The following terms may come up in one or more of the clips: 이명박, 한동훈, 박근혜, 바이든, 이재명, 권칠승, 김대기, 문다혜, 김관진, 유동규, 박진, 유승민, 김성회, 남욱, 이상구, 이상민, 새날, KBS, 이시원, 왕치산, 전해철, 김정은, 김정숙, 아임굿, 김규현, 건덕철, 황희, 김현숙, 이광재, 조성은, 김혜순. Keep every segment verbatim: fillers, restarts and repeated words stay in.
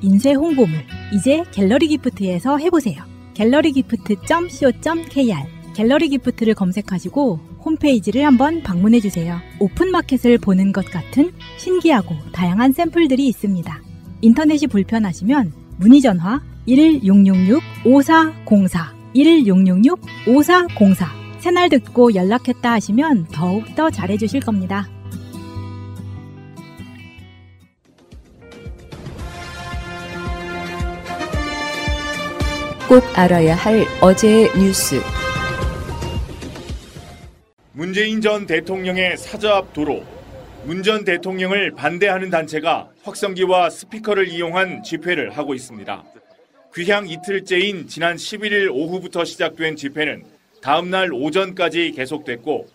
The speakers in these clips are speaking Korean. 인쇄 홍보물, 이제 갤러리 기프트에서 해보세요. 갤러리 기프트 닷 씨오 닷 케이알 갤러리 기프트를 검색하시고 홈페이지를 한번 방문해주세요. 오픈마켓을 보는 것 같은 신기하고 다양한 샘플들이 있습니다. 인터넷이 불편하시면 문의전화 일육육육 오사공사 일육육육 오사공사 새날 듣고 연락했다 하시면 더욱 더 잘해주실 겁니다. 꼭 알아야 할 어제의 뉴스. 문재인 전 대통령의 사저 앞 도로. 문 전 대통령을 반대하는 단체가 확성기와 스피커를 이용한 집회를 하고 있습니다. 귀향 이틀째인 지난 십일 일 오후부터 시작된 집회는 다음 날 오전까지 계속됐고,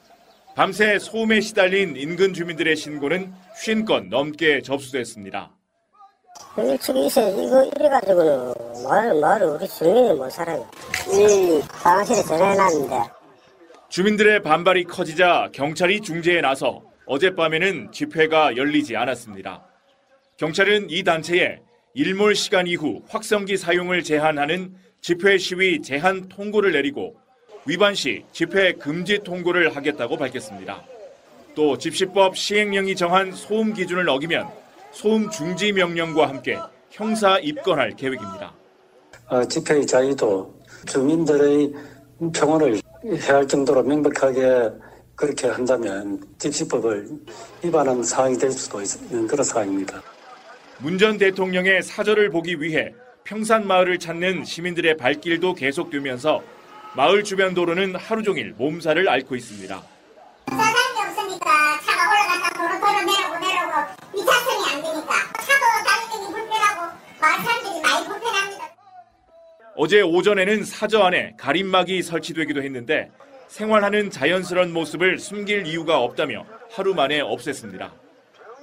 밤새 소음에 시달린 인근 주민들의 신고는 오십 건 넘게 접수됐습니다. 우리 측에서 이거 이래가지고는 마을, 마을 우리 주민이 못 살아요. 이 방실에 전화해놨는데. 주민들의 반발이 커지자 경찰이 중재에 나서 어젯밤에는 집회가 열리지 않았습니다. 경찰은 이 단체에 일몰 시간 이후 확성기 사용을 제한하는 집회 시위 제한 통고를 내리고 위반 시 집회 금지 통고를 하겠다고 밝혔습니다. 또 집시법 시행령이 정한 소음 기준을 어기면 소음 중지 명령과 함께 형사 입건할 계획입니다. 어, 집회의 자유도 주민들의 평온을 해할 정도로 명백하게 그렇게 한다면 집시법을 위반한 사항이 될 수도 있는 그런 사항입니다. 문 전 대통령의 사저를 보기 위해 평산 마을을 찾는 시민들의 발길도 계속되면서 마을 주변 도로는 하루 종일 몸살을 앓고 있습니다. 사람이 없으니까 차가 올라갔다 도로 도로 내려오고 내려오고 미착성이 안 되니까 차도 당연히 불편하고 마을 사람들이 많이 불편합니다. 어제 오전에는 사저 안에 가림막이 설치되기도 했는데 생활하는 자연스러운 모습을 숨길 이유가 없다며 하루 만에 없앴습니다.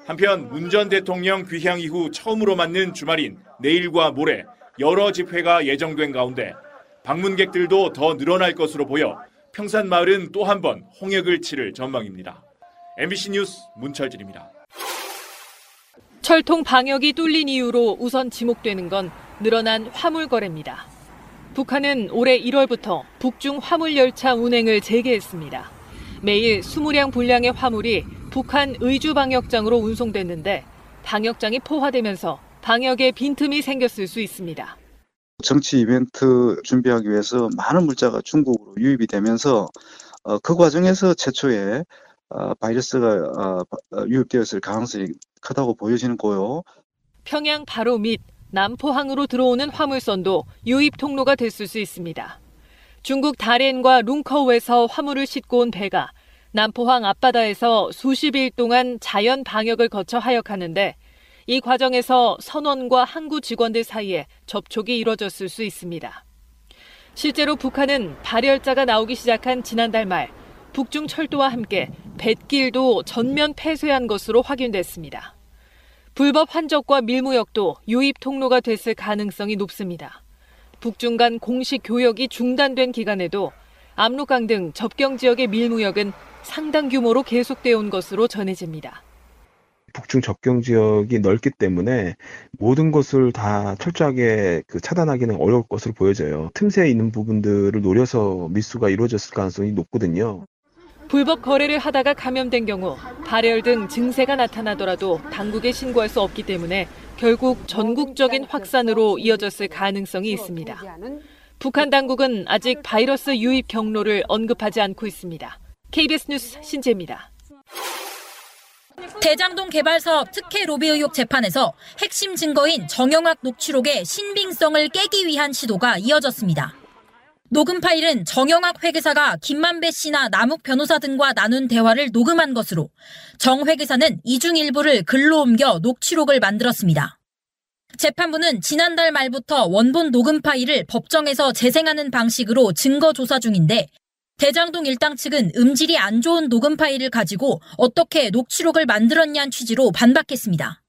한편 문 전 대통령 귀향 이후 처음으로 맞는 주말인 내일과 모레 여러 집회가 예정된 가운데 방문객들도 더 늘어날 것으로 보여 평산마을은 또 한 번 홍역을 치를 전망입니다. 엠비씨 뉴스 문철진입니다. 철통 방역이 뚫린 이유로 우선 지목되는 건 늘어난 화물 거래입니다. 북한은 올해 일월부터 북중 화물 열차 운행을 재개했습니다. 매일 이십 량 분량의 화물이 북한 의주 방역장으로 운송됐는데 방역장이 포화되면서 방역에 빈틈이 생겼을 수 있습니다. 정치 이벤트 준비하기 위해서 많은 물자가 중국으로 유입이 되면서 그 과정에서 최초에 바이러스가 유입되었을 가능성이 크다고 보여지는 거요. 평양 바로 밑 남포항으로 들어오는 화물선도 유입 통로가 됐을 수 있습니다. 중국 다롄과 룽커우에서 화물을 싣고 온 배가 남포항 앞바다에서 수십 일 동안 자연 방역을 거쳐 하역하는데 이 과정에서 선원과 항구 직원들 사이에 접촉이 이뤄졌을 수 있습니다. 실제로 북한은 발열자가 나오기 시작한 지난달 말 북중 철도와 함께 뱃길도 전면 폐쇄한 것으로 확인됐습니다. 불법 환적과 밀무역도 유입 통로가 됐을 가능성이 높습니다. 북중 간 공식 교역이 중단된 기간에도 압록강 등 접경 지역의 밀무역은 상당 규모로 계속되어 온 것으로 전해집니다. 북중 접경 지역이 넓기 때문에 모든 것을 다 철저하게 그 차단하기는 어려울 것으로 보여져요. 틈새에 있는 부분들을 노려서 밀수가 이루어졌을 가능성이 높거든요. 불법 거래를 하다가 감염된 경우 발열 등 증세가 나타나더라도 당국에 신고할 수 없기 때문에 결국 전국적인 확산으로 이어졌을 가능성이 있습니다. 북한 당국은 아직 바이러스 유입 경로를 언급하지 않고 있습니다. 케이비에스 뉴스 신재입니다. 대장동 개발 사업 특혜 로비 의혹 재판에서 핵심 증거인 정영학 녹취록의 신빙성을 깨기 위한 시도가 이어졌습니다. 녹음 파일은 정영학 회계사가 김만배 씨나 남욱 변호사 등과 나눈 대화를 녹음한 것으로 정 회계사는 이 중 일부를 글로 옮겨 녹취록을 만들었습니다. 재판부는 지난달 말부터 원본 녹음 파일을 법정에서 재생하는 방식으로 증거 조사 중인데 대장동 일당 측은 음질이 안 좋은 녹음 파일을 가지고 어떻게 녹취록을 만들었냐는 취지로 반박했습니다.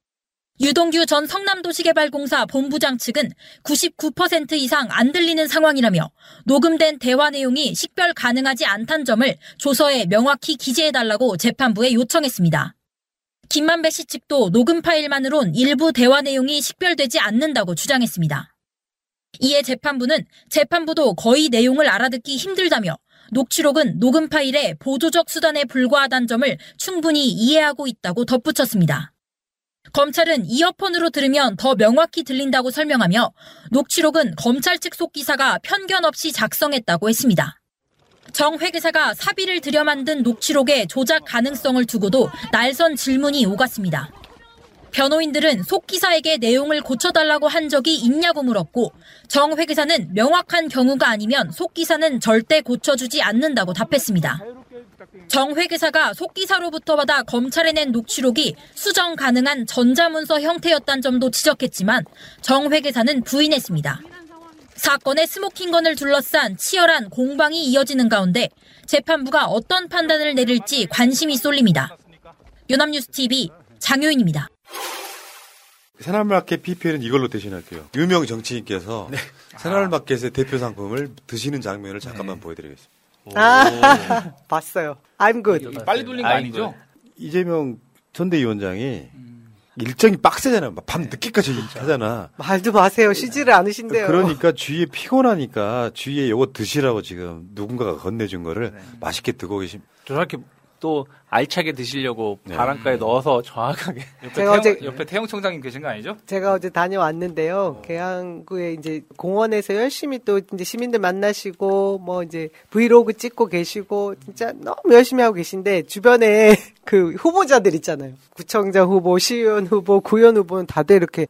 유동규 전 성남도시개발공사 본부장 측은 구십구 퍼센트 이상 안 들리는 상황이라며 녹음된 대화 내용이 식별 가능하지 않다는 점을 조서에 명확히 기재해달라고 재판부에 요청했습니다. 김만배 씨 측도 녹음 파일만으론 일부 대화 내용이 식별되지 않는다고 주장했습니다. 이에 재판부는 재판부도 거의 내용을 알아듣기 힘들다며 녹취록은 녹음 파일의 보조적 수단에 불과하다는 점을 충분히 이해하고 있다고 덧붙였습니다. 검찰은 이어폰으로 들으면 더 명확히 들린다고 설명하며 녹취록은 검찰 측 속 기사가 편견 없이 작성했다고 했습니다. 정 회계사가 사비를 들여 만든 녹취록의 조작 가능성을 두고도 날선 질문이 오갔습니다. 변호인들은 속 기사에게 내용을 고쳐달라고 한 적이 있냐고 물었고 정 회계사는 명확한 경우가 아니면 속 기사는 절대 고쳐주지 않는다고 답했습니다. 정 회계사가 속기사로부터 받아 검찰에 낸 녹취록이 수정 가능한 전자문서 형태였다는 점도 지적했지만 정 회계사는 부인했습니다. 사건의 스모킹건을 둘러싼 치열한 공방이 이어지는 가운데 재판부가 어떤 판단을 내릴지 관심이 쏠립니다. 연합뉴스티비 장효인입니다. 새날마켓 피피엘은 이걸로 대신할게요. 유명 정치인께서 네. 새날마켓의 대표 상품을 드시는 장면을 잠깐만 네. 보여드리겠습니다. 아, 봤어요. I'm good. 빨리 돌린 거 아니죠? 이재명 전대위원장이 음. 일정이 빡세잖아요. 밤 늦게까지 진짜. 하잖아. 말도 마세요. 쉬지를 않으신데요. 그러니까 주위에 피곤하니까 주위에 요거 드시라고 지금 누군가가 건네준 거를 네. 맛있게 드고 계십니다. 저렇게 또 알차게 드시려고 네. 바람가에 넣어서 정확하게. 옆에, 제가 태용, 어제, 옆에 태용 총장님 계신 거 아니죠? 제가 어제 다녀왔는데요. 어. 계양구에 이제 공원에서 열심히 또 이제 시민들 만나시고 뭐 이제 브이로그 찍고 계시고 진짜 너무 열심히 하고 계신데 주변에 그 후보자들 있잖아요. 구청장 후보, 시의원 후보, 구의원 후보는 다들 이렇게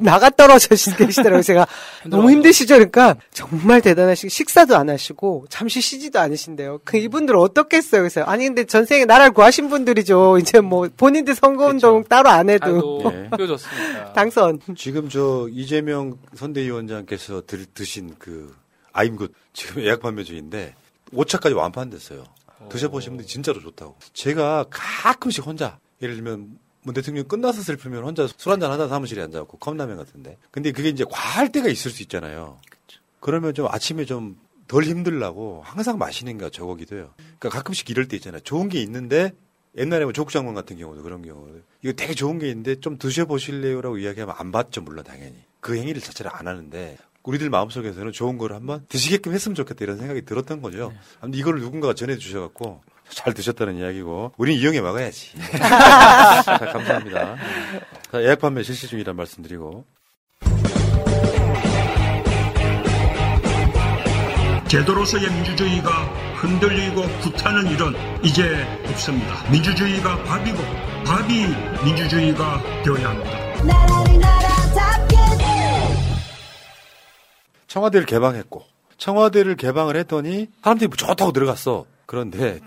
나가 떨어져 계시더라고요. 제가 너무 힘드시죠? 그러니까 정말 대단하시고 식사도 안 하시고 잠시 쉬지도 않으신데요. 그 이분들 어떻겠어요? 그래서 아니 근데 전생에 나라를 구하신 분들이죠. 이제 뭐 본인들 선거운동 따로 안 해도 표줬습니다. 당선. 지금 저 이재명 선대위원장께서 들, 드신 그 아임굿 지금 예약 판매 중인데 오 차까지 완판됐어요. 드셔보신 분들 진짜로 좋다고. 제가 가끔씩 혼자 예를 들면 문 대통령 끝나서 슬프면 혼자 술 한잔 하다 사무실에 앉아갖고 컵라면 같은데. 근데 그게 이제 과할 때가 있을 수 있잖아요. 그쵸. 그러면 좀 아침에 좀 덜 힘들라고 항상 마시는 게 저거기도 해요. 그러니까 가끔씩 이럴 때 있잖아요. 좋은 게 있는데 옛날에 뭐 조국 장관 같은 경우도 그런 경우 이거 되게 좋은 게 있는데 좀 드셔보실래요라고 이야기하면 안 받죠. 물론 당연히 그 행위를 자체를 안 하는데. 우리들 마음속에서는 좋은 걸 한번 드시게끔 했으면 좋겠다 이런 생각이 들었던 거죠. 아무튼 이걸 누군가가 전해주셔갖고 잘 드셨다는 이야기고 우린 이용해 막아야지. 자, 감사합니다. 자, 예약 판매 실시 중이란 말씀드리고 제도로서의 민주주의가 흔들리고 구타는 일은 이제 없습니다. 민주주의가 밥이고 밥이 민주주의가 되어야 합니다. 청와대를 개방했고 청와대를 개방을 했더니 사람들이 좋다고 들어갔어. 그런데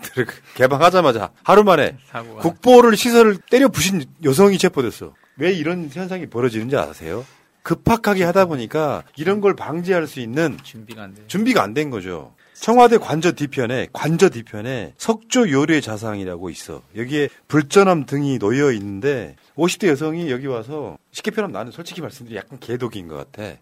개방하자마자 하루 만에 사고가. 국보를 시설을 때려 부신 여성이 체포됐어. 왜 이런 현상이 벌어지는지 아세요? 급박하게 하다 보니까 이런 걸 방지할 수 있는 준비가 안, 준비가 안 된 거죠. 청와대 관저 뒤편에 관저 뒤편에 석조 요리의 자상이라고 있어. 여기에 불전함 등이 놓여 있는데 오십 대 여성이 여기 와서 쉽게 표현하면 나는 솔직히 말씀드리면 약간 개독인 것 같아.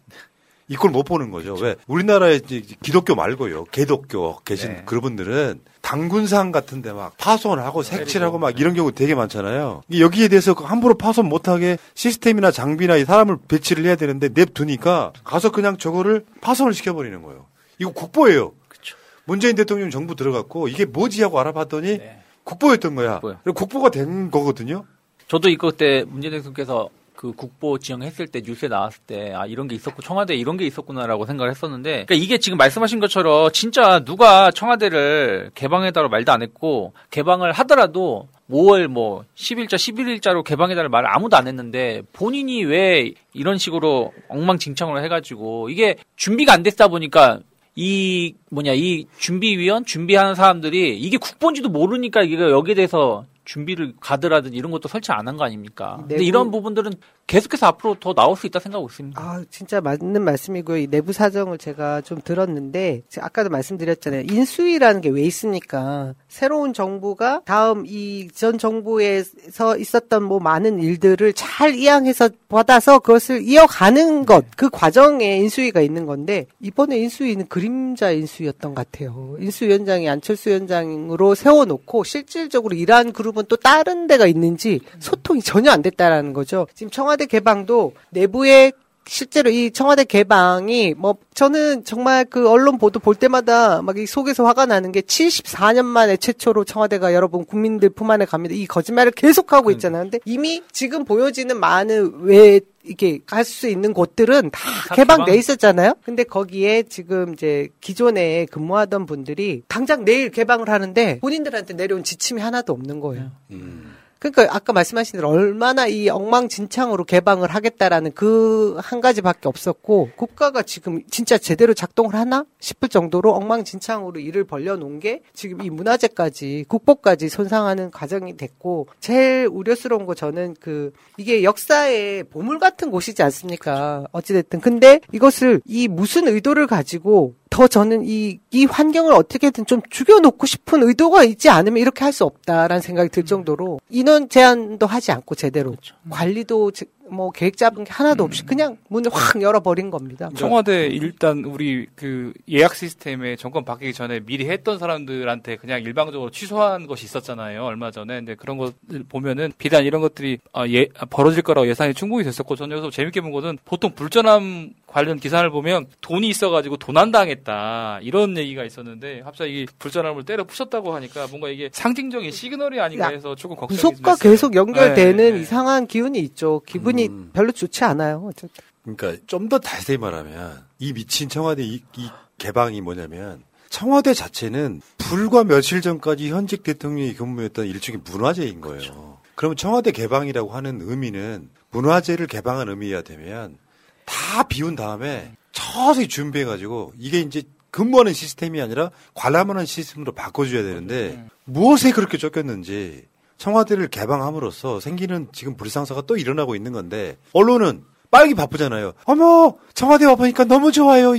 이걸 못 보는 거죠. 그렇죠. 왜? 우리나라의 기독교 말고요. 개독교 계신 네. 그분들은 당군상 같은 데 막 파손하고 색칠하고 막 이런 경우 되게 많잖아요. 여기에 대해서 함부로 파손 못하게 시스템이나 장비나 이 사람을 배치를 해야 되는데 냅두니까 가서 그냥 저거를 파손을 시켜버리는 거예요. 이거 국보예요. 그렇죠. 문재인 대통령 정부 들어갔고 이게 뭐지 하고 알아봤더니 네. 국보였던 거야. 그리고 국보가 된 거거든요. 저도 이거 그때 문재인 대통령께서 그 국보 지정했을 때 뉴스에 나왔을 때 아 이런 게 있었고 청와대에 이런 게 있었구나라고 생각을 했었는데 그러니까 이게 지금 말씀하신 것처럼 진짜 누가 청와대를 개방해달라고 말도 안 했고 개방을 하더라도 오월 뭐 십 일자 십일 일자로 개방해달라는 말을 아무도 안 했는데 본인이 왜 이런 식으로 엉망진창으로 해가지고 이게 준비가 안 됐다 보니까 이 뭐냐 이 준비위원 준비하는 사람들이 이게 국보인지도 모르니까 이게 여기에 대해서 준비를 가드라든지 이런 것도 설치 안 한 거 아닙니까? 근데 이런 부분들은 계속해서 앞으로 더 나올 수 있다 생각하고 있습니다. 아, 진짜 맞는 말씀이고요. 이 내부 사정을 제가 좀 들었는데, 아까도 말씀드렸잖아요. 인수위라는 게 왜 있습니까? 새로운 정부가 다음 이전 정부에서 있었던 뭐 많은 일들을 잘 이양해서 받아서 그것을 이어가는 것, 그 과정에 인수위가 있는 건데, 이번에 인수위는 그림자 인수위였던 것 같아요. 인수위원장이 안철수 위원장으로 세워놓고 실질적으로 일하는 그룹은 또 다른 데가 있는지 소통이 전혀 안 됐다라는 거죠. 지금 청와대 개방도 내부에 실제로 이 청와대 개방이 뭐 저는 정말 그 언론 보도 볼 때마다 막 이 속에서 화가 나는 게 칠십사 년 만에 최초로 청와대가 여러분 국민들 품 안에 갑니다. 이 거짓말을 계속하고 있잖아요. 근데 이미 지금 보여지는 많은 외 이렇게 갈 수 있는 곳들은 다 개방돼 있었잖아요. 근데 거기에 지금 이제 기존에 근무하던 분들이 당장 내일 개방을 하는데 본인들한테 내려온 지침이 하나도 없는 거예요. 음. 그러니까 아까 말씀하신 대로 얼마나 이 엉망진창으로 개방을 하겠다라는 그 한 가지밖에 없었고, 국가가 지금 진짜 제대로 작동을 하나 싶을 정도로 엉망진창으로 일을 벌려놓은 게 지금 이 문화재까지 국보까지 손상하는 과정이 됐고, 제일 우려스러운 거 저는 그 이게 역사의 보물 같은 곳이지 않습니까? 어찌됐든. 근데 이것을 이 무슨 의도를 가지고 더 저는 이, 이 환경을 어떻게든 좀 죽여놓고 싶은 의도가 있지 않으면 이렇게 할 수 없다라는 생각이 들 정도로 인원 제한도 하지 않고 제대로 그렇죠. 관리도 뭐 계획 잡은 게 하나도 없이 그냥 문을 확 열어버린 겁니다. 청와대 일단 우리 그 예약 시스템에 정권 바뀌기 전에 미리 했던 사람들한테 그냥 일방적으로 취소한 것이 있었잖아요. 얼마 전에. 근데 그런 것 보면은 비단 이런 것들이 아, 예, 벌어질 거라고 예상이 충분히 됐었고, 저는 여기서 재밌게 본 거는 보통 불전함 관련 기사를 보면 돈이 있어가지고 도난당했다 이런 얘기가 있었는데 갑자기 불전함을 때려 부셨다고 하니까 뭔가 이게 상징적인 시그널이 아닌가 해서 조금 걱정이 됐어요. 구속과 계속 연결되는 네, 네. 이상한 기운이 있죠. 기분이 음. 별로 좋지 않아요. 어쨌든. 그러니까 좀 더 자세히 말하면 이 미친 청와대 이, 이 개방이 뭐냐면, 청와대 자체는 불과 며칠 전까지 현직 대통령이 근무했던 일종의 문화재인 거예요. 그렇죠. 그러면 청와대 개방이라고 하는 의미는 문화재를 개방한 의미여야 되면 다 비운 다음에 서서히 준비해가지고 이게 이제 근무하는 시스템이 아니라 관람하는 시스템으로 바꿔줘야 되는데 음. 무엇에 그렇게 쫓겼는지 청와대를 개방함으로써 생기는 지금 불상사가 또 일어나고 있는 건데, 언론은 빨리 바쁘잖아요. 어머, 청와대 와보니까 너무 좋아요.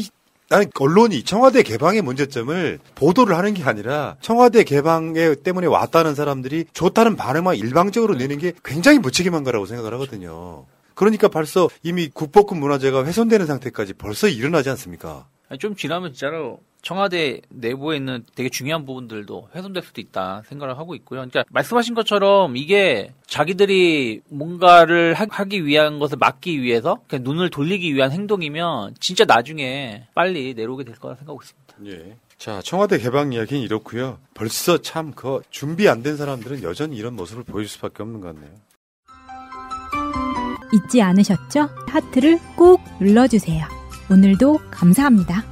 아니, 언론이 청와대 개방의 문제점을 보도를 하는 게 아니라 청와대 개방 때문에 왔다는 사람들이 좋다는 반응만 일방적으로 내는 게 굉장히 무책임한 거라고 생각을 하거든요. 그러니까 벌써 이미 국보급 문화재가 훼손되는 상태까지 벌써 일어나지 않습니까? 아니, 좀 지나면 진짜로 청와대 내부에 있는 되게 중요한 부분들도 훼손될 수도 있다 생각을 하고 있고요. 그러니까 말씀하신 것처럼 이게 자기들이 뭔가를 하기 위한 것을 막기 위해서 그냥 눈을 돌리기 위한 행동이면 진짜 나중에 빨리 내려오게 될 거라 생각하고 있습니다. 예. 자, 청와대 개방 이야기는 이렇고요. 벌써 참 그 준비 안 된 사람들은 여전히 이런 모습을 보여줄 수밖에 없는 것 같네요. 잊지 않으셨죠? 하트를 꼭 눌러주세요. 오늘도 감사합니다.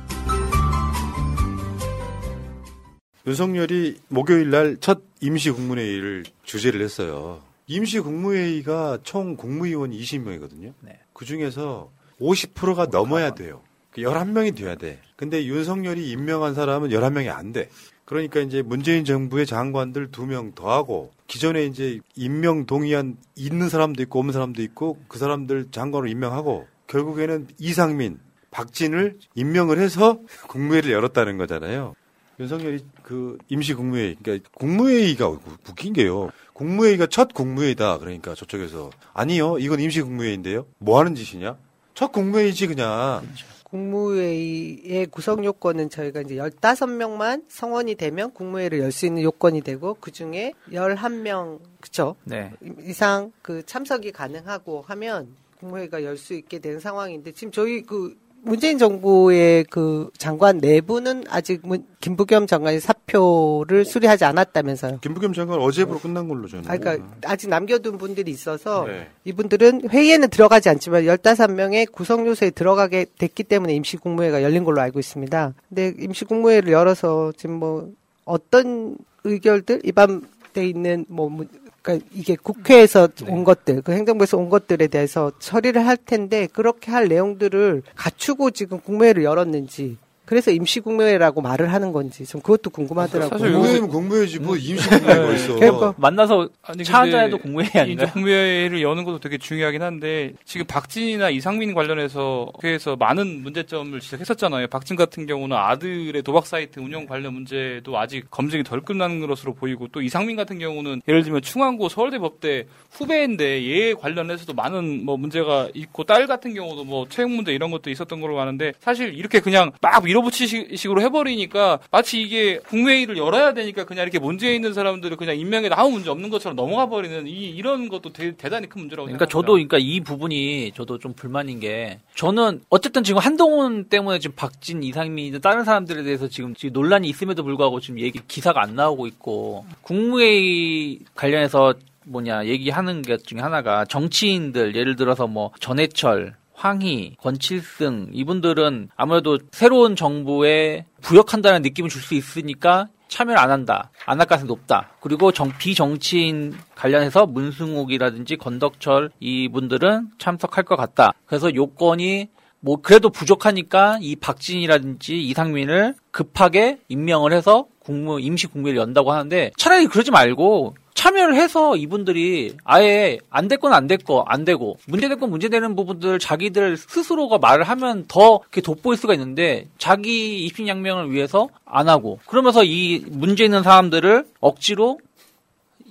윤석열이 목요일 날 첫 임시국무회의를 주재를 했어요. 임시국무회의가 총 국무위원 이십 명이거든요. 네. 그중에서 오십 퍼센트가 넘어야 돼요. 열한 명이 돼야 돼. 근데 윤석열이 임명한 사람은 열한 명이 안 돼. 그러니까 이제 문재인 정부의 장관들 두 명 더하고, 기존에 이제 임명 동의안 있는 사람도 있고 없는 사람도 있고, 그 사람들 장관으로 임명하고 결국에는 이상민, 박진을 임명을 해서 국무회의를 열었다는 거잖아요. 윤석열이 그 임시 국무회의, 그러니까 국무회의가 웃긴 게요. 국무회의가 첫 국무회의다. 그러니까 저쪽에서 아니요, 이건 임시 국무회의인데요. 뭐 하는 짓이냐? 첫 국무회의지 그냥. 그렇죠. 국무회의의 구성 요건은 저희가 이제 열다섯 명만 성원이 되면 국무회의를 열 수 있는 요건이 되고, 그 중에 열한 명 그쵸? 네. 이상 그 참석이 가능하고 하면 국무회의가 열 수 있게 된 상황인데, 지금 저희 그 문재인 정부의 그 장관 내부는 아직 문, 김부겸 장관이 사표를 수리하지 않았다면서요. 김부겸 장관 어제부로 끝난 걸로 저는. 아, 그러니까 아직 남겨둔 분들이 있어서 네. 이분들은 회의에는 들어가지 않지만 열다섯 명의 구성요소에 들어가게 됐기 때문에 임시국무회가 열린 걸로 알고 있습니다. 근데 임시국무회를 열어서 지금 뭐 어떤 의결들 입안돼 있는 뭐 그러니까 이게 국회에서 네. 온 것들, 그 행정부에서 온 것들에 대해서 처리를 할 텐데, 그렇게 할 내용들을 갖추고 지금 국무회를 열었는지, 그래서 임시국회라고 말을 하는 건지 좀 그것도 궁금하더라고요. 사실 국회는 공무회지 뭐 임시국회가 있어. 그러니까 만나서 아니, 차 한잔해도 공무회 아닌가요? 공무회를 여는 것도 되게 중요하긴 한데 지금 박진이나 이상민 관련해서 국회에서 많은 문제점을 지적했었잖아요. 박진 같은 경우는 아들의 도박 사이트 운영 관련 문제도 아직 검증이 덜 끝난 것으로 보이고, 또 이상민 같은 경우는 예를 들면 충안고 서울대 법대 후배인데 얘 관련해서도 많은 뭐 문제가 있고, 딸 같은 경우도 뭐 채용 문제 이런 것도 있었던 걸로 아는데 사실 이렇게 그냥 막 이런 붙이식으로 해버리니까 마치 이게 국무회의를 열어야 되니까 그냥 이렇게 문제 있는 사람들을 그냥 임명에 아무 문제 없는 것처럼 넘어가 버리는 이 이런 것도 대, 대단히 큰 문제라고 생각합니다. 그러니까 저도 그러니까 이 부분이 저도 좀 불만인 게, 저는 어쨌든 지금 한동훈 때문에 지금 박진, 이상민 다른 사람들에 대해서 지금, 지금 논란이 있음에도 불구하고 지금 얘기 기사가 안 나오고 있고, 국무회의 관련해서 뭐냐 얘기하는 것 중에 하나가 정치인들 예를 들어서 뭐 전해철, 황희, 권칠승 이분들은 아무래도 새로운 정부에 부역한다는 느낌을 줄 수 있으니까 참여를 안 한다, 안 할 가능성이 높다. 그리고 정, 비정치인 관련해서 문승욱이라든지 건덕철 이분들은 참석할 것 같다. 그래서 요건이 뭐 그래도 부족하니까 이 박진이라든지 이상민을 급하게 임명을 해서 국무 임시 국무회를 연다고 하는데, 차라리 그러지 말고 참여를 해서 이분들이 아예 안 됐건 안 됐건 안 되고 문제됐건 문제되는 부분들 자기들 스스로가 말을 하면 더 그렇게 돋보일 수가 있는데, 자기 입신양명을 위해서 안 하고 그러면서 이 문제 있는 사람들을 억지로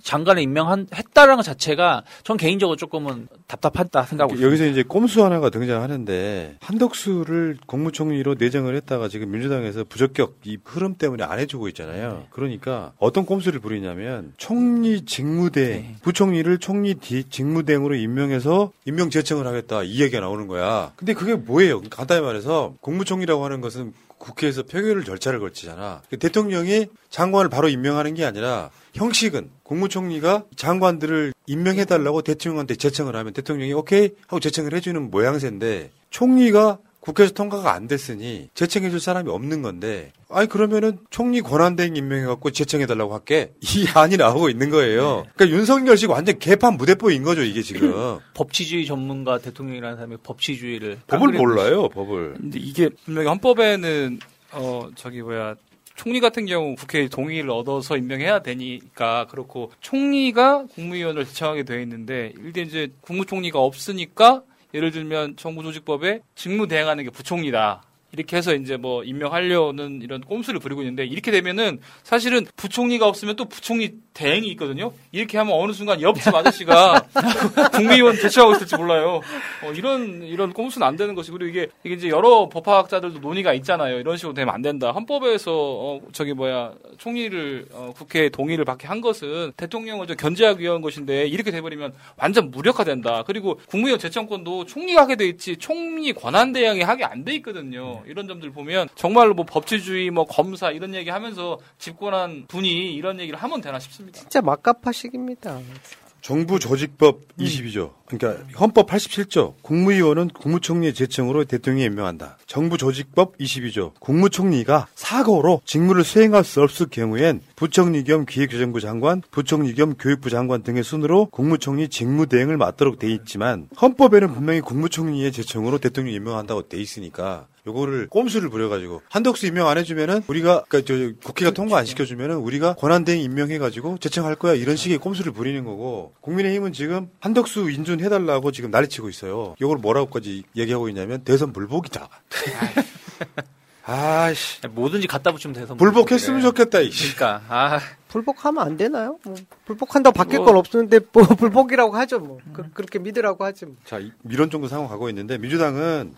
장관에 임명했다라는 것 자체가 전 개인적으로 조금은 답답하다 생각하고 있습니다. 여기서 이제 꼼수 하나가 등장하는데, 한덕수를 국무총리로 내정을 했다가 지금 민주당에서 부적격 이 흐름 때문에 안 해주고 있잖아요. 네. 그러니까 어떤 꼼수를 부리냐면 총리 직무대행, 네. 부총리를 총리 직무대행으로 임명해서 임명 제청을 하겠다 이 얘기가 나오는 거야. 근데 그게 뭐예요? 간단히 말해서 국무총리라고 하는 것은 국회에서 표결 절차를 거치잖아. 대통령이 장관을 바로 임명하는 게 아니라 형식은 국무총리가 장관들을 임명해달라고 대통령한테 제청을 하면 대통령이 오케이 하고 제청을 해주는 모양새인데, 총리가 국회에서 통과가 안 됐으니 제청해줄 사람이 없는 건데, 아니 그러면은 총리 권한대행 임명해갖고 제청해달라고 할게 이 안이 나오고 있는 거예요. 네. 그러니까 윤석열식 완전 개판 무대뽀인 거죠 이게 지금. 법치주의 전문가 대통령이라는 사람이 법치주의를 법을 몰라요 법을. 근데 이게 분명히 헌법에는 어 저기 뭐야 총리 같은 경우 국회의 동의를 얻어서 임명해야 되니까 그렇고, 총리가 국무위원을 제청하게 돼 있는데 일단 이제 국무총리가 없으니까 예를 들면 정부조직법에 직무 대행하는 게 부총리다. 이렇게 해서 이제 뭐 임명하려는 이런 꼼수를 부리고 있는데, 이렇게 되면은 사실은 부총리가 없으면 또 부총리 대행이 있거든요. 이렇게 하면 어느 순간 옆집 아저씨가 국무위원 제청하고 있을지 몰라요. 어, 이런 이런 꼼수는 안 되는 것이고, 그리고 이게, 이게 이제 여러 법학자들도 논의가 있잖아요. 이런 식으로 되면 안 된다. 헌법에서 어, 저기 뭐야 총리를 어, 국회의 동의를 받게 한 것은 대통령을 좀 견제하기 위한 것인데, 이렇게 돼버리면 완전 무력화된다. 그리고 국무위원 제청권도 총리가 하게 돼 있지 총리 권한 대행이 하게 안 돼 있거든요. 이런 점들 보면 정말로 뭐 법치주의 뭐 검사 이런 얘기 하면서 집권한 분이 이런 얘기를 하면 되나 싶습니다. 진짜 막가파식입니다. 정부 조직법 음. 이십이 조, 그러니까 헌법 팔십칠 조 국무위원은 국무총리의 제청으로 대통령이 임명한다. 정부 조직법 이십이 조 국무총리가 사고로 직무를 수행할 수 없을 경우엔 부총리 겸 기획재정부 장관, 부총리 겸 교육부 장관 등의 순으로 국무총리 직무대행을 맡도록 돼 있지만, 헌법에는 분명히 국무총리의 제청으로 대통령이 임명한다고 돼 있으니까 요거를 꼼수를 부려가지고 한덕수 임명 안 해주면은 우리가 그러니까 저 국회가 통과 안 시켜주면은 우리가 권한대행 임명해가지고 제청할 거야 이런 식의 꼼수를 부리는 거고, 국민의힘은 지금 한덕수 인준해달라고 지금 난리치고 있어요. 요걸 뭐라고까지 얘기하고 있냐면 대선 불복이다. 아이씨 뭐든지 갖다 붙이면 대선 불복했으면 좋겠다 이씨. 그러니까 아. 불복하면 안 되나요? 뭐 불복한다고 바뀔 뭐, 건 없는데 뭐 불복이라고 하죠 뭐. 음. 그, 그렇게 믿으라고 하지 뭐. 자 이, 이런 정도 상황 가고 있는데, 민주당은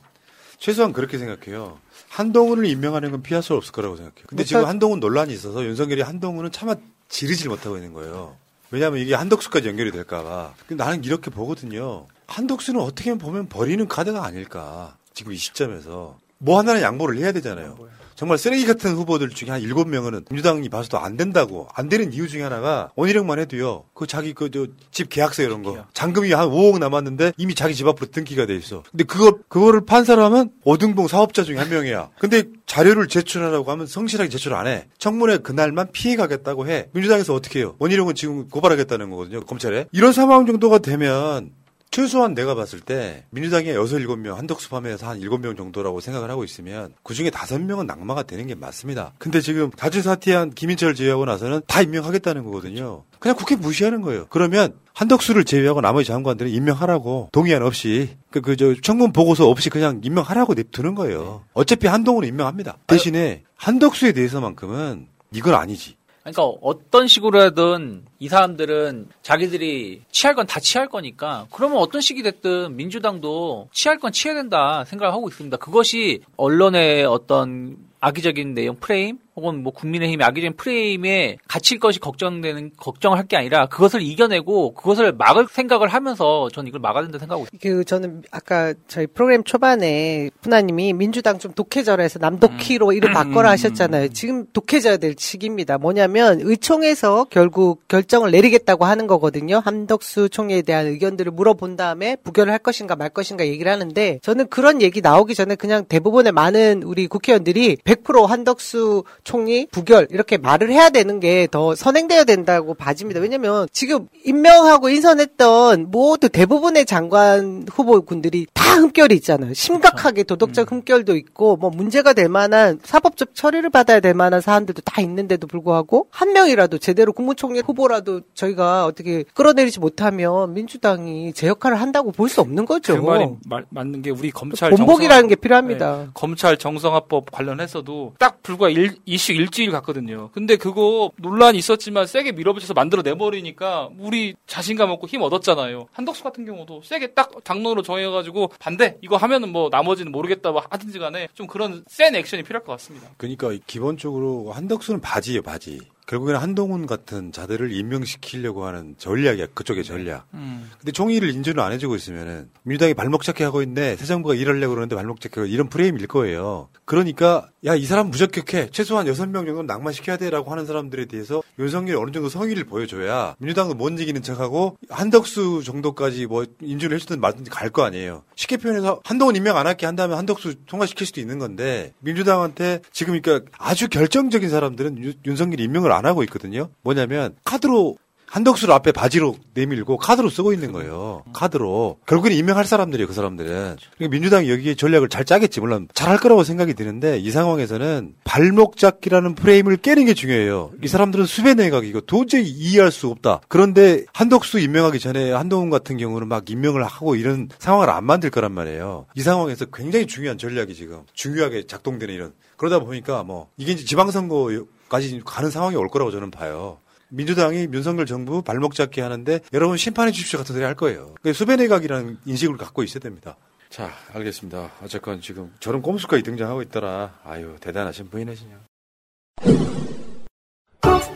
최소한 그렇게 생각해요. 한동훈을 임명하는 건 피할 수 없을 거라고 생각해요. 근데 지금 한동훈 논란이 있어서 윤석열이 한동훈은 차마 지르질 못하고 있는 거예요. 왜냐하면 이게 한덕수까지 연결이 될까 봐. 근데 나는 이렇게 보거든요. 한덕수는 어떻게 보면 버리는 카드가 아닐까. 지금 이 시점에서. 뭐 하나는 양보를 해야 되잖아요. 정말 쓰레기 같은 후보들 중에 한 일곱 명은 민주당이 봐서도 안 된다고. 안 되는 이유 중에 하나가 원희룡만 해도요. 그 자기 그 저 집 계약서 이런 거. 잔금이 한 오억 남았는데 이미 자기 집 앞으로 등기가 돼 있어. 근데 그거 그거를 판 사람은 오등봉 사업자 중에 한 명이야. 근데 자료를 제출하라고 하면 성실하게 제출 안 해. 청문회 그날만 피해 가겠다고 해. 민주당에서 어떻게 해요? 원희룡은 지금 고발하겠다는 거거든요. 검찰에. 이런 상황 정도가 되면 최소한 내가 봤을 때 민주당이 여섯, 일곱 명, 한덕수 포함해서 한 일곱 명 정도라고 생각을 하고 있으면 그중에 다섯 명은 낙마가 되는 게 맞습니다. 근데 지금 자진 사퇴한 김인철 제외하고 나서는 다 임명하겠다는 거거든요. 그냥 국회 무시하는 거예요. 그러면 한덕수를 제외하고 나머지 장관들은 임명하라고 동의안 없이 그, 그, 저, 청문 보고서 없이 그냥 임명하라고 냅두는 거예요. 어차피 한동훈은 임명합니다. 대신에 한덕수에 대해서만큼은 이건 아니지. 그러니까 어떤 식으로 하든 이 사람들은 자기들이 취할 건 다 취할 거니까 그러면 어떤 식이 됐든 민주당도 취할 건 취해야 된다 생각을 하고 있습니다. 그것이 언론의 어떤 악의적인 내용 프레임 혹은 뭐 국민의힘의 악의적인 프레임에 갇힐 것이 걱정되는 걱정을 할 게 아니라 그것을 이겨내고 그것을 막을 생각을 하면서 저는 이걸 막아야 된다 생각하고 있습니다. 그 저는 아까 저희 프로그램 초반에 푸나님이 민주당 좀 독해져라 해서 남독희로 음. 이름 바꿔라 하셨잖아요. 지금 독해져야 될 시기입니다. 뭐냐면 의총에서 결국 결정을 내리겠다고 하는 거거든요. 한덕수 총리에 대한 의견들을 물어본 다음에 부결을 할 것인가 말 것인가 얘기를 하는데 저는 그런 얘기 나오기 전에 그냥 대부분의 많은 우리 국회의원들이 백 퍼센트 한덕수 총리 부결 이렇게 말을 해야 되는 게 더 선행되어야 된다고 봐집니다. 왜냐면 지금 임명하고 인선했던 모두 대부분의 장관 후보군들이 다 흠결이 있잖아요. 심각하게 도덕적 흠결도 있고 뭐 문제가 될 만한 사법적 처리를 받아야 될 만한 사안들도 다 있는데도 불구하고 한 명이라도 제대로 국무총리 후보라도 저희가 어떻게 끌어내리지 못하면 민주당이 제 역할을 한다고 볼 수 없는 거죠. 그 말이 마, 맞는 게 우리 검찰 본복이라는 게 필요합니다. 네, 검찰 정성화법 관련해서도 딱 불과 일, 이슈 일주일 갔거든요. 근데 그거 논란이 있었지만 세게 밀어붙여서 만들어 내버리니까 우리 자신감 얻고 힘 얻었잖아요. 한덕수 같은 경우도 세게 딱 당론으로 정해가지고 반대 이거 하면은 뭐 나머지는 모르겠다 뭐 하든지 간에 좀 그런 센 액션이 필요할 것 같습니다. 그러니까 기본적으로 한덕수는 바지예요, 바지. 결국에는 한동훈 같은 자들을 임명시키려고 하는 전략이야, 그쪽의 전략. 음. 근데 총리를 인준을 안 해주고 있으면은 민주당이 발목 잡게 하고 있는데 새 정부가 일하려고 그러는데 발목 잡게 하고 이런 프레임일 거예요. 그러니까 야, 이 사람 무적격해. 최소한 여섯 명 정도는 낙마시켜야 돼라고 하는 사람들에 대해서 윤석열이 어느 정도 성의를 보여줘야 민주당도 못 이기는 척하고 한덕수 정도까지 뭐 인준을 해주든 말든지 갈 거 아니에요. 쉽게 표현해서 한동훈 임명 안 할게 한다면 한덕수 통과시킬 수도 있는 건데 민주당한테 지금 그러니까 아주 결정적인 사람들은 유, 윤석열 임명을 안 안 하고 있거든요. 뭐냐면 카드로 한덕수를 앞에 바지로 내밀고 카드로 쓰고 있는 거예요. 카드로. 결국은 임명할 사람들이에요. 그 사람들은. 그러니까 민주당이 여기에 전략을 잘 짜겠지. 물론 잘할 거라고 생각이 드는데 이 상황에서는 발목 잡기라는 프레임을 깨는 게 중요해요. 이 사람들은 수배 내각이고 도저히 이해할 수 없다. 그런데 한덕수 임명하기 전에 한동훈 같은 경우는 막 임명을 하고 이런 상황을 안 만들 거란 말이에요. 이 상황에서 굉장히 중요한 전략이 지금 중요하게 작동되는 이런. 그러다 보니까 뭐 이게 이제 지방선거 까지 가는 상황이 올 거라고 저는 봐요. 민주당이 윤석열 정부 발목 잡게 하는데 여러분 심판해 주십시오 같은 소리 할 거예요. 그러니까 수배 내각이라는 인식을 갖고 있어야 됩니다. 자, 알겠습니다. 어쨌건 지금 저런 꼼수까지 등장하고 있더라. 아유, 대단하신 분이네시냐.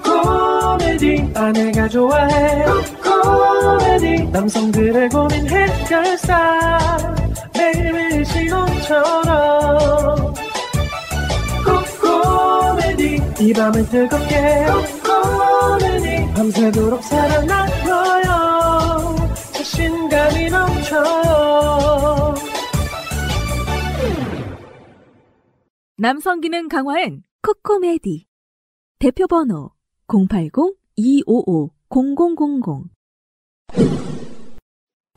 코코메디 아내가 좋아해. 코코메디 남성들의 고민 해결사. 매일매일 시공처럼. 이 밤을 즐겁게 꼬꼬매니 밤새도록 살아남아요. 자신감이 넘쳐요. 남성기능 강화엔 코코메디. 대표번호 공팔공 이오오 공공공공.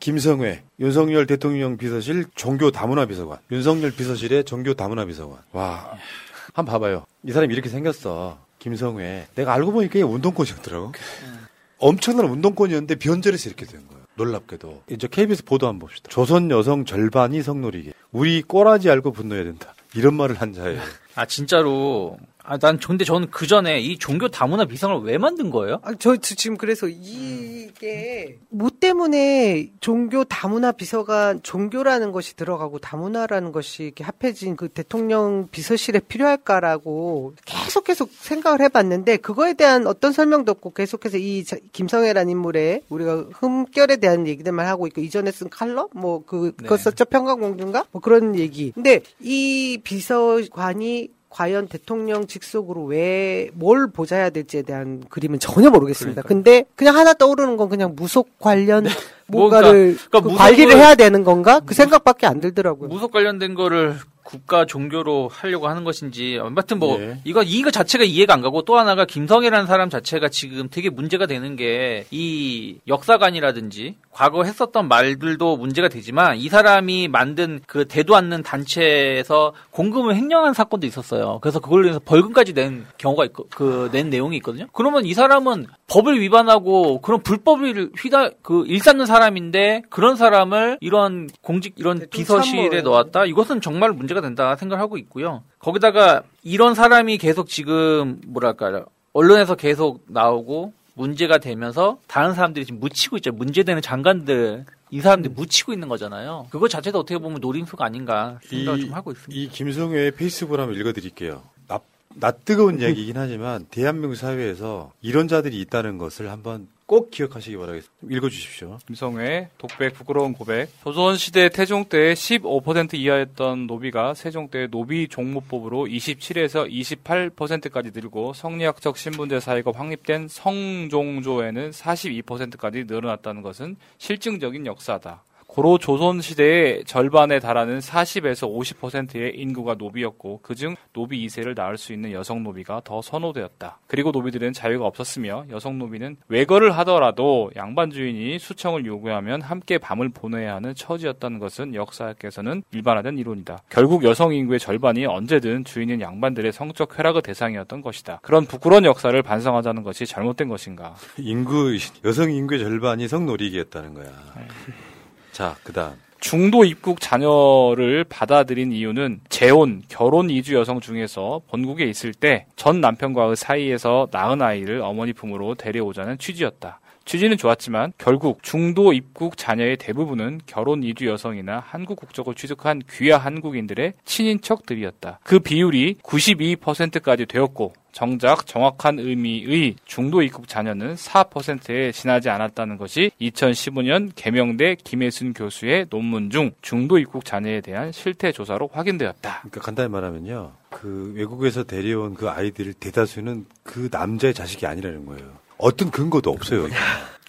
김성회 윤석열 대통령 비서실 종교 다문화 비서관. 윤석열 비서실의 종교 다문화 비서관. 와... 한번 봐봐요. 이 사람이 이렇게 생겼어. 김성회. 내가 알고 보니까 운동권이었더라고. 엄청난 운동권이었는데 변절해서 이렇게 된 거예요. 놀랍게도. 이제 케이비에스 보도 한번 봅시다. 조선 여성 절반이 성놀이기. 우리 꼬라지 알고 분노해야 된다. 이런 말을 한 자예요. 아 진짜로. 아, 난 근데 저는 그 전에 이 종교 다문화 비상을 왜 만든 거예요? 아, 저, 저 지금 그래서 이게 뭐 때문에 종교 다문화 비서관 종교라는 것이 들어가고 다문화라는 것이 이렇게 합해진 그 대통령 비서실에 필요할까라고 계속 계속 생각을 해봤는데 그거에 대한 어떤 설명도 없고 계속해서 이 김성회라는 인물의 우리가 흠결에 대한 얘기들만 하고 있고 이전에 쓴 칼럼 뭐 그, 그거 네. 썼죠 평강공주인가 뭐 그런 얘기. 근데 이 비서관이 과연 대통령 직속으로 왜 뭘 보좌해야 될지에 대한 그림은 전혀 모르겠습니다. 그러니까요. 근데 그냥 하나 떠오르는 건 그냥 무속 관련 네. 뭔가를 뭐 그러니까, 그러니까 관리를 해야 되는 건가? 그 무속, 생각밖에 안 들더라고요. 무속 관련된 거를 국가 종교로 하려고 하는 것인지, 아무튼 뭐 네. 이거 이거 자체가 이해가 안 가고, 또 하나가 김성회라는 사람 자체가 지금 되게 문제가 되는 게 이 역사관이라든지 과거 했었던 말들도 문제가 되지만, 이 사람이 만든 그 대도 않는 단체에서 공금을 횡령한 사건도 있었어요. 그래서 그걸로 인해서 벌금까지 낸 경우가 있고, 그 낸 내용이 있거든요. 그러면 이 사람은 법을 위반하고 그런 불법을 휘다 그 일삼는 사람인데, 그런 사람을 이런 공직 이런 비서실에 넣었다. 이것은 정말 문제가 된다 생각하고 있고요. 거기다가 이런 사람이 계속 지금 뭐랄까요, 언론에서 계속 나오고 문제가 되면서 다른 사람들이 지금 묻히고 있죠. 문제되는 장관들, 이 사람들이 음. 묻히고 있는 거잖아요. 그거 자체도 어떻게 보면 노림수가 아닌가 생각을 이, 좀 하고 있습니다. 이 김성회의 페이스북을 한번 읽어드릴게요. 나, 나 뜨거운 이야기이긴 하지만 대한민국 사회에서 이런 자들이 있다는 것을 한번 꼭 기억하시기 바라겠습니다. 읽어주십시오. 김성회, 독백, 부끄러운 고백. 조선시대 태종 때 십오 퍼센트 이하였던 노비가 세종 때 노비 종무법으로 이십칠에서 이십팔 퍼센트까지 늘고, 성리학적 신분제 사회가 확립된 성종조에는 사십이 퍼센트까지 늘어났다는 것은 실증적인 역사다. 고로 조선시대의 절반에 달하는 사십에서 오십 퍼센트의 인구가 노비였고, 그중 노비 이 세를 낳을 수 있는 여성 노비가 더 선호되었다. 그리고 노비들은 자유가 없었으며, 여성 노비는 외거를 하더라도 양반 주인이 수청을 요구하면 함께 밤을 보내야 하는 처지였다는 것은 역사학에서는 일반화된 이론이다. 결국 여성 인구의 절반이 언제든 주인인 양반들의 성적 쾌락의 대상이었던 것이다. 그런 부끄러운 역사를 반성하자는 것이 잘못된 것인가? 인구, 여성 인구의 절반이 성놀이기였다는 거야. 자, 그다음. 중도 입국 자녀를 받아들인 이유는 재혼, 결혼 이주 여성 중에서 본국에 있을 때 전 남편과의 사이에서 낳은 아이를 어머니 품으로 데려오자는 취지였다. 취지는 좋았지만 결국 중도 입국 자녀의 대부분은 결혼 이주 여성이나 한국 국적을 취득한 귀화 한국인들의 친인척들이었다. 그 비율이 구십이 퍼센트까지 되었고, 정작 정확한 의미의 중도 입국 자녀는 사 퍼센트에 지나지 않았다는 것이 이천십오 년 계명대 김혜순 교수의 논문 중 중도 입국 자녀에 대한 실태 조사로 확인되었다. 그러니까 간단히 말하면요, 그 외국에서 데려온 그 아이들 대다수는 그 남자의 자식이 아니라는 거예요. 어떤 근거도 없어요.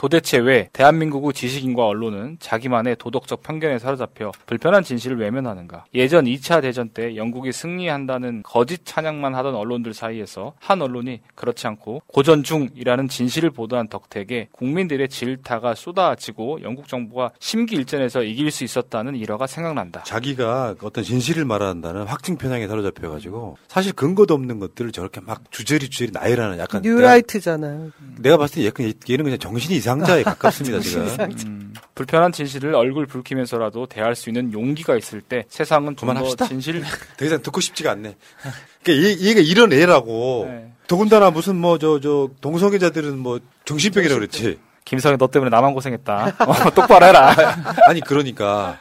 도대체 왜 대한민국의 지식인과 언론은 자기만의 도덕적 편견에 사로잡혀 불편한 진실을 외면하는가? 예전 이 차 대전 때 영국이 승리한다는 거짓 찬양만 하던 언론들 사이에서 한 언론이 그렇지 않고 고전 중이라는 진실을 보도한 덕택에 국민들의 질타가 쏟아지고, 영국 정부가 심기일전에서 이길 수 있었다는 일화가 생각난다. 자기가 어떤 진실을 말한다는 확증 편향에 사로잡혀가지고 사실 근거도 없는 것들을 저렇게 막 주저리 주저리 나열하는, 약간 뉴라이트잖아요. 내가 봤을 때 약간 얘는 그냥 정신이 이상자에 가깝습니다. 지금 음, 불편한 진실을 얼굴 붉히면서라도 대할 수 있는 용기가 있을 때 세상은 좀 더 진실. 더 이상 듣고 싶지가 않네. 그러니까 얘, 얘가 이런 애라고. 네. 더군다나 무슨 뭐 저 저 동성애자들은 뭐 정신병이라 그랬지. 김성회, 너 때문에 나만 고생했다. 어, 똑바로 해라. 아니 그러니까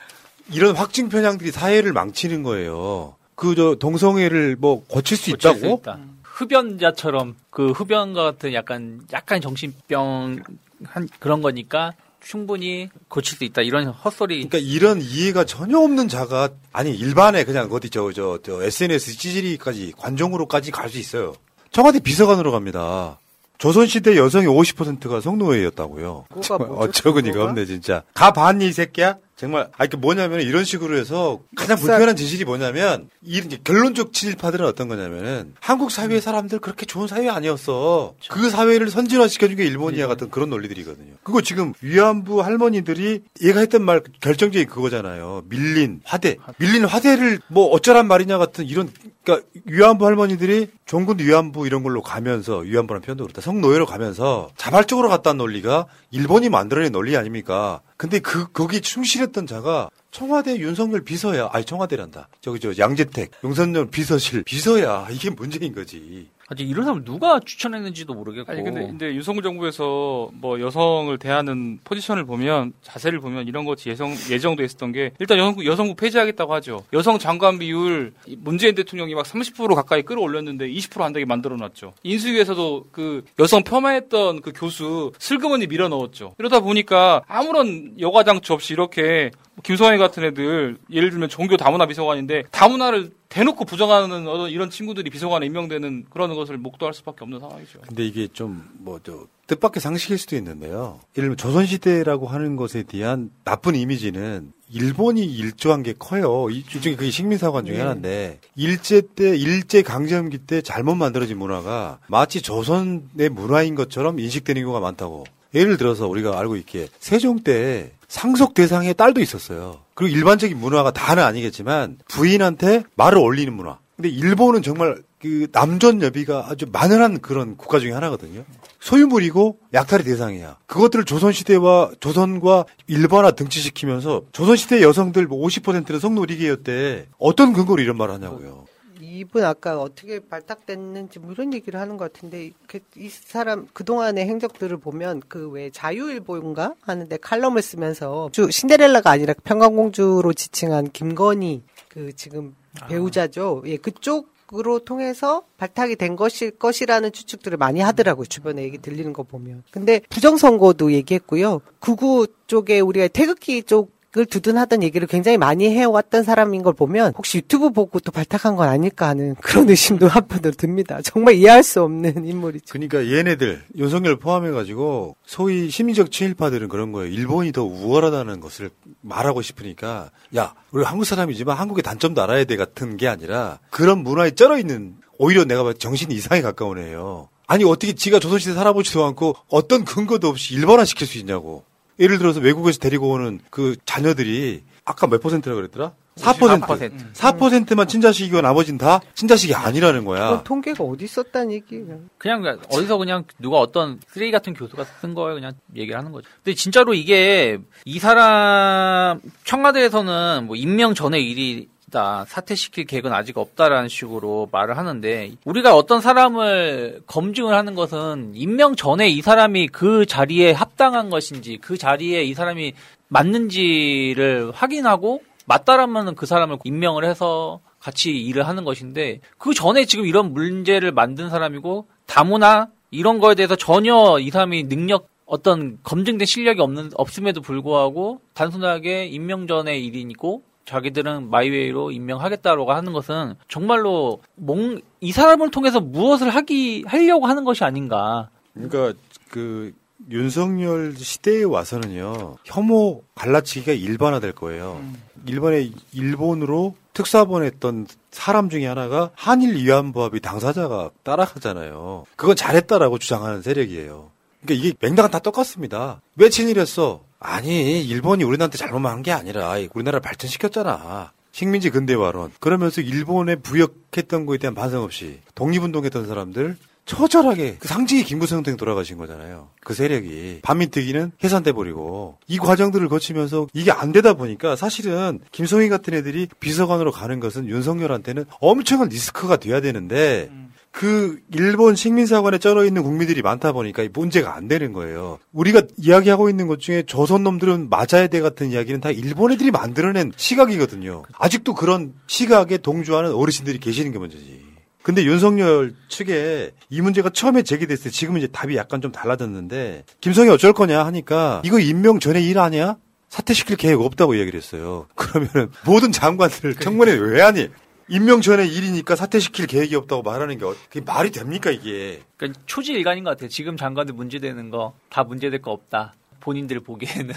이런 확증 편향들이 사회를 망치는 거예요. 그 저 동성애를 뭐 고칠 수 고칠 있다고? 수 있다. 흡연자처럼 그 흡연과 같은 약간 약간 정신병 한 그런 거니까 충분히 고칠 수 있다, 이런 헛소리. 그러니까 이런 이해가 전혀 없는 자가, 아니 일반에 그냥 어디 저 저 저 에스엔에스 찌질이까지 관종으로까지 갈 수 있어요. 청와대 비서관으로 갑니다. 조선시대 여성의 오십 퍼센트가 성노예였다고요. 어처구니가 없네 진짜. 가봤니 이 새끼야? 정말. 아, 이게 뭐냐면 이런 식으로 해서 가장 불편한 진실이 뭐냐면, 이런 결론적 친일파들은 어떤 거냐면은 한국 사회 사람들 그렇게 좋은 사회 아니었어. 그 사회를 선진화시켜준 게 일본이야 같은 그런 논리들이거든요. 그거 지금 위안부 할머니들이 얘가 했던 말 결정적인 그거잖아요. 밀린 화대. 밀린 화대를 뭐 어쩌란 말이냐 같은 이런. 그러니까 위안부 할머니들이 종군 위안부 이런 걸로 가면서, 위안부라는 표현도 그렇다, 성노예로 가면서 자발적으로 갔다는 논리가 일본이 만들어낸 논리 아닙니까? 근데 그 거기 충실했던 자가 청와대 윤석열 비서야. 아니 청와대란다. 저기 저 양재택 윤석열 비서실 비서야. 이게 문제인 거지. 아니 이런 사람 누가 추천했는지도 모르겠고. 아니 근데, 근데 윤석열 정부에서 뭐 여성을 대하는 포지션을 보면, 자세를 보면 이런 것이 예정 예정돼 있었던 게, 일단 여성국 여성국 폐지하겠다고 하죠. 여성 장관 비율 문재인 대통령이 막 삼십 퍼센트 가까이 끌어올렸는데 이십 퍼센트 안 되게 만들어놨죠. 인수위에서도 그 여성 폄하했던 그 교수 슬그머니 밀어넣었죠. 이러다 보니까 아무런 여과장치 없이 이렇게 김성회 같은 애들, 예를 들면 종교 다문화 비서관인데 다문화를 대놓고 부정하는 어떤 이런 친구들이 비서관에 임명되는 그런 것을 목도할 수밖에 없는 상황이죠. 근데 이게 좀 뭐 저 뜻밖의 상식일 수도 있는데요. 예를 들면 조선시대라고 하는 것에 대한 나쁜 이미지는 일본이 일조한 게 커요. 이 중에 그게 식민사관 중에 네. 하나인데 일제 때 일제 강점기 때 잘못 만들어진 문화가 마치 조선의 문화인 것처럼 인식되는 경우가 많다고. 예를 들어서 우리가 알고 있기에 세종 때 상속 대상의 딸도 있었어요. 그리고 일반적인 문화가 다는 아니겠지만 부인한테 말을 올리는 문화. 근데 일본은 정말 그 남존 여비가 아주 만연한 그런 국가 중에 하나거든요. 소유물이고 약탈의 대상이야. 그것들을 조선시대와 조선과 일본화 등치시키면서 조선시대 여성들 오십 퍼센트는 성노리개였대. 어떤 근거로 이런 말을 하냐고요. 이분 아까 어떻게 발탁됐는지 뭐 이런 얘기를 하는 것 같은데 이 사람 그동안의 행적들을 보면 그 왜 자유일보인가 하는데 칼럼을 쓰면서 주 신데렐라가 아니라 평강공주로 지칭한 김건희 그 지금 배우자죠. 아. 예, 그쪽으로 통해서 발탁이 된 것일 것이라는 추측들을 많이 하더라고요. 주변에 얘기 들리는 거 보면. 근데 부정선거도 얘기했고요. 구구 쪽에 우리가 태극기 쪽 그걸 두둔하던 얘기를 굉장히 많이 해왔던 사람인 걸 보면 혹시 유튜브 보고 또 발탁한 건 아닐까 하는 그런 의심도 한편으로 듭니다. 정말 이해할 수 없는 인물이죠. 그러니까 얘네들 윤석열 포함해가지고 소위 심리적 친일파들은 그런 거예요. 일본이 더 우월하다는 것을 말하고 싶으니까 야 우리 한국 사람이지만 한국의 단점도 알아야 돼 같은 게 아니라 그런 문화에 쩔어있는 오히려 내가 봐도 정신 이상에 가까운 애예요. 아니 어떻게 지가 조선시대 살아보지도 않고 어떤 근거도 없이 일본화시킬 수 있냐고. 예를 들어서 외국에서 데리고 오는 그 자녀들이 아까 몇 퍼센트라고 그랬더라? 사 퍼센트. 사 퍼센트만 친자식이건 아버지는 다 친자식이 아니라는 거야. 통계가 어디 있었단 얘기예요. 그냥 어디서 그냥 누가 어떤 쓰레기 같은 교수가 쓴 거예요. 그냥 얘기를 하는 거죠. 근데 진짜로 이게 이 사람 청와대에서는 뭐 임명 전에 일이 다 사퇴시킬 계획은 아직 없다라는 식으로 말을 하는데 우리가 어떤 사람을 검증을 하는 것은 임명 전에 이 사람이 그 자리에 합당한 것인지 그 자리에 이 사람이 맞는지를 확인하고 맞다라면 그 사람을 임명을 해서 같이 일을 하는 것인데 그 전에 지금 이런 문제를 만든 사람이고 다문화 이런 거에 대해서 전혀 이 사람이 능력 어떤 검증된 실력이 없는 없음에도 불구하고 단순하게 임명 전의 일이고 자기들은 마이웨이로 임명하겠다라고 하는 것은 정말로 몽, 이 사람을 통해서 무엇을 하기 하려고 하는 것이 아닌가. 그러니까 그 윤석열 시대에 와서는요. 혐오 갈라치기가 일반화될 거예요. 음. 일본의 일본으로 특사본했던 사람 중에 하나가 한일 위안부합의 당사자가 따라가잖아요. 그건 잘했다라고 주장하는 세력이에요. 그러니까 이게 맥락은 다 똑같습니다. 왜 친일했어? 아니 일본이 우리나라한테 잘못만 한 게 아니라 우리나라를 발전시켰잖아. 식민지 근대화론. 그러면서 일본에 부역했던 거에 대한 반성 없이 독립운동했던 사람들 처절하게 그 상징이 김구성 등 돌아가신 거잖아요. 그 세력이 반민특위는 해산돼버리고 이 과정들을 거치면서 이게 안 되다 보니까 사실은 김성회 같은 애들이 비서관으로 가는 것은 윤석열한테는 엄청난 리스크가 돼야 되는데 음. 그 일본 식민사관에 쩔어있는 국민들이 많다 보니까 문제가 안 되는 거예요. 우리가 이야기하고 있는 것 중에 조선놈들은 맞아야 돼 같은 이야기는 다 일본 애들이 만들어낸 시각이거든요. 아직도 그런 시각에 동조하는 어르신들이 계시는 게 문제지. 근데 윤석열 측에 이 문제가 처음에 제기됐을 때 지금은 이제 답이 약간 좀 달라졌는데 김성회 어쩔 거냐 하니까 이거 임명 전에 일 아니야? 사퇴시킬 계획 없다고 이야기를 했어요. 그러면은 모든 장관들 청문회 왜 하니? 임명 전에 일이니까 사퇴시킬 계획이 없다고 말하는 게 그게 말이 됩니까 이게? 그러니까 초지일관인 것 같아요. 지금 장관들 문제되는 거 다 문제될 거 없다. 본인들 보기에는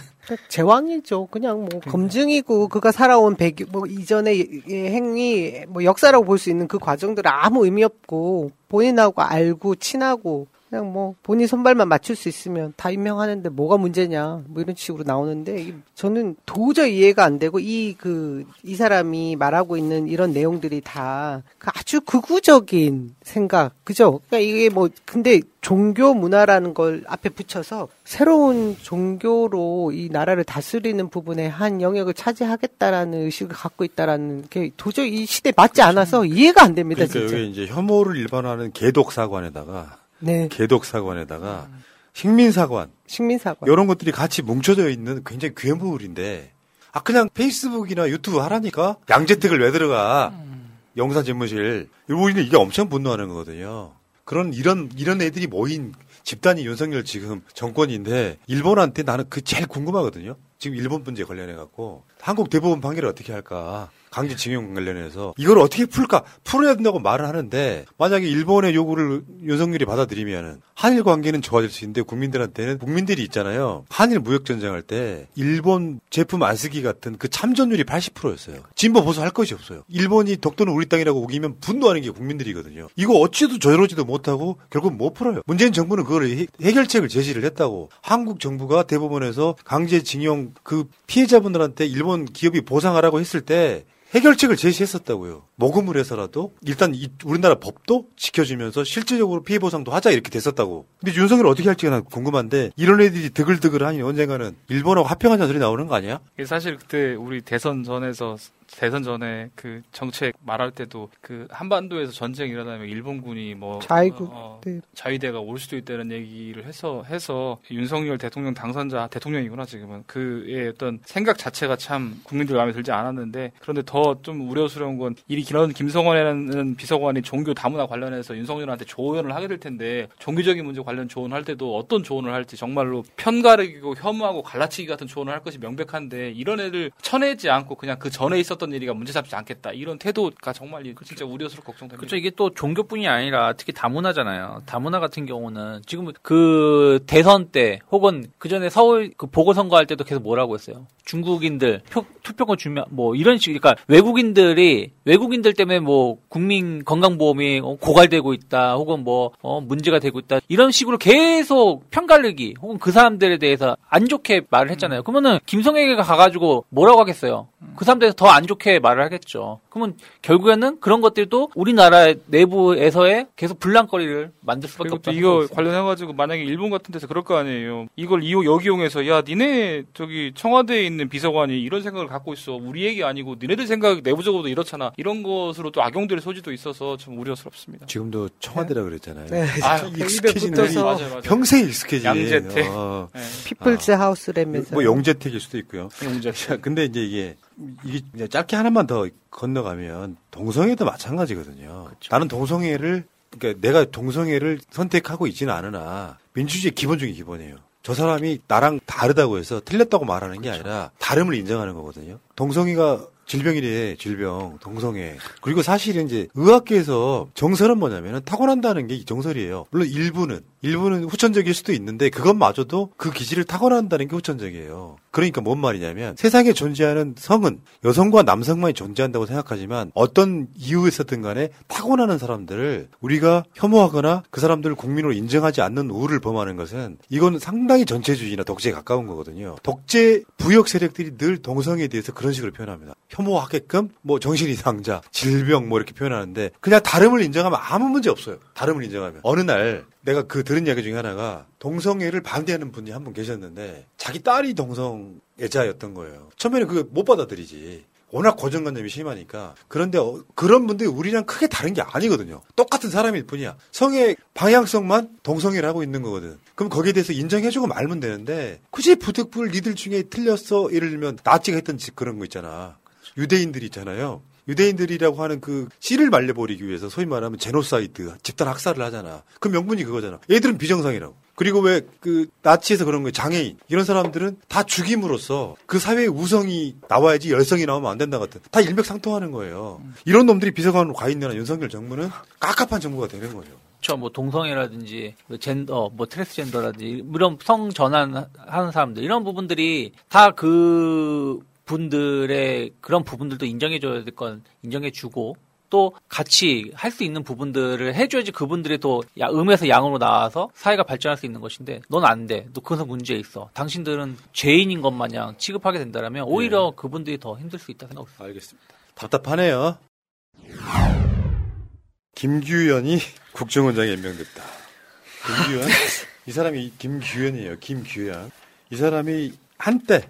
제왕이죠. 그냥 뭐 검증이고 그가 살아온 배경, 뭐 이전의 행위, 뭐 역사라고 볼 수 있는 그 과정들 아무 의미 없고 본인하고 알고 친하고 그냥 뭐 본인 손발만 맞출 수 있으면 다 임명하는데 뭐가 문제냐 뭐 이런 식으로 나오는데 저는 도저히 이해가 안 되고 이 그 이 사람이 말하고 있는 이런 내용들이 다 아주 극우적인 생각 그죠? 그러니까 이게 뭐 근데 종교 문화라는 걸 앞에 붙여서 새로운 종교로 이 나라를 다스리는 부분에 한 영역을 차지하겠다라는 의식을 갖고 있다라는 게 도저히 이 시대에 맞지 않아서 이해가 안 됩니다. 그러니까 진짜. 여기 이제 혐오를 일반화하는 개독사관에다가 네. 개독사관에다가 식민사관, 식민사관 이런 것들이 같이 뭉쳐져 있는 굉장히 괴물인데 아 그냥 페이스북이나 유튜브 하라니까 양재택을 왜 들어가 음. 영사진무실 우리는 이게 엄청 분노하는 거거든요. 그런 이런 이런 애들이 모인 집단이 윤석열 지금 정권인데 일본한테 나는 그 제일 궁금하거든요. 지금 일본 문제 관련해 갖고 한국 대법원 판결을 어떻게 할까? 강제징용 관련해서 이걸 어떻게 풀까, 풀어야 된다고 말을 하는데 만약에 일본의 요구를 윤석열이 받아들이면 한일 관계는 좋아질 수 있는데 국민들한테는, 국민들이 있잖아요. 한일 무역전쟁할 때 일본 제품 안 쓰기 같은 그 참전율이 팔십 퍼센트였어요. 진보 보수 할 것이 없어요. 일본이 독도는 우리 땅이라고 우기면 분노하는 게 국민들이거든요. 이거 어찌도 저러지도 못하고 결국 못 풀어요. 문재인 정부는 그걸 해, 해결책을 제시를 했다고. 한국 정부가 대법원에서 강제징용 그 피해자분들한테 일본 기업이 보상하라고 했을 때 해결책을 제시했었다고요. 모금을 해서라도 일단 이 우리나라 법도 지켜주면서 실질적으로 피해보상도 하자 이렇게 됐었다고. 근데 윤석열 어떻게 할지 난 궁금한데 이런 애들이 드글드글하니 언젠가는 일본하고 합병하자는 소리 나오는 거 아니야? 사실 그때 우리 대선 전에서 대선 전에 그 정책 말할 때도 그 한반도에서 전쟁 일어나면 일본군이 뭐 자위국 어, 어, 자위대가 올 수도 있다는 얘기를 해서 해서 윤석열 대통령 당선자, 대통령이구나 지금은, 그의 어떤 생각 자체가 참 국민들 마음에 들지 않았는데, 그런데 더 좀 우려스러운 건 일이 길어진 김성원이라는 비서관이 종교 다문화 관련해서 윤석열한테 조언을 하게 될 텐데 종교적인 문제 관련 조언할 때도 어떤 조언을 할지 정말로 편가르기고 혐오하고 갈라치기 같은 조언을 할 것이 명백한데 이런 애들 쳐내지 않고 그냥 그 전에 있었던 어떤 일이가 문제 삼지 않겠다 이런 태도가 정말 진짜 우려스럽고 걱정됩니다. 그렇죠. 이게 또 종교뿐이 아니라 특히 다문화잖아요. 다문화 같은 경우는 지금 그 대선 때 혹은 그 전에 서울 그 보궐선거 할 때도 계속 뭐라고 했어요. 중국인들 표, 투표권 주면 뭐 이런 식, 그러니까 외국인들이 외국인들 때문에 뭐 국민 건강보험이 고갈되고 있다 혹은 뭐 어, 문제가 되고 있다 이런 식으로 계속 편가르기 혹은 그 사람들에 대해서 안 좋게 말을 했잖아요. 음. 그러면은 김성회가 가가지고 뭐라고 하겠어요? 음. 그 사람들에서 더 안 좋게 말을 하겠죠. 그러면 결국에는 그런 것들도 우리나라 내부에서의 계속 불란거리를 만들 수밖에 없다. 이거 관련해가지고 만약에 일본 같은 데서 그럴 거 아니에요. 이걸 이용, 역이용해서 야 니네 저기 청와대에 있는 비서관이 이런 생각을 갖고 있어. 우리 얘기 아니고 니네들 생각 내부적으로도 이렇잖아. 이런 것으로 또 악용될 소지도 있어서 좀 우려스럽습니다. 지금도 청와대라고 그랬잖아요. 네. 아, 익숙해지는 일이 평생 익숙해지는. 양재택. 어. 네. 피플즈 아. 하우스라면서. 뭐 영재택일 수도 있고요. 영재택. 근데 이제 이게 이게 그냥 짧게 하나만 더 건너가면 동성애도 마찬가지거든요. 그쵸. 나는 동성애를, 그러니까 내가 동성애를 선택하고 있지는 않으나 민주주의의 기본적인 기본이에요. 저 사람이 나랑 다르다고 해서 틀렸다고 말하는 그쵸. 게 아니라 다름을 인정하는 거거든요. 동성애가 질병이래, 질병, 동성애. 그리고 사실은 이제 의학계에서 정설은 뭐냐면은 타고난다는 게 정설이에요. 물론 일부는, 일부는 후천적일 수도 있는데 그것마저도 그 기질을 타고난다는 게 후천적이에요. 그러니까 뭔 말이냐면 세상에 존재하는 성은 여성과 남성만이 존재한다고 생각하지만 어떤 이유에서든 간에 타고나는 사람들을 우리가 혐오하거나 그 사람들을 국민으로 인정하지 않는 우를 범하는 것은 이건 상당히 전체주의나 독재에 가까운 거거든요. 독재 부역 세력들이 늘 동성애에 대해서 그런 식으로 표현합니다. 혐오하게끔 뭐 정신이상자, 질병 뭐 이렇게 표현하는데 그냥 다름을 인정하면 아무 문제 없어요. 다름을 인정하면. 어느 날 내가 그 들은 이야기 중에 하나가 동성애를 반대하는 분이 한 분 계셨는데 자기 딸이 동성애자였던 거예요. 처음에는 그거 못 받아들이지. 워낙 고정관념이 심하니까. 그런데 어, 그런 분들이 우리랑 크게 다른 게 아니거든요. 똑같은 사람일 뿐이야. 성의 방향성만 동성애를 하고 있는 거거든. 그럼 거기에 대해서 인정해주고 말면 되는데 굳이 부득불 니들 중에 틀렸어. 예를 들면 나치가 했던 그런 거 있잖아. 유대인들이 있잖아요. 유대인들이라고 하는 그 씨를 말려버리기 위해서 소위 말하면 제노사이드, 집단 학살을 하잖아. 그 명분이 그거잖아. 얘들은 비정상이라고. 그리고 왜 그 나치에서 그런 거예요. 장애인 이런 사람들은 다 죽임으로써 그 사회의 우성이 나와야지 열성이 나오면 안 된다 같은. 다 일맥상통하는 거예요. 이런 놈들이 비서관으로 가 있는 한 윤석열 정부는 깝깝한 정부가 되는 거죠. 그렇죠. 뭐 동성애라든지 젠더, 뭐 트랜스젠더라든지 이런 성 전환하는 사람들 이런 부분들이 다 그 분들의 그런 부분들도 인정해줘야 될 건 인정해주고 또 같이 할 수 있는 부분들을 해줘야지 그분들이 또 음에서 양으로 나와서 사회가 발전할 수 있는 것인데 넌 안 돼. 너 그것은 문제 있어. 당신들은 죄인인 것 마냥 취급하게 된다면 오히려 네. 그분들이 더 힘들 수 있다 생각합니다. 알겠습니다. 답답하네요. 김규현이 국정원장에 임명됐다. 김규현? 이 사람이 김규현이에요. 김규현. 이 사람이 한때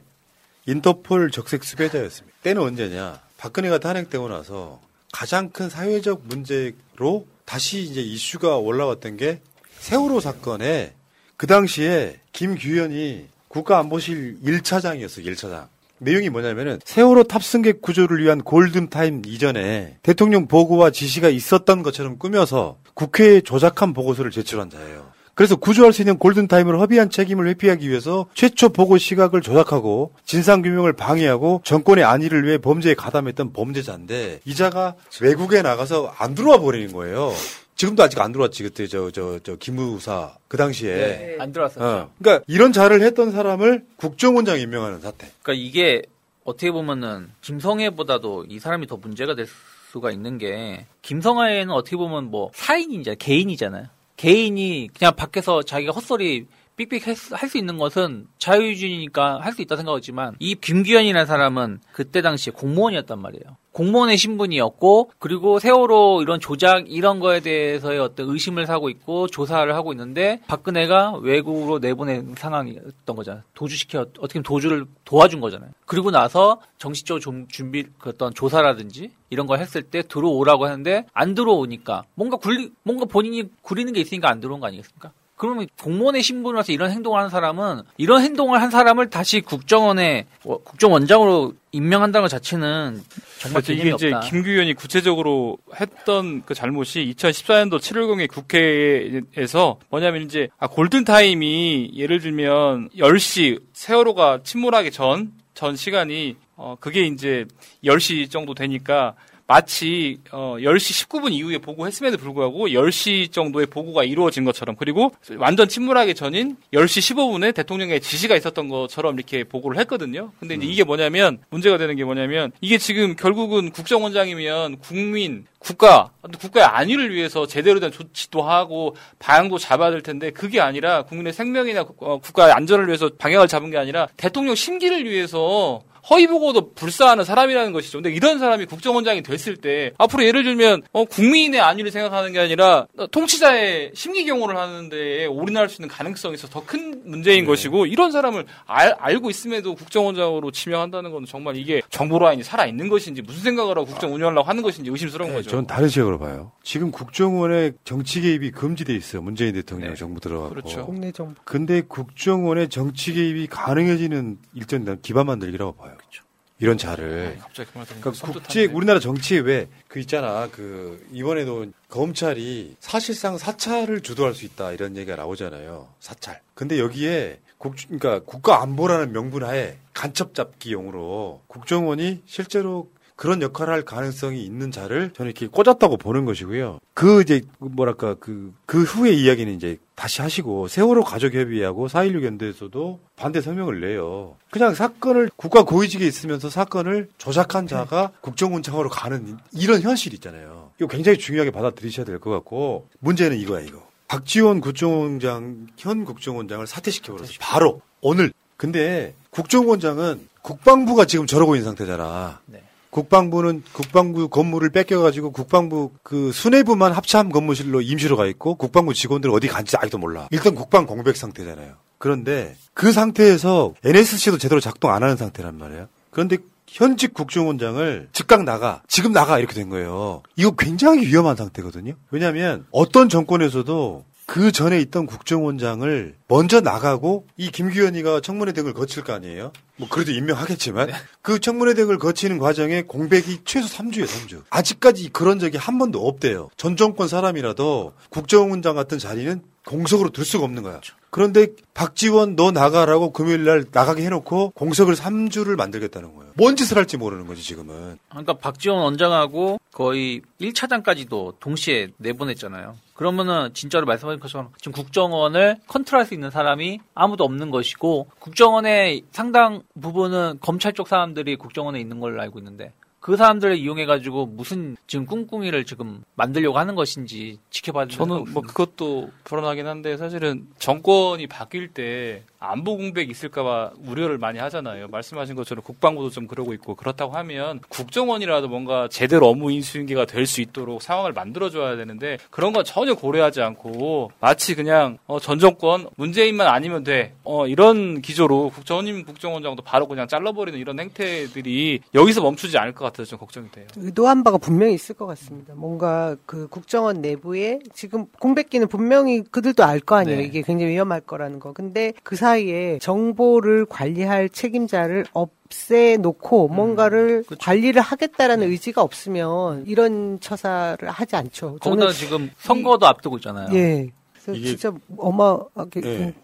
인터폴 적색 수배자였습니다. 때는 언제냐? 박근혜가 탄핵되고 나서 가장 큰 사회적 문제로 다시 이제 이슈가 올라왔던 게 세월호 사건에 그 당시에 김규현이 국가안보실 일 차장이었어요. 일 차장. 내용이 뭐냐면은 세월호 탑승객 구조를 위한 골든타임 이전에 대통령 보고와 지시가 있었던 것처럼 꾸며서 국회에 조작한 보고서를 제출한 자예요. 그래서 구조할 수 있는 골든타임을 허비한 책임을 회피하기 위해서 최초 보고 시각을 조작하고 진상규명을 방해하고 정권의 안위를 위해 범죄에 가담했던 범죄자인데 이자가 외국에 나가서 안 들어와 버리는 거예요. 지금도 아직 안 들어왔지. 그때 저 저 저 기무사 그 당시에 네, 안 들어왔었죠. 어. 그러니까 이런 자를 했던 사람을 국정원장 임명하는 사태. 그러니까 이게 어떻게 보면은 김성회보다도 이 사람이 더 문제가 될 수가 있는 게 김성회는 어떻게 보면 뭐 사인이잖아요. 개인이잖아요. 개인이 그냥 밖에서 자기가 헛소리 삑삑 할 수 있는 것은 자유주의니까 할 수 있다 생각하지만 이 김규현이라는 사람은 그때 당시에 공무원이었단 말이에요. 공무원의 신분이었고 그리고 세월호 이런 조작 이런 거에 대해서의 어떤 의심을 사고 있고 조사를 하고 있는데 박근혜가 외국으로 내보낸 상황이었던 거잖아요. 도주시켜 어떻게 보면 도주를 도와준 거잖아요. 그리고 나서 정식적으로 좀 준비 그 어떤 조사라든지 이런 걸 했을 때 들어오라고 하는데 안 들어오니까 뭔가 굴리 뭔가 본인이 구리는 게 있으니까 안 들어온 거 아니겠습니까? 그러면 공무원의 신분으로서 이런 행동을 하는 사람은 이런 행동을 한 사람을 다시 국정원에 국정원장으로 임명한다는 것 자체는 정말 이게 이제 없다. 김규현이 구체적으로 했던 그 잘못이 이천십사 년도 칠월 공일 국회에서 뭐냐면 이제 아 골든 타임이 예를 들면 열 시 세월호가 침몰하기 전 전 시간이 어 그게 이제 열 시 정도 되니까. 마치 어, 열 시 십구 분 이후에 보고했음에도 불구하고 열 시 정도의 보고가 이루어진 것처럼 그리고 완전 침몰하기 전인 열 시 십오 분에 대통령의 지시가 있었던 것처럼 이렇게 보고를 했거든요. 근데 이제 이게 뭐냐면 문제가 되는 게 뭐냐면 이게 지금 결국은 국정원장이면 국민, 국가, 국가의 안위를 위해서 제대로 된 조치도 하고 방향도 잡아야 될 텐데 그게 아니라 국민의 생명이나 국가의 안전을 위해서 방향을 잡은 게 아니라 대통령 심기를 위해서 허위보고도 불사하는 사람이라는 것이죠. 근데 이런 사람이 국정원장이 됐을 때 앞으로 예를 들면 어, 국민의 안위를 생각하는 게 아니라 통치자의 심리경호를 하는 데에 올인할 수 있는 가능성이 있어서 더 큰 문제인 네. 것이고 이런 사람을 알, 알고 있음에도 국정원장으로 지명한다는 건 정말 이게 정보라인이 살아있는 것인지 무슨 생각을 하고 국정 운영하려고 하는 것인지 의심스러운 네, 거죠. 저는 다른 시각으로 봐요. 지금 국정원의 정치 개입이 금지돼 있어요. 문재인 대통령 네. 정부 들어가고. 그렇죠. 국내 정부. 근데 국정원의 정치 개입이 가능해지는 일정 기반 만들기라고 봐요. 그렇죠. 이런 자를 아, 갑자기 그러니까 국제 우리나라 정치에 왜 그 있잖아 그 이번에도 검찰이 사실상 사찰을 주도할 수 있다 이런 얘기가 나오잖아요. 사찰. 근데 여기에 국 그러니까 국가 안보라는 명분하에 간첩 잡기용으로 국정원이 실제로 그런 역할을 할 가능성이 있는 자를 저는 이렇게 꽂았다고 보는 것이고요. 그 이제 뭐랄까 그 그 후의 이야기는 이제. 다시 하시고 세월호 가족협의회하고 사 일육 연대에서도 반대 성명을 내요. 그냥 사건을 국가 고위직에 있으면서 사건을 조작한 자가 국정원장으로 가는 이런 현실 있잖아요. 이거 굉장히 중요하게 받아들이셔야 될 것 같고 문제는 이거야 이거. 박지원 국정원장 현 국정원장을 사퇴시켜버렸어. 바로 오늘. 근데 국정원장은 국방부가 지금 저러고 있는 상태잖아. 네. 국방부는 국방부 건물을 뺏겨가지고 국방부 그 수뇌부만 합참 건무실로 임시로 가 있고 국방부 직원들 어디 간지 아직도 몰라. 일단 국방 공백 상태잖아요. 그런데 그 상태에서 엔에스씨도 제대로 작동 안 하는 상태란 말이에요. 그런데 현직 국정원장을 즉각 나가, 지금 나가 이렇게 된 거예요. 이거 굉장히 위험한 상태거든요. 왜냐하면 어떤 정권에서도 그 전에 있던 국정원장을 먼저 나가고 이 김규현이가 청문회 등을 거칠 거 아니에요? 뭐 그래도 임명하겠지만 네. 그 청문회 등을 거치는 과정에 공백이 최소 삼 주예요. 삼 주. 아직까지 그런 적이 한 번도 없대요. 전 정권 사람이라도 국정원장 같은 자리는 공석으로 둘 수가 없는 거야. 그렇죠. 그런데 박지원 너 나가라고 금요일날 나가게 해놓고 공석을 삼 주를 만들겠다는 거예요. 뭔 짓을 할지 모르는 거지 지금은. 그러니까 박지원 원장하고 거의 일 차장까지도 동시에 내보냈잖아요. 그러면은 진짜로 말씀하신 것처럼 지금 국정원을 컨트롤할 수 있는 사람이 아무도 없는 것이고 국정원의 상당 부분은 검찰 쪽 사람들이 국정원에 있는 걸로 알고 있는데 그 사람들을 이용해가지고 무슨 지금 꿍꿍이를 지금 만들려고 하는 것인지 지켜봐야 되는 저는 뭐 그것도 불안하긴 한데 사실은 정권이 바뀔 때 안보 공백이 있을까봐 우려를 많이 하잖아요. 말씀하신 것처럼 국방부도 좀 그러고 있고 그렇다고 하면 국정원이라도 뭔가 제대로 업무 인수인계가 될 수 있도록 상황을 만들어줘야 되는데 그런 건 전혀 고려하지 않고 마치 그냥 어, 전 정권 문재인만 아니면 돼. 어, 이런 기조로 전임 국정원장도 바로 그냥 잘라버리는 이런 행태들이 여기서 멈추지 않을 것 같아요. 좀 걱정이 돼요. 의도한 바가 분명히 있을 것 같습니다. 뭔가 그 국정원 내부에 지금 공백기는 분명히 그들도 알 거 아니에요. 네. 이게 굉장히 위험할 거라는 거. 근데 그 사이에 정보를 관리할 책임자를 업 없애놓고 뭔가를 음, 그렇죠. 관리를 하겠다라는 네. 의지가 없으면 이런 처사를 하지 않죠. 거기다가 지금 선거도 이, 앞두고 있잖아요. 예. 이게 진짜 어마 네.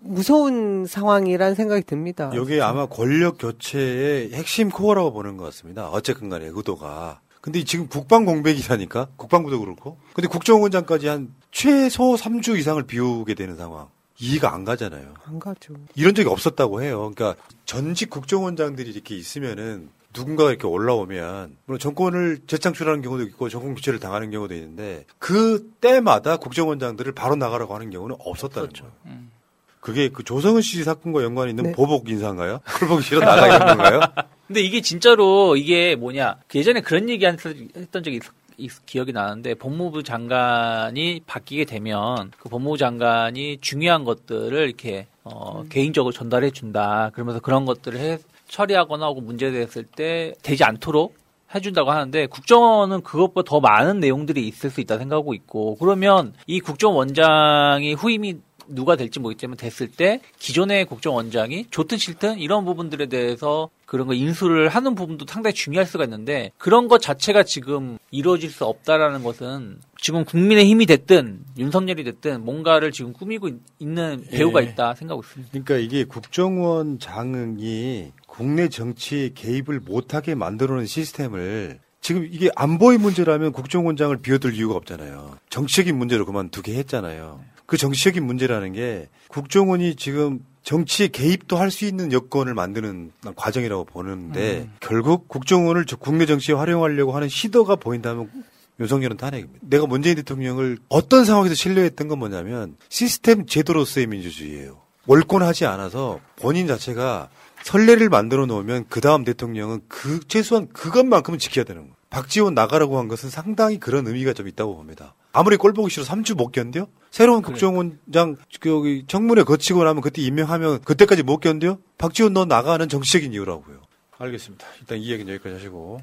무서운 상황이란 생각이 듭니다. 여기 아마 권력 교체의 핵심 코어라고 보는 것 같습니다. 어쨌든 간에 의도가. 근데 지금 국방 공백이라니까 국방부도 그렇고. 근데 국정원장까지 한 최소 삼 주 이상을 비우게 되는 상황. 이해가 안 가잖아요. 안 가죠. 이런 적이 없었다고 해요. 그러니까 전직 국정원장들이 이렇게 있으면은 누군가가 이렇게 올라오면 물론 정권을 재창출하는 경우도 있고 정권 교체를 당하는 경우도 있는데 그 때마다 국정원장들을 바로 나가라고 하는 경우는 없었다는 그렇죠. 거예요. 음. 그게 그 조성은 씨 사건과 연관이 있는 네. 보복 인사인가요? 보복 실어 나가는 건가요? 근데 이게 진짜로 이게 뭐냐 예전에 그런 얘기 했던 적이 있었. 기억이 나는데 법무부 장관이 바뀌게 되면 그 법무부 장관이 중요한 것들을 이렇게 어, 음. 개인적으로 전달해 준다. 그러면서 그런 것들을 해, 처리하거나 하고 문제됐을 때 되지 않도록 해준다고 하는데 국정원은 그것보다 더 많은 내용들이 있을 수 있다 생각하고 있고 그러면 이 국정원장이 후임이 누가 될지 모르겠지만 됐을 때 기존의 국정원장이 좋든 싫든 이런 부분들에 대해서 그런 거 인수를 하는 부분도 상당히 중요할 수가 있는데 그런 것 자체가 지금 이루어질 수 없다라는 것은 지금 국민의힘이 됐든 윤석열이 됐든 뭔가를 지금 꾸미고 있는 배우가 예. 있다 생각하고 있습니다. 그러니까 이게 국정원장이 국내 정치에 개입을 못하게 만들어놓은 시스템을 지금 이게 안보의 문제라면 국정원장을 비워둘 이유가 없잖아요. 정치적인 문제로 그만두게 했잖아요. 네. 그 정치적인 문제라는 게 국정원이 지금 정치에 개입도 할 수 있는 여건을 만드는 과정이라고 보는데 음. 결국 국정원을 국내 정치에 활용하려고 하는 시도가 보인다면 윤석열은 탄핵입니다. 내가 문재인 대통령을 어떤 상황에서 신뢰했던 건 뭐냐면 시스템 제도로서의 민주주의예요. 월권하지 않아서 본인 자체가 선례를 만들어 놓으면 그 다음 대통령은 그 최소한 그것만큼은 지켜야 되는 거예요. 박지원 나가라고 한 것은 상당히 그런 의미가 좀 있다고 봅니다. 아무리 꼴 보기 싫어 삼 주 못 견뎌? 새로운 국정원장 여기 청문회 거치고 나면 그때 임명하면 그때까지 못 견뎌? 박지원 너 나가는 정치적인 이유라고요. 알겠습니다. 일단 이 얘기는 여기까지 하시고.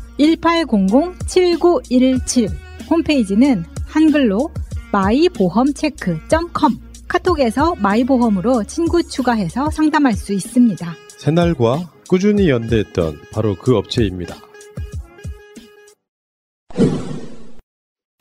일팔공공 칠구일칠 홈페이지는 한글로 마이보험체크 닷 컴 카톡에서 마이보험으로 친구 추가해서 상담할 수 있습니다. 새날과 꾸준히 연대했던 바로 그 업체입니다.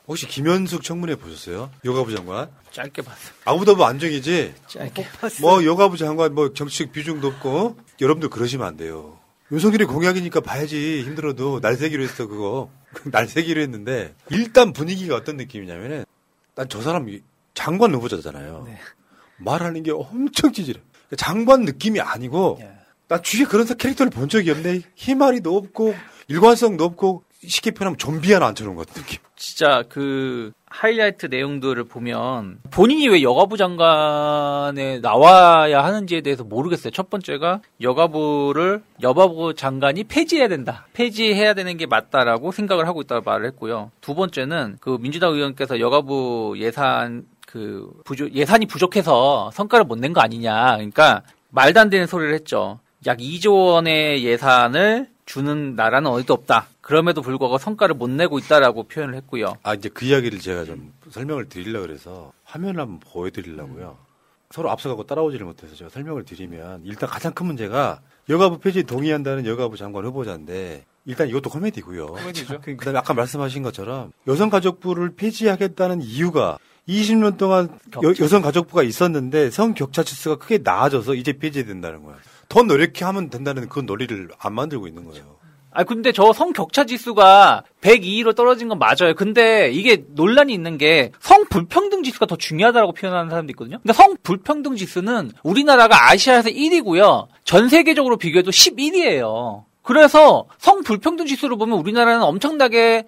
혹시 김현숙 청문회 보셨어요? 여가부 장관? 짧게 봤어요. 아무도 안정이지? 짧게 봤어요. 뭐 여가부 장관 뭐 정치적 비중도 없고 여러분들 그러시면 안 돼요. 윤석열이 공약이니까 봐야지 힘들어도 날새기로 했어 그거 날새기로 했는데 일단 분위기가 어떤 느낌이냐면은 난 저 사람이 장관 후보자잖아요. 네. 말하는 게 엄청 찌질해. 장관 느낌이 아니고 나 주위에 그런 캐릭터를 본 적이 없네. 희말이도 없고 일관성도 없고 쉽게 표현하면 좀비 하나 앉혀놓은 것 같은 느낌. 진짜 그 하이라이트 내용들을 보면 본인이 왜 여가부 장관에 나와야 하는지에 대해서 모르겠어요. 첫 번째가 여가부를 여가부 장관이 폐지해야 된다. 폐지해야 되는 게 맞다라고 생각을 하고 있다고 말을 했고요. 두 번째는 그 민주당 의원께서 여가부 예산 그 부족, 예산이 부족해서 성과를 못 낸 거 아니냐. 그러니까 말도 안 되는 소리를 했죠. 약 이조 원의 예산을 주는 나라는 어디도 없다. 그럼에도 불구하고 성과를 못 내고 있다라고 표현을 했고요. 아 이제 그 이야기를 제가 좀 설명을 드리려고 그래서 화면을 한번 보여드리려고요. 음. 서로 앞서가고 따라오지를 못해서 제가 설명을 드리면 일단 가장 큰 문제가 여가부 폐지에 동의한다는 여가부 장관 후보자인데 일단 이것도 코미디고요. 코미디죠. 그다음에 아까 말씀하신 것처럼 여성가족부를 폐지하겠다는 이유가 이십 년 동안 여, 여성가족부가 있었는데 성격차 지수가 크게 나아져서 이제 폐지된다는 거예요. 더 노력하면 된다는 그 논리를 안 만들고 있는 거예요. 그렇죠. 아 근데 저 성격차 지수가 백이로 떨어진 건 맞아요. 근데 이게 논란이 있는 게 성불평등 지수가 더 중요하다라고 표현하는 사람도 있거든요. 근데 성불평등 지수는 우리나라가 아시아에서 일위고요. 전 세계적으로 비교해도 십일위예요. 그래서 성불평등 지수로 보면 우리나라는 엄청나게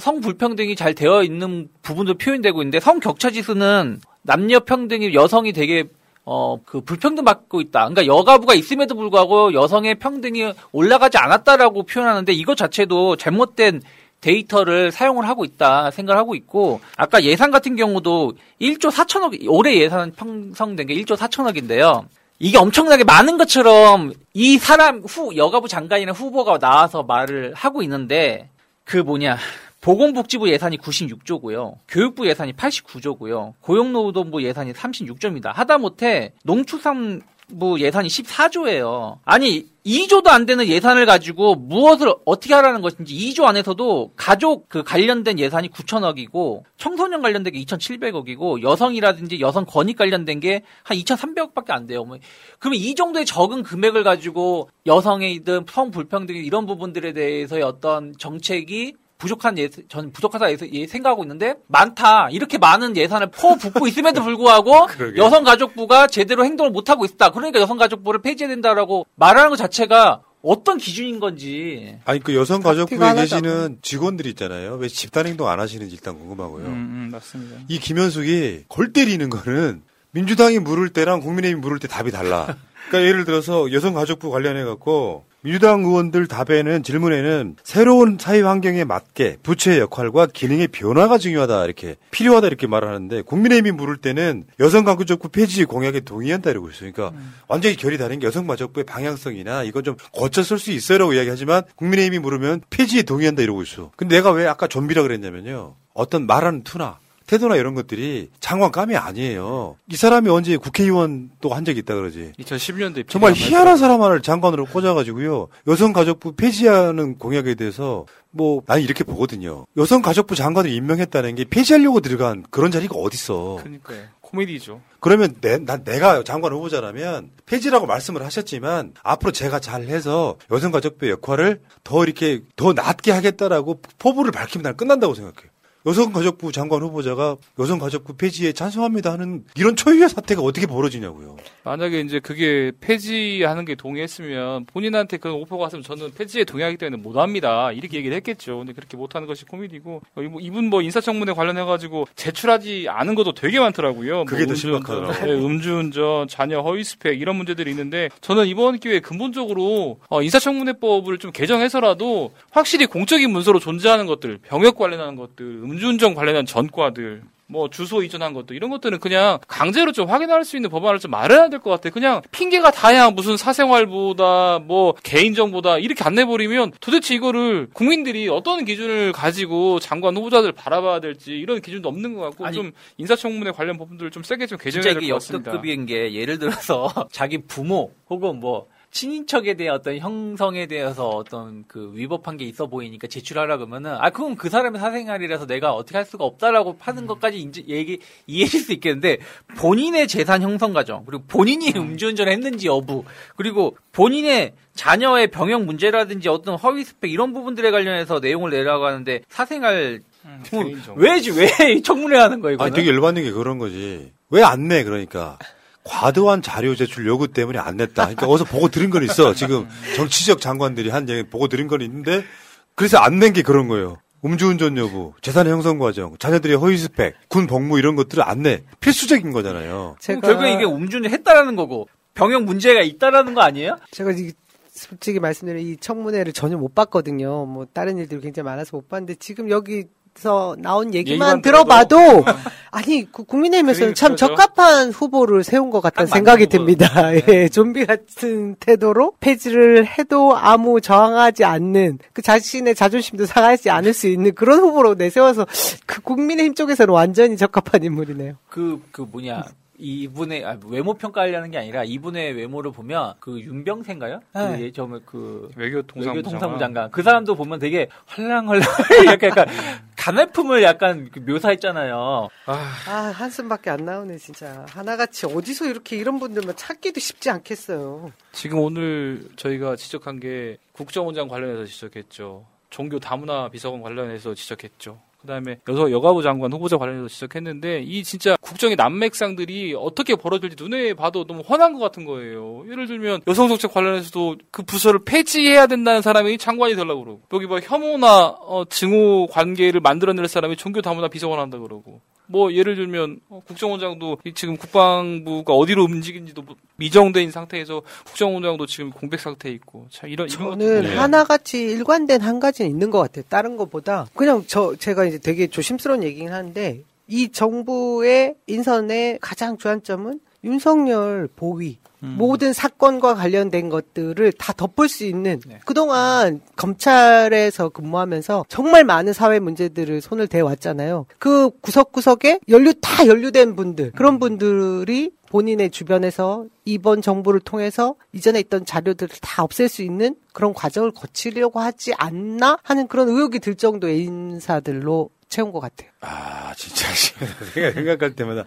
성불평등이 잘 되어 있는 부분도 표현되고 있는데 성격차 지수는 남녀 평등이 여성이 되게 어, 그, 불평등 받고 있다. 그러니까 여가부가 있음에도 불구하고 여성의 평등이 올라가지 않았다라고 표현하는데 이것 자체도 잘못된 데이터를 사용을 하고 있다 생각을 하고 있고, 아까 예산 같은 경우도 일조 사천억, 올해 예산 편성된 게 일조 사천억인데요. 이게 엄청나게 많은 것처럼 이 사람 후 여가부 장관이나 후보가 나와서 말을 하고 있는데, 그 뭐냐 보건복지부 예산이 구십육조고요. 교육부 예산이 팔십구조고요. 고용노동부 예산이 삼십육조입니다. 하다못해 농축산부 예산이 십사조예요. 아니 이조도 안 되는 예산을 가지고 무엇을 어떻게 하라는 것인지, 이조 안에서도 가족 그 관련된 예산이 구천억이고, 청소년 관련된 게 이천칠백억이고, 여성이라든지 여성 권익 관련된 게 한 이천삼백억밖에 안 돼요. 뭐. 그러면 이 정도의 적은 금액을 가지고 여성이든 성불평등 이런 부분들에 대해서의 어떤 정책이 부족한 예, 전 부족하다 예, 생각하고 있는데, 많다. 이렇게 많은 예산을 퍼붓고 있음에도 불구하고 여성가족부가 제대로 행동을 못하고 있다. 그러니까 여성가족부를 폐지해야 된다라고 말하는 것 자체가 어떤 기준인 건지. 아니, 그 여성가족부에 계시는 직원들이 있잖아요. 왜 집단행동 안 하시는지 일단 궁금하고요. 음, 음, 맞습니다. 이 김현숙이 골 때리는 거는 민주당이 물을 때랑 국민의힘이 물을 때 답이 달라. 그러니까 예를 들어서 여성가족부 관련해갖고 민주당 의원들 답에는, 질문에는 새로운 사회 환경에 맞게 부처의 역할과 기능의 변화가 중요하다, 이렇게 필요하다 이렇게 말을 하는데, 국민의힘이 물을 때는 여성가족부 폐지 공약에 동의한다 이러고 있어요. 그러니까 음. 완전히 결이 다른 게, 여성가족부의 방향성이나 이건 좀 고쳐 쓸 수 있어요라고 이야기하지만 국민의힘이 물으면 폐지에 동의한다 이러고 있어. 근데 내가 왜 아까 좀비라 그랬냐면요, 어떤 말하는 투나 태도나 이런 것들이 장관감이 아니에요. 이 사람이 언제 국회의원 또 한 적이 있다 그러지. 이천십년도에 정말 희한한 사람 하나를 장관으로 꽂아가지고요, 여성가족부 폐지하는 공약에 대해서 뭐 난 이렇게 보거든요. 여성가족부 장관을 임명했다는 게 폐지하려고 들어간 그런 자리가 어딨어. 그러니까요. 코미디죠. 그러면 내, 난 내가 장관 후보자라면 폐지라고 말씀을 하셨지만 앞으로 제가 잘해서 여성가족부의 역할을 더 이렇게 더 낮게 하겠다라고 포부를 밝히면 난 끝난다고 생각해요. 여성가족부 장관 후보자가 여성가족부 폐지에 찬성합니다 하는 이런 초유의 사태가 어떻게 벌어지냐고요. 만약에 이제 그게 폐지하는 게 동의했으면, 본인한테 그런 오퍼가 왔으면 저는 폐지에 동의하기 때문에 못합니다 이렇게 얘기를 했겠죠. 근데 그렇게 못하는 것이 코미디고, 이분 뭐 인사청문회 관련해가지고 제출하지 않은 것도 되게 많더라고요. 그게 뭐 더 심각하더라고요. 음주운전, 자녀 허위스펙 이런 문제들이 있는데, 저는 이번 기회에 근본적으로 인사청문회법을 좀 개정해서라도 확실히 공적인 문서로 존재하는 것들, 병역 관련하는 것들, 음주운전 관련한 전과들, 뭐 주소 이전한 것도, 이런 것들은 그냥 강제로 좀 확인할 수 있는 법안을 좀 마련해야 될 것 같아요. 그냥 핑계가 다야 무슨 사생활보다 뭐 개인정보다 이렇게 안 내버리면 도대체 이거를 국민들이 어떤 기준을 가지고 장관 후보자들 바라봐야 될지 이런 기준도 없는 것 같고, 아니, 좀 인사청문회 관련 법들을 좀 세게 좀 개정해야 될 것 같습니다. 진짜 이게 역대급인 게, 예를 들어서 자기 부모 혹은 뭐 친인척에 대한 어떤 형성에 대해서 어떤 그 위법한 게 있어 보이니까 제출하라 그러면은, 아, 그건 그 사람의 사생활이라서 내가 어떻게 할 수가 없다라고 하는 음. 것까지 인지, 얘기, 이해할 수 있겠는데, 본인의 재산 형성 과정, 그리고 본인이 음. 음주운전을 했는지 여부, 그리고 본인의 자녀의 병역 문제라든지 어떤 허위 스펙 이런 부분들에 관련해서 내용을 내라고 하는데, 사생활, 음, 왜지, 왜 청문회 하는 거야, 이거? 아니, 되게 열받는 게 그런 거지. 왜 안 내, 그러니까. 과도한 자료 제출 요구 때문에 안 냈다. 그러니까 어서 보고 들은 건 있어. 지금 정치적 장관들이 한 얘기 보고 들은 건 있는데, 그래서 안 낸 게 그런 거예요. 음주운전 여부, 재산의 형성 과정, 자녀들의 허위 스펙, 군 복무 이런 것들을 안 내. 필수적인 거잖아요. 제가... 결국에 이게 음주운전 했다라는 거고, 병역 문제가 있다라는 거 아니에요? 제가 이게 솔직히 말씀드리면 이 청문회를 전혀 못 봤거든요. 뭐 다른 일들이 굉장히 많아서 못 봤는데, 지금 여기 서 나온 얘기만, 얘기만 들어봐도, 들어도 아니 그 국민의힘에서는 참 그러죠. 적합한 후보를 세운 것 같다는 생각이 후보. 듭니다. 네. 예, 좀비 같은 태도로 폐지를 해도 아무 저항하지 않는, 그 자신의 자존심도 상하지 않을 수 있는 그런 후보로 내세워서, 그 국민의힘 쪽에서는 완전히 적합한 인물이네요. 그그 그 뭐냐 이분의 아, 외모 평가하려는 게 아니라, 이분의 외모를 보면 그 윤병세인가요? 네. 그 정말 그 외교 통상부 장관, 그 사람도 보면 되게 헐랑헐랑 약간, 약간 간헐품을 약간 그 묘사했잖아요. 아. 아, 한숨밖에 안 나오네 진짜. 하나같이 어디서 이렇게 이런 분들만 찾기도 쉽지 않겠어요. 지금 오늘 저희가 지적한 게 국정원장 관련해서 지적했죠. 종교 다문화 비서관 관련해서 지적했죠. 그다음에 여성 여가부 장관 후보자 관련해서 지적했는데, 이 진짜 국정의 난맥상들이 어떻게 벌어질지 눈에 봐도 너무 훤한 것 같은 거예요. 예를 들면 여성정책 관련해서도 그 부서를 폐지해야 된다는 사람이 장관이 되려고 그러고, 여기 뭐 혐오나 어, 증오 관계를 만들어낼 사람이 종교 다문화 비서관 한다 그러고, 뭐 예를 들면 국정원장도 지금 국방부가 어디로 움직인지도 미정된 상태에서 국정원장도 지금 공백 상태에 있고 참 이런 저는 이런 하나같이 일관된 한 가지는 있는 것 같아요. 다른 것보다 그냥 저 제가 이제 되게 조심스러운 얘기긴 한데 이 정부의 인선의 가장 주안점은 윤석열 보위 음. 모든 사건과 관련된 것들을 다 덮을 수 있는 네. 그동안 검찰에서 근무하면서 정말 많은 사회 문제들을 손을 대왔잖아요. 그 구석구석에 연루 다 연루된 분들 그런 분들이 본인의 주변에서 이번 정부를 통해서 이전에 있던 자료들을 다 없앨 수 있는 그런 과정을 거치려고 하지 않나 하는 그런 의혹이 들 정도의 인사들로 채운 것 같아요. 아, 진짜 제가 생각할 때마다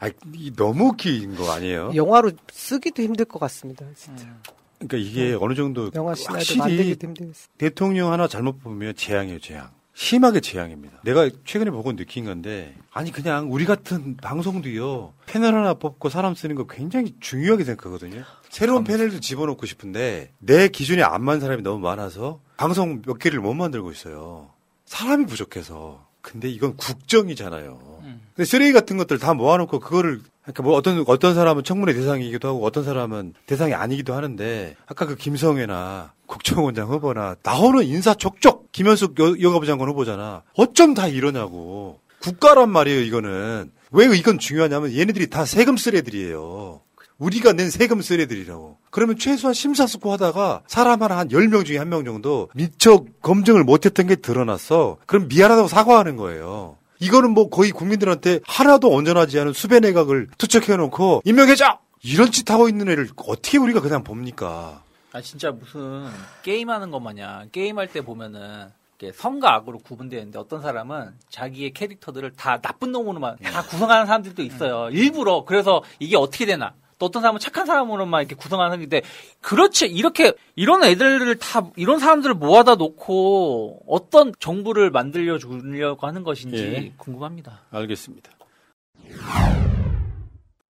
아, 너무 긴 거 아니에요? 영화로 쓰기도 힘들 것 같습니다, 진짜. 음. 그러니까 이게 음. 어느 정도 영화 시나리오 만들기도 힘들었어요. 대통령 하나 잘못 보면 재앙이에요, 재앙. 심하게 재앙입니다. 내가 최근에 보고 느낀 건데 아니 그냥 우리 같은 방송도요 패널 하나 뽑고 사람 쓰는 거 굉장히 중요하게 생각하거든요. 새로운 패널도 집어넣고 싶은데 내 기준에 안 맞는 사람이 너무 많아서 방송 몇 개를 못 만들고 있어요. 사람이 부족해서. 근데 이건 국정이잖아요. 음. 근데 쓰레기 같은 것들 다 모아놓고 그거를 그러니까 뭐 어떤 어떤 사람은 청문회 대상이기도 하고 어떤 사람은 대상이 아니기도 하는데 아까 그 김성회나 국정원장 후보나 나오는 인사 족족 김현숙 여, 여가부 장관 후보잖아. 어쩜 다 이러냐고. 국가란 말이에요. 이거는 왜 이건 중요하냐면 얘네들이 다 세금 쓰레들이에요. 우리가 낸 세금 쓰레들이라고. 그러면 최소한 심사숙고하다가 사람 하나 한 열 명 중에 한 명 정도 미처 검증을 못했던 게 드러났어. 그럼 미안하다고 사과하는 거예요. 이거는 뭐 거의 국민들한테 하나도 온전하지 않은 수배 내각을 투척해놓고 임명해줘! 이런 짓 하고 있는 애를 어떻게 우리가 그냥 봅니까? 아 진짜 무슨 게임하는 것 마냥 게임할 때 보면은 선과 악으로 구분되는데 어떤 사람은 자기의 캐릭터들을 다 나쁜 놈으로만 다 구성하는 사람들도 있어요. 일부러. 그래서 이게 어떻게 되나? 또 어떤 사람은 착한 사람으로만 이렇게 구성하는 건데, 그렇지, 이렇게, 이런 애들을 다, 이런 사람들을 모아다 놓고, 어떤 정부를 만들려 주려고 하는 것인지 예. 궁금합니다. 알겠습니다.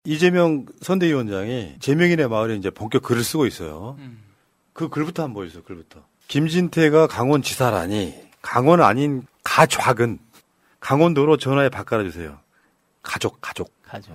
이재명 선대위원장이 재명인의 마을에 이제 본격 글을 쓰고 있어요. 음. 그 글부터 한번 보여주세요, 글부터. 김진태가 강원 지사라니, 강원 아닌 가좌근, 강원도로 전화에 바꿔주세요. 가족, 가족. 가족.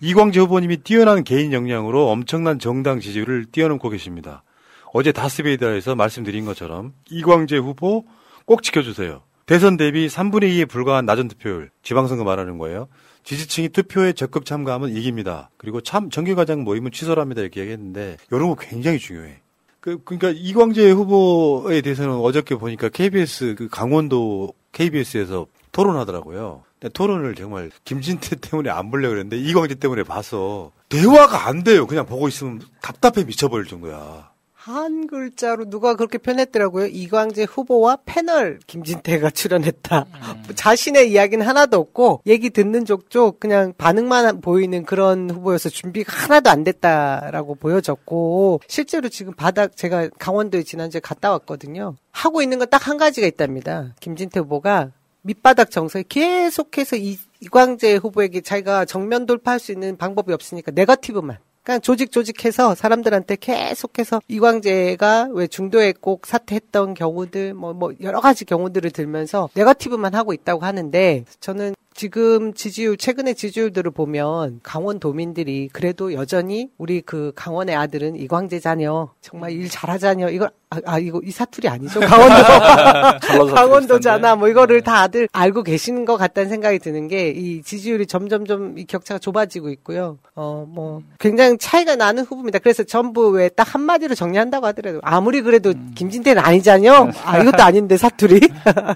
이광재 후보님이 뛰어난 개인 역량으로 엄청난 정당 지지율을 뛰어넘고 계십니다. 어제 다스베이다에서 말씀드린 것처럼 이광재 후보 꼭 지켜주세요. 대선 대비 삼분의 이에 불과한 낮은 투표율, 지방선거 말하는 거예요. 지지층이 투표에 적극 참가하면 이깁니다. 그리고 참 정기과장 모임은 취소합니다 이렇게 얘기했는데 이런 거 굉장히 중요해. 그, 그러니까 이광재 후보에 대해서는 어저께 보니까 케이비에스 그 강원도 케이비에스에서 토론하더라고요. 토론을 정말 김진태 때문에 안 보려고 그랬는데 이광재 때문에 봐서 대화가 안 돼요. 그냥 보고 있으면 답답해 미쳐버릴 정도야. 한 글자로 누가 그렇게 표현했더라고요. 이광재 후보와 패널 김진태가 출연했다. 음. 자신의 이야기는 하나도 없고 얘기 듣는 족족 그냥 반응만 보이는 그런 후보여서 준비가 하나도 안 됐다라고 보여졌고 실제로 지금 바닥 제가 강원도에 지난주에 갔다 왔거든요. 하고 있는 건 딱 한 가지가 있답니다. 김진태 후보가 밑바닥 정서에 계속해서 이, 이광재 후보에게 자기가 정면 돌파할 수 있는 방법이 없으니까 네거티브만. 그러니까 조직 조직해서 사람들한테 계속해서 이광재가 왜 중도에 꼭 사퇴했던 경우들 뭐, 뭐 여러 가지 경우들을 들면서 네거티브만 하고 있다고 하는데 저는 지금 지지율 최근의 지지율들을 보면 강원도민들이 그래도 여전히 우리 그 강원의 아들은 이광재 자녀 정말 일 잘하자녀 이걸 아, 아 이거 이 사투리 아니죠 강원도 강원도잖아 뭐 이거를 다들 알고 계시는 것 같다는 생각이 드는 게 이 지지율이 점점점 이 격차가 좁아지고 있고요. 어 뭐 굉장히 차이가 나는 후보입니다. 그래서 전부 왜 딱 한 마디로 정리한다고 하더라도 아무리 그래도 음. 김진태는 아니자녀 아 이것도 아닌데 사투리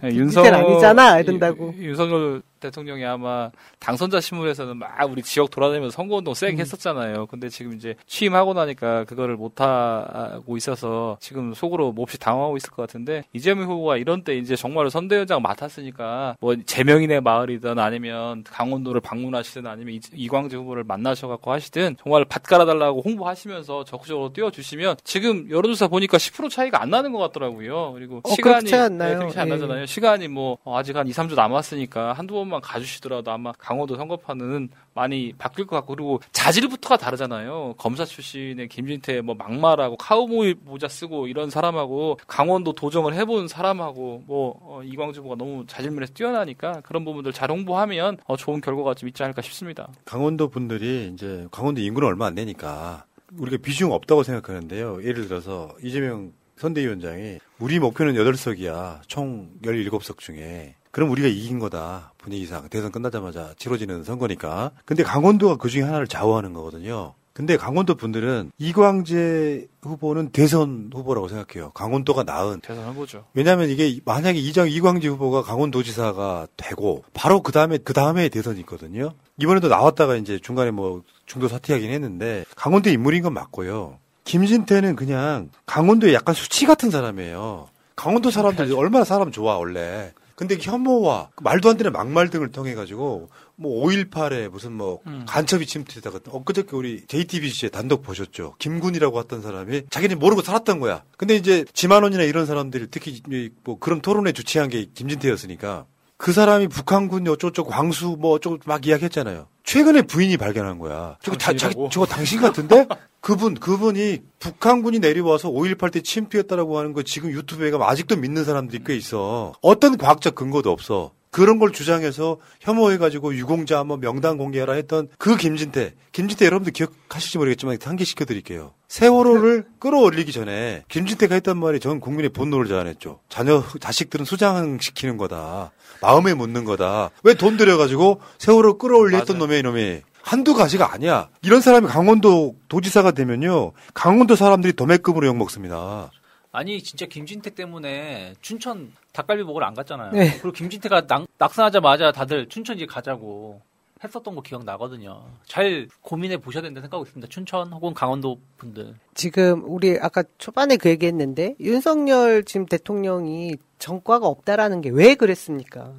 김진태는 아니잖아 이런다고 윤석열 대통령이 아마 당선자 신문에서는 막 우리 지역 돌아다니면서 선거운동 쌩 했었잖아요. 근데 지금 이제 취임하고 나니까 그거를 못하고 있어서 지금 속으로 몹시 당황하고 있을 것 같은데 이재명 후보가 이런 때 이제 정말로 선대위원장 맡았으니까 뭐 재명인의 마을이든 아니면 강원도를 방문하시든 아니면 이광재 후보를 만나셔갖고 하시든 정말 밭 갈아달라고 홍보하시면서 적극적으로 띄워주시면 지금 여론조사 보니까 십 퍼센트 차이가 안 나는 것 같더라고요. 그리고 어, 시간이 그렇게 차이 안 나요. 네, 그렇게 차이 안 나잖아요. 시간이 뭐 아직 한 이, 삼 주 남았으니까 한두 번만 조금만 가주시더라도 아마 강원도 선거판은 많이 바뀔 것 같고, 그리고 자질부터가 다르잖아요. 검사 출신의 김진태 뭐 막말하고 카우보이 모자 쓰고 이런 사람하고 강원도 도정을 해본 사람하고 뭐 어, 이광주 후보가 너무 자질면에서 뛰어나니까 그런 부분들 잘 홍보하면 어, 좋은 결과가 좀 있지 않을까 싶습니다. 강원도 분들이 이제 강원도 인구는 얼마 안 되니까 우리가 비중 없다고 생각하는데요. 예를 들어서 이재명 선대위원장이 우리 목표는 여덟 석이야. 총 열일곱 석 중에. 그럼 우리가 이긴 거다. 분위기상. 대선 끝나자마자 치러지는 선거니까. 근데 강원도가 그중에 하나를 좌우하는 거거든요. 근데 강원도 분들은 이광재 후보는 대선 후보라고 생각해요. 강원도가 나은. 대선 후보죠. 왜냐하면 이게 만약에 이장 이광재 후보가 강원도지사가 되고 바로 그 다음에 그 다음에 대선이 있거든요. 이번에도 나왔다가 이제 중간에 뭐 중도 사퇴하긴 했는데 강원도 인물인 건 맞고요. 김진태는 그냥 강원도의 약간 수치 같은 사람이에요. 강원도 사람들이 얼마나 사람 좋아 원래. 근데 혐오와 말도 안 되는 막말 등을 통해 가지고 뭐 오일팔에 무슨 뭐 음. 간첩이 침투했다가 엊그저께 우리 제이티비씨에 단독 보셨죠. 김군이라고 했던 사람이 자기는 모르고 살았던 거야. 근데 이제 지만원이나 이런 사람들이 특히 뭐 그런 토론회 주최한 게 김진태였으니까 그 사람이 북한군 어쩌고저쩌고 광수 뭐 어쩌고 막 이야기했잖아요. 최근에 부인이 발견한 거야. 저거 다, 자기, 저거 당신 같은데? 그분, 그분이 북한군이 내려와서 오일팔 때 침투했다라고 하는 거 지금 유튜브에 가면 아직도 믿는 사람들이 꽤 있어. 어떤 과학적 근거도 없어. 그런 걸 주장해서 혐오해가지고 유공자 한번 명단 공개하라 했던 그 김진태. 김진태 여러분들 기억하실지 모르겠지만 상기시켜드릴게요. 세월호를 끌어올리기 전에 김진태가 했던 말이 전 국민의 분노를 자아냈죠. 자녀, 자식들은 소장시키는 거다. 마음에 묻는 거다. 왜 돈 들여가지고 세월호를 끌어올리 했던 놈의 놈이. 한두 가지가 아니야. 이런 사람이 강원도 도지사가 되면요. 강원도 사람들이 도매금으로 욕먹습니다. 아니 진짜 김진태 때문에 춘천 닭갈비 먹으러 안 갔잖아요. 네. 그리고 김진태가 낙, 낙선하자마자 다들 춘천 이제 가자고 했었던 거 기억나거든요. 잘 고민해 보셔야 된다 생각하고 있습니다. 춘천 혹은 강원도 분들. 지금 우리 아까 초반에 그 얘기했는데 윤석열 지금 대통령이 전과가 없다라는 게 왜 그랬습니까?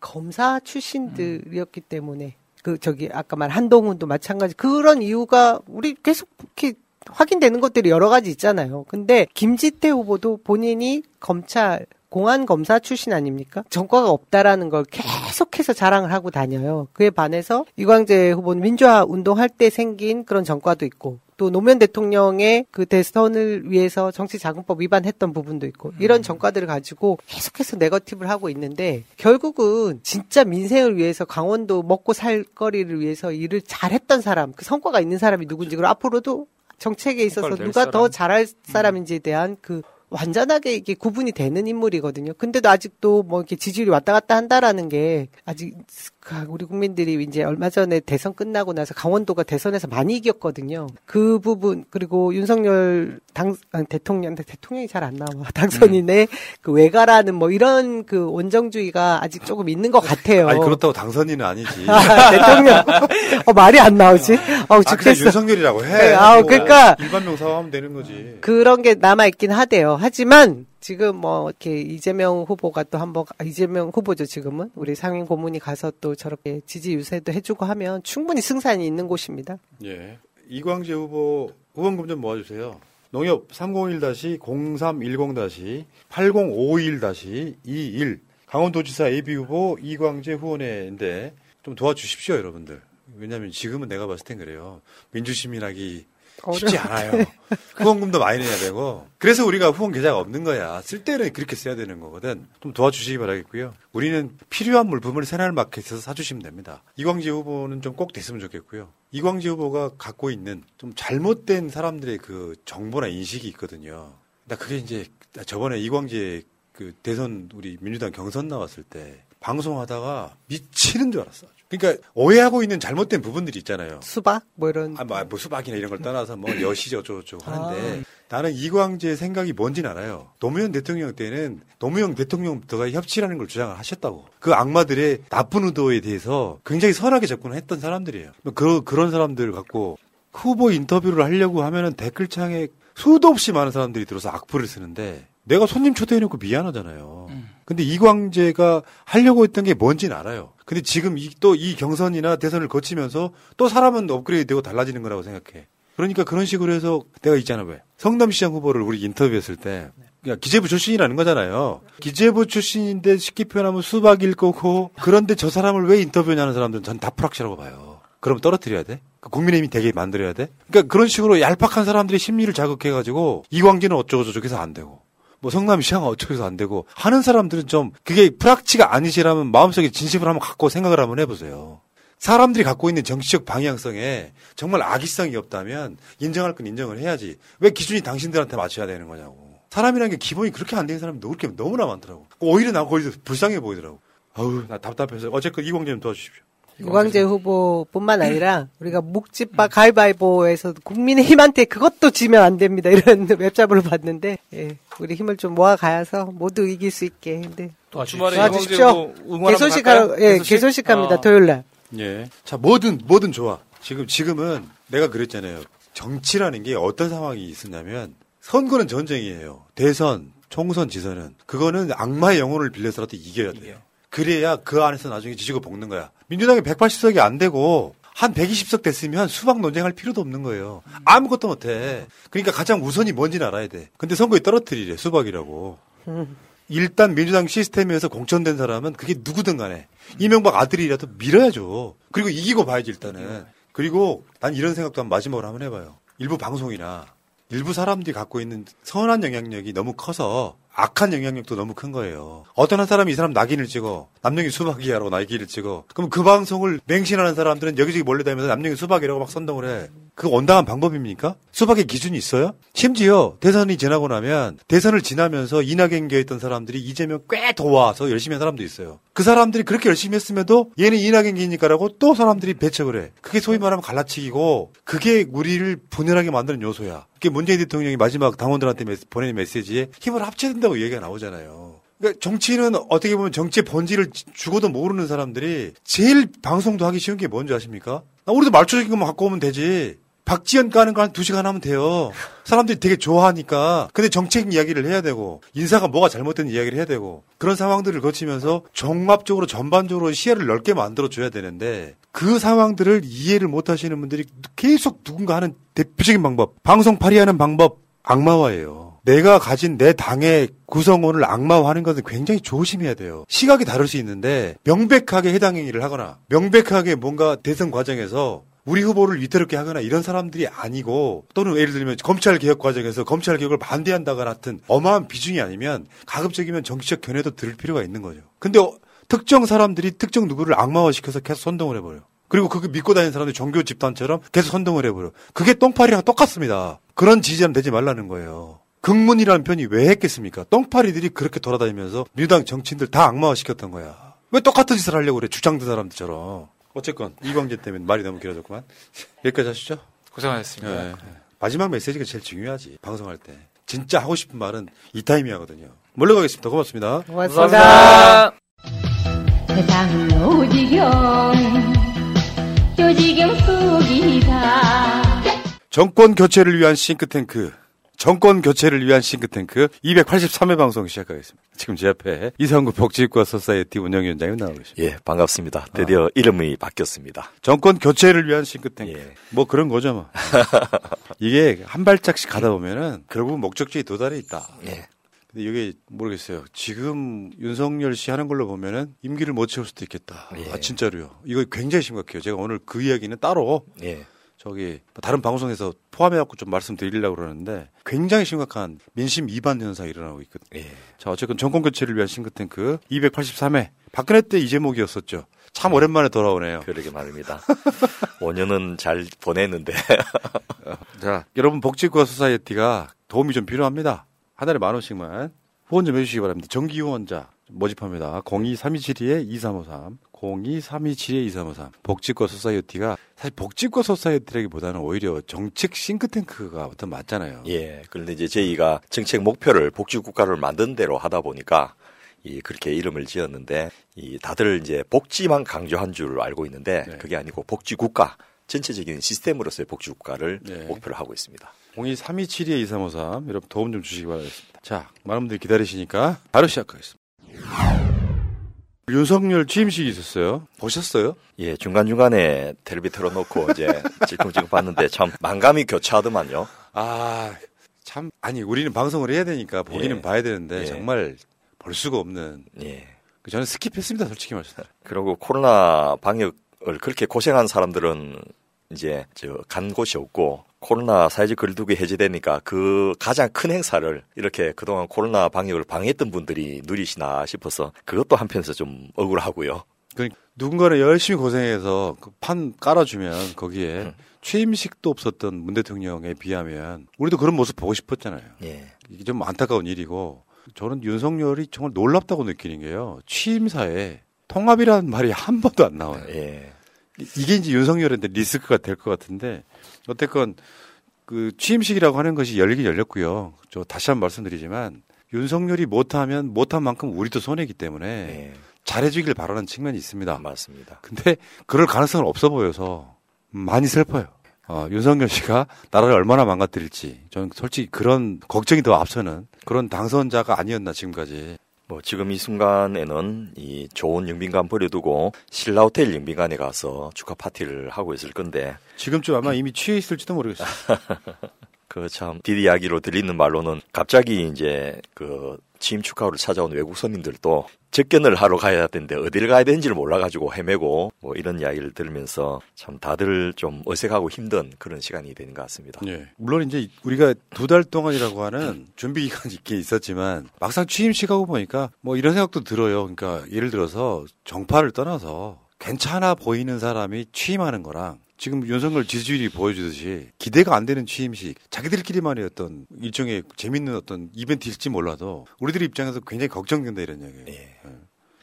검사 출신들이었기 음. 때문에 그 저기 아까 말 한동훈도 마찬가지 그런 이유가 우리 계속 이렇게 확인되는 것들이 여러 가지 있잖아요. 근데 김진태 후보도 본인이 검찰, 공안 검사 출신 아닙니까? 전과가 없다라는 걸 계속해서 자랑을 하고 다녀요. 그에 반해서 이광재 후보는 민주화 운동할 때 생긴 그런 전과도 있고 또 노무현 대통령의 그 대선을 위해서 정치자금법 위반했던 부분도 있고 이런 전과들을 가지고 계속해서 네거티브를 하고 있는데 결국은 진짜 민생을 위해서 강원도 먹고 살 거리를 위해서 일을 잘했던 사람, 그 성과가 있는 사람이 누군지 그리고 앞으로도 정책에 있어서 누가 사람. 더 잘할 사람인지에 대한 그 완전하게 이게 구분이 되는 인물이거든요. 근데도 아직도 뭐 이렇게 지지율이 왔다 갔다 한다라는 게 아직 우리 국민들이 이제 얼마 전에 대선 끝나고 나서 강원도가 대선에서 많이 이겼거든요. 그 부분 그리고 윤석열 당 아니, 대통령 대통령이 잘 안 나와 당선인의 음. 그 외가라는 뭐 이런 그 원정주의가 아직 조금 있는 것 같아요. 아니 그렇다고 당선인은 아니지. 아, 대통령 어, 말이 안 나오지. 어, 아 그냥 윤석열이라고 해. 네, 아 그러니까 일반 명사화하면 되는 거지. 그런 게 남아 있긴 하대요. 하지만 지금 뭐 이렇게 이재명 후보가 또 한번 이재명 후보죠 지금은 우리 상임 고문이 가서 또 저렇게 지지 유세도 해주고 하면 충분히 승산이 있는 곳입니다. 예, 이광재 후보 후원금 좀 모아주세요. 농협 삼공일 공삼일공 팔공오일 이일 강원도지사 에이비 후보 이광재 후원회인데 좀 도와주십시오 여러분들. 왜냐하면 지금은 내가 봤을 땐 그래요. 민주시민하기 쉽지 않아요. 후원금도 많이 내야 되고. 그래서 우리가 후원 계좌가 없는 거야. 쓸 때는 그렇게 써야 되는 거거든. 좀 도와주시기 바라겠고요. 우리는 필요한 물품을 새날 마켓에서 사주시면 됩니다. 이광재 후보는 좀 꼭 됐으면 좋겠고요. 이광재 후보가 갖고 있는 좀 잘못된 사람들의 그 정보나 인식이 있거든요. 나 그게 이제 저번에 이광재 그 대선 우리 민주당 경선 나왔을 때 방송하다가 미치는 줄 알았어. 그러니까 오해하고 있는 잘못된 부분들이 있잖아요. 수박 뭐 이런. 아, 뭐, 뭐 수박이나 이런 걸 떠나서 뭐 여시죠, 저저저 하는데 아. 나는 이광재의 생각이 뭔지는 알아요. 노무현 대통령 때는 노무현 대통령부터가 협치라는 걸 주장을 하셨다고. 그 악마들의 나쁜 의도에 대해서 굉장히 선하게 접근했던 사람들이에요. 그 그런 사람들 갖고 후보 인터뷰를 하려고 하면은 댓글창에 수도 없이 많은 사람들이 들어서 악플을 쓰는데. 내가 손님 초대해놓고 미안하잖아요. 음. 근데 이광재가 하려고 했던 게 뭔지는 알아요. 근데 지금 또 이 경선이나 대선을 거치면서 또 사람은 업그레이드 되고 달라지는 거라고 생각해. 그러니까 그런 식으로 해서 내가 있잖아, 왜. 성남시장 후보를 우리 인터뷰했을 때 기재부 출신이라는 거잖아요. 기재부 출신인데 쉽게 표현하면 수박일 거고, 그런데 저 사람을 왜 인터뷰하냐는 사람들은 전 다 불확실하고 봐요. 그럼 떨어뜨려야 돼? 국민의힘이 되게 만들어야 돼? 그러니까 그런 식으로 얄팍한 사람들이 심리를 자극해가지고 이광진은 어쩌고 저쩌고 해서 안 되고, 뭐 성남시장은 어쩌고 해서 안 되고 하는 사람들은 좀 그게 프락치가 아니시라면 마음속에 진심을 한번 갖고 생각을 한번 해보세요. 사람들이 갖고 있는 정치적 방향성에 정말 악의성이 없다면 인정할 건 인정을 해야지. 왜 기준이 당신들한테 맞춰야 되는 거냐고. 사람이라는 게 기본이 그렇게 안 되는 사람이 그렇게 너무나 많더라고. 오히려 나 거기서 불쌍해 보이더라고. 아우, 나 답답해서. 어쨌든 이광재 님 도와주십시오. 이광재 후보뿐만 아니라 우리가 묵집바 가위바위보에서 국민의힘한테 그것도 지면 안 됩니다 이런 웹잡으로 봤는데, 예, 우리 힘을 좀 모아가야서 모두 이길 수 있게. 근데 도와주십시오. 개소식하러, 예, 개소식합니다. 토요일날. 예. 자, 뭐든, 뭐든 좋아. 지금, 지금은 내가 그랬잖아요. 정치라는 게 어떤 상황이 있었냐면, 선거는 전쟁이에요. 대선, 총선, 지선은. 그거는 악마의 영혼을 빌려서라도 이겨야 돼요. 이겨요. 그래야 그 안에서 나중에 지지고 볶는 거야. 민주당이 백팔십 석이 안 되고, 한 백이십 석 됐으면 수박 논쟁할 필요도 없는 거예요. 아무것도 못해. 그러니까 가장 우선이 뭔지는 알아야 돼. 근데 선거에 떨어뜨리래, 수박이라고. 일단 민주당 시스템에서 공천된 사람은 그게 누구든 간에 이명박 아들이라도 밀어야죠. 그리고 이기고 봐야지 일단은. 그리고 난 이런 생각도 한 마지막으로 한번 해봐요. 일부 방송이나 일부 사람들이 갖고 있는 선한 영향력이 너무 커서 악한 영향력도 너무 큰 거예요. 어떤 한 사람이 이 사람 낙인을 찍어, 남영이 수박이야라고 낙인을 찍어. 그럼 그 방송을 맹신하는 사람들은 여기저기 몰려다니면서 남영이 수박이라고 막 선동을 해. 그 온당한 방법입니까? 수박의 기준이 있어요? 심지어 대선이 지나고 나면, 대선을 지나면서 이낙연계였던 사람들이 이재명 꽤 도와서 열심히 한 사람도 있어요. 그 사람들이 그렇게 열심히 했음에도 얘는 이낙연계니까라고 또 사람들이 배척을 해. 그게 소위 말하면 갈라치기고, 그게 우리를 분열하게 만드는 요소야. 그게 문재인 대통령이 마지막 당원들한테 메시, 보낸 메시지에 힘을 합쳐야 된다고 얘기가 나오잖아요. 그러니까 정치는 어떻게 보면 정치의 본질을 죽어도 모르는 사람들이 제일 방송도 하기 쉬운 게 뭔지 아십니까? 나 우리도 말초적인 것만 갖고 오면 되지. 박지연 까는 거 한 두 시간 하면 돼요. 사람들이 되게 좋아하니까. 근데 정책 이야기를 해야 되고, 인사가 뭐가 잘못된 이야기를 해야 되고, 그런 상황들을 거치면서 종합적으로 전반적으로 시야를 넓게 만들어줘야 되는데, 그 상황들을 이해를 못하시는 분들이 계속 누군가 하는 대표적인 방법, 방송 파리하는 방법, 악마화예요. 내가 가진 내 당의 구성원을 악마화하는 것은 굉장히 조심해야 돼요. 시각이 다를 수 있는데 명백하게 해당 행위를 하거나, 명백하게 뭔가 대선 과정에서 우리 후보를 위태롭게 하거나 이런 사람들이 아니고, 또는 예를 들면 검찰개혁 과정에서 검찰개혁을 반대한다거나 같은 어마한 비중이 아니면 가급적이면 정치적 견해도 들을 필요가 있는 거죠. 근데 어, 특정 사람들이 특정 누구를 악마화시켜서 계속 선동을 해버려요. 그리고 그거 믿고 다니는 사람들이 종교 집단처럼 계속 선동을 해버려요. 그게 똥파리랑 똑같습니다. 그런 지지자는 되지 말라는 거예요. 극문이라는 편이 왜 했겠습니까? 똥파리들이 그렇게 돌아다니면서 민주당 정치인들 다 악마화시켰던 거야. 왜 똑같은 짓을 하려고 그래, 주장든 사람들처럼. 어쨌건 이광재 때문에 말이 너무 길어졌구만. 여기까지 하시죠. 고생하셨습니다. 네. 네. 마지막 메시지가 제일 중요하지. 방송할 때 진짜 하고 싶은 말은 이 타임이거든요. 물러가겠습니다. 고맙습니다. 고맙습니다. 세상은 오지경 요지경 속이다. 정권 교체를 위한 싱크탱크, 정권 교체를 위한 싱크탱크 이백팔십삼 회 방송 시작하겠습니다. 지금 제 앞에 이상구 복지과 소사이어티 운영위원장님 나오고 계십니다. 예, 반갑습니다. 드디어 아. 이름이 바뀌었습니다. 정권 교체를 위한 싱크탱크. 예. 뭐 그런 거죠, 뭐. 이게 한 발짝씩 가다 보면은 결국은 목적지에 도달해 있다. 예. 근데 이게 모르겠어요. 지금 윤석열 씨 하는 걸로 보면은 임기를 못 채울 수도 있겠다. 예. 아, 진짜로요. 이거 굉장히 심각해요. 제가 오늘 그 이야기는 따로. 예. 저기 다른 방송에서 포함해갖고 좀 말씀드리려고 그러는데 굉장히 심각한 민심 이반 현상이 일어나고 있거든요. 예. 자, 어쨌든 정권 교체를 위한 싱크탱크 이백팔십삼 회 박근혜 때 이 제목이었었죠. 참 오랜만에 돌아오네요. 그러게 말입니다. 오 년은 잘 보냈는데. 자, 여러분 복지과 소사이어티가 도움이 좀 필요합니다. 한 달에 만 원씩만 후원 좀 해주시기 바랍니다. 정기 후원자 모집합니다. 공이 삼이칠 이에 이삼오삼 공이 삼이칠 이에 이삼오삼 복지과 소사이어티가 사실 복지과 소사이어티라기보다는 오히려 정책 싱크탱크가 어떤 맞잖아요. 예. 그런데 이제 저희가 정책 목표를 복지국가를 만든 대로 하다 보니까 이 그렇게 이름을 지었는데, 이 다들 이제 복지만 강조한 줄 알고 있는데, 네. 그게 아니고 복지국가 전체적인 시스템으로서의 복지국가를, 네. 목표로 하고 있습니다. 공이 삼이칠 이에 이삼오삼 여러분 도움 좀 주시기 바라겠습니다. 자, 많은 분들이 기다리시니까 바로 시작하겠습니다. 윤석열 취임식이 있었어요. 보셨어요? 예, 중간중간에 텔레비 틀어놓고 이제 질겅질겅 봤는데 참 만감이 교차하더만요. 아, 참. 아니, 우리는 방송을 해야 되니까 보기는 예. 봐야 되는데 예. 정말 볼 수가 없는. 예. 저는 스킵했습니다, 솔직히 말해서. 그리고 코로나 방역을 그렇게 고생한 사람들은 이제 저 간 곳이 없고 코로나 사회적 거리두기 해제되니까 그 가장 큰 행사를 이렇게 그동안 코로나 방역을 방해했던 분들이 누리시나 싶어서 그것도 한편에서 좀 억울하고요. 그러니까 누군가를 열심히 고생해서 그 판 깔아주면 거기에 음. 취임식도 없었던 문 대통령에 비하면 우리도 그런 모습 보고 싶었잖아요. 예. 이게 좀 안타까운 일이고 저는 윤석열이 정말 놀랍다고 느끼는 게요. 취임사에 통합이라는 말이 한 번도 안 나와요. 예. 이게 이제 윤석열한테 리스크가 될 것 같은데 어쨌건 그 취임식이라고 하는 것이 열리긴 열렸고요. 저 다시 한번 말씀드리지만 윤석열이 못하면 못한 만큼 우리도 손해이기 때문에 네. 잘해주길 바라는 측면이 있습니다. 맞습니다. 근데 그럴 가능성은 없어 보여서 많이 슬퍼요. 어, 윤석열 씨가 나라를 얼마나 망가뜨릴지 저는 솔직히 그런 걱정이 더 앞서는 그런 당선자가 아니었나 지금까지. 뭐 지금 이 순간에는 이 좋은迎賓관 버려두고 신라 호텔迎賓관에 가서 축하 파티를 하고 있을 건데 지금쯤 아마 이미 취해 있을지도 모르겠어요. 그 참 디디 이야기로 들리는 말로는 갑자기 이제 그 취임 축하를 찾아온 외국 손님들도 접견을 하러 가야 되는데 어디를 가야 되는지를 몰라가지고 헤매고 뭐 이런 이야기를 들으면서 참 다들 좀 어색하고 힘든 그런 시간이 되는 것 같습니다. 네. 물론 이제 우리가 두 달 동안이라고 하는 준비 기간이 있긴 있었지만 막상 취임식하고 보니까 뭐 이런 생각도 들어요. 그러니까 예를 들어서 정파를 떠나서 괜찮아 보이는 사람이 취임하는 거랑 지금 윤석열 지지율이 보여주듯이 기대가 안 되는 취임식, 자기들끼리만의 어떤 일종의 재밌는 어떤 이벤트일지 몰라도 우리들 입장에서 굉장히 걱정된다 이런 얘기예요. 예. 네.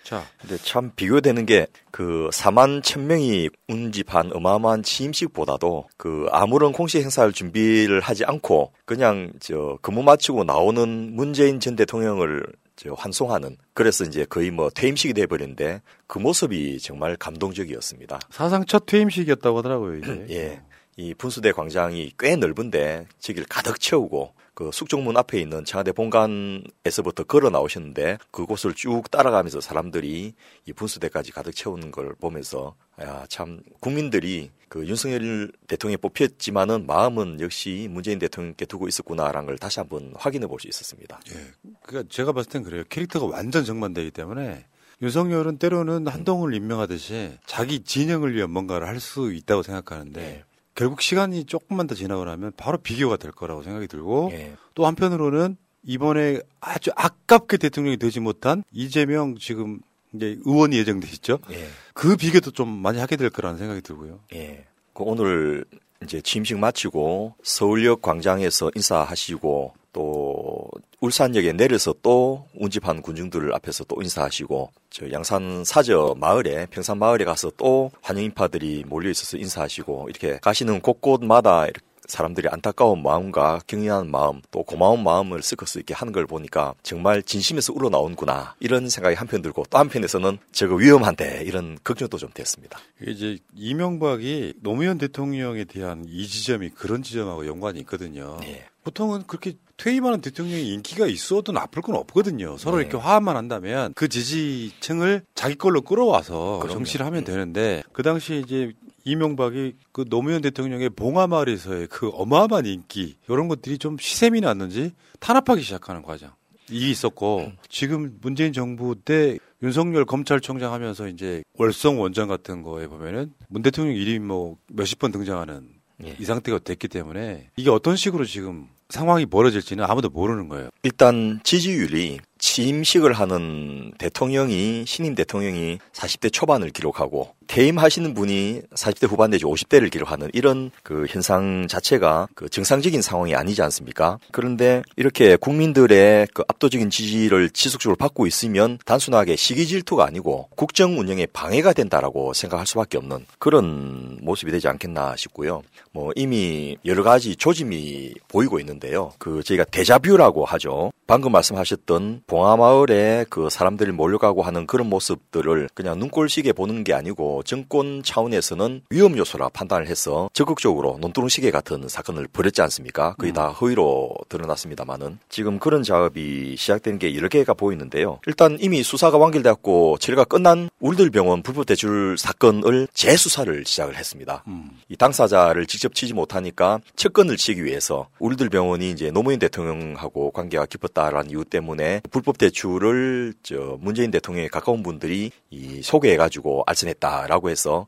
자, 근데 참 비교되는 게 그 사만 천 명이 운집한 어마어마한 취임식보다도 그 아무런 공식 행사를 준비를 하지 않고 그냥 저 근무 마치고 나오는 문재인 전 대통령을 저 환송하는 그래서 이제 거의 뭐 퇴임식이 돼버렸는데 그 모습이 정말 감동적이었습니다. 사상 첫 퇴임식이었다고 하더라고요. 이제. 예, 이 분수대 광장이 꽤 넓은데 저기를 가득 채우고 그 숙정문 앞에 있는 청와대 본관에서부터 걸어 나오셨는데 그곳을 쭉 따라가면서 사람들이 이 분수대까지 가득 채우는 걸 보면서 야, 참 국민들이 그 윤석열 대통령이 뽑혔지만은 마음은 역시 문재인 대통령께 두고 있었구나라는 걸 다시 한번 확인해 볼 수 있었습니다. 예, 그러니까 제가 봤을 땐 그래요. 캐릭터가 완전 정반대이기 때문에 윤석열은 때로는 한동훈을 임명하듯이 자기 진영을 위한 뭔가를 할 수 있다고 생각하는데 예. 결국 시간이 조금만 더 지나고 나면 바로 비교가 될 거라고 생각이 들고 예. 또 한편으로는 이번에 아주 아깝게 대통령이 되지 못한 이재명 지금 이제 의원이 예정돼 있죠. 예. 그 비교도 좀 많이 하게 될 거라는 생각이 들고요. 예. 그 오늘 이제 취임식 마치고 서울역 광장에서 인사하시고 또 울산역에 내려서 또 운집한 군중들 앞에서 또 인사하시고 저 양산 사저 마을에 평산 마을에 가서 또 환영 인파들이 몰려 있어서 인사하시고 이렇게 가시는 곳곳마다 이렇게 사람들이 안타까운 마음과 경외하는 마음 또 고마운 마음을 섞을 수 있게 하는 걸 보니까 정말 진심에서 우러나온구나 이런 생각이 한편 들고 또 한편에서는 저거 위험한데 이런 걱정도 좀 됐습니다. 이제 이명박이 노무현 대통령에 대한 이 지점이 그런 지점하고 연관이 있거든요. 네. 보통은 그렇게 퇴임하는 대통령이 인기가 있어도 나쁠 건 없거든요. 서로 네. 이렇게 화합만 한다면 그 지지층을 자기 걸로 끌어와서 그럼요. 정치를 하면 되는데 그 당시에 이제 이명박이 그 노무현 대통령의 봉하마을에서의 그 어마어마한 인기 이런 것들이 좀 시샘이 났는지 탄압하기 시작하는 과정 이 있었고 지금 문재인 정부 때 윤석열 검찰총장 하면서 이제 월성 원전 같은 거에 보면은 문 대통령 이름이 뭐 몇십 번 등장하는 예. 이 상태가 됐기 때문에 이게 어떤 식으로 지금 상황이 벌어질지는 아무도 모르는 거예요. 일단 지지율이 취임식을 하는 대통령이 신임 대통령이 사십 대 초반을 기록하고 퇴임하시는 분이 사십 대 후반 내지 오십 대를 기록하는 이런 그 현상 자체가 그 정상적인 상황이 아니지 않습니까? 그런데 이렇게 국민들의 그 압도적인 지지를 지속적으로 받고 있으면 단순하게 시기 질투가 아니고 국정 운영에 방해가 된다라고 생각할 수밖에 없는 그런 모습이 되지 않겠나 싶고요. 뭐 이미 여러 가지 조짐이 보이고 있는데요. 그 저희가 데자뷰라고 하죠. 방금 말씀하셨던 봉하마을에 그 사람들이 몰려가고 하는 그런 모습들을 그냥 눈꼴시게 보는 게 아니고 정권 차원에서는 위험 요소라 판단을 해서 적극적으로 논두렁시계 같은 사건을 벌였지 않습니까? 거의 다 허위로 드러났습니다만은 지금 그런 작업이 시작된 게 여러 개가 보이는데요. 일단 이미 수사가 완결되었고 처리가 끝난 우리들 병원 불법 대출 사건을 재수사를 시작을 했습니다. 음. 이 당사자를 직접 치지 못하니까 측근을 치기 위해서 우리들 병원이 이제 노무현 대통령하고 관계가 깊었다라는 이유 때문에 불법 대출을 저 문재인 대통령에 가까운 분들이 이 소개해가지고 알선했다라고 해서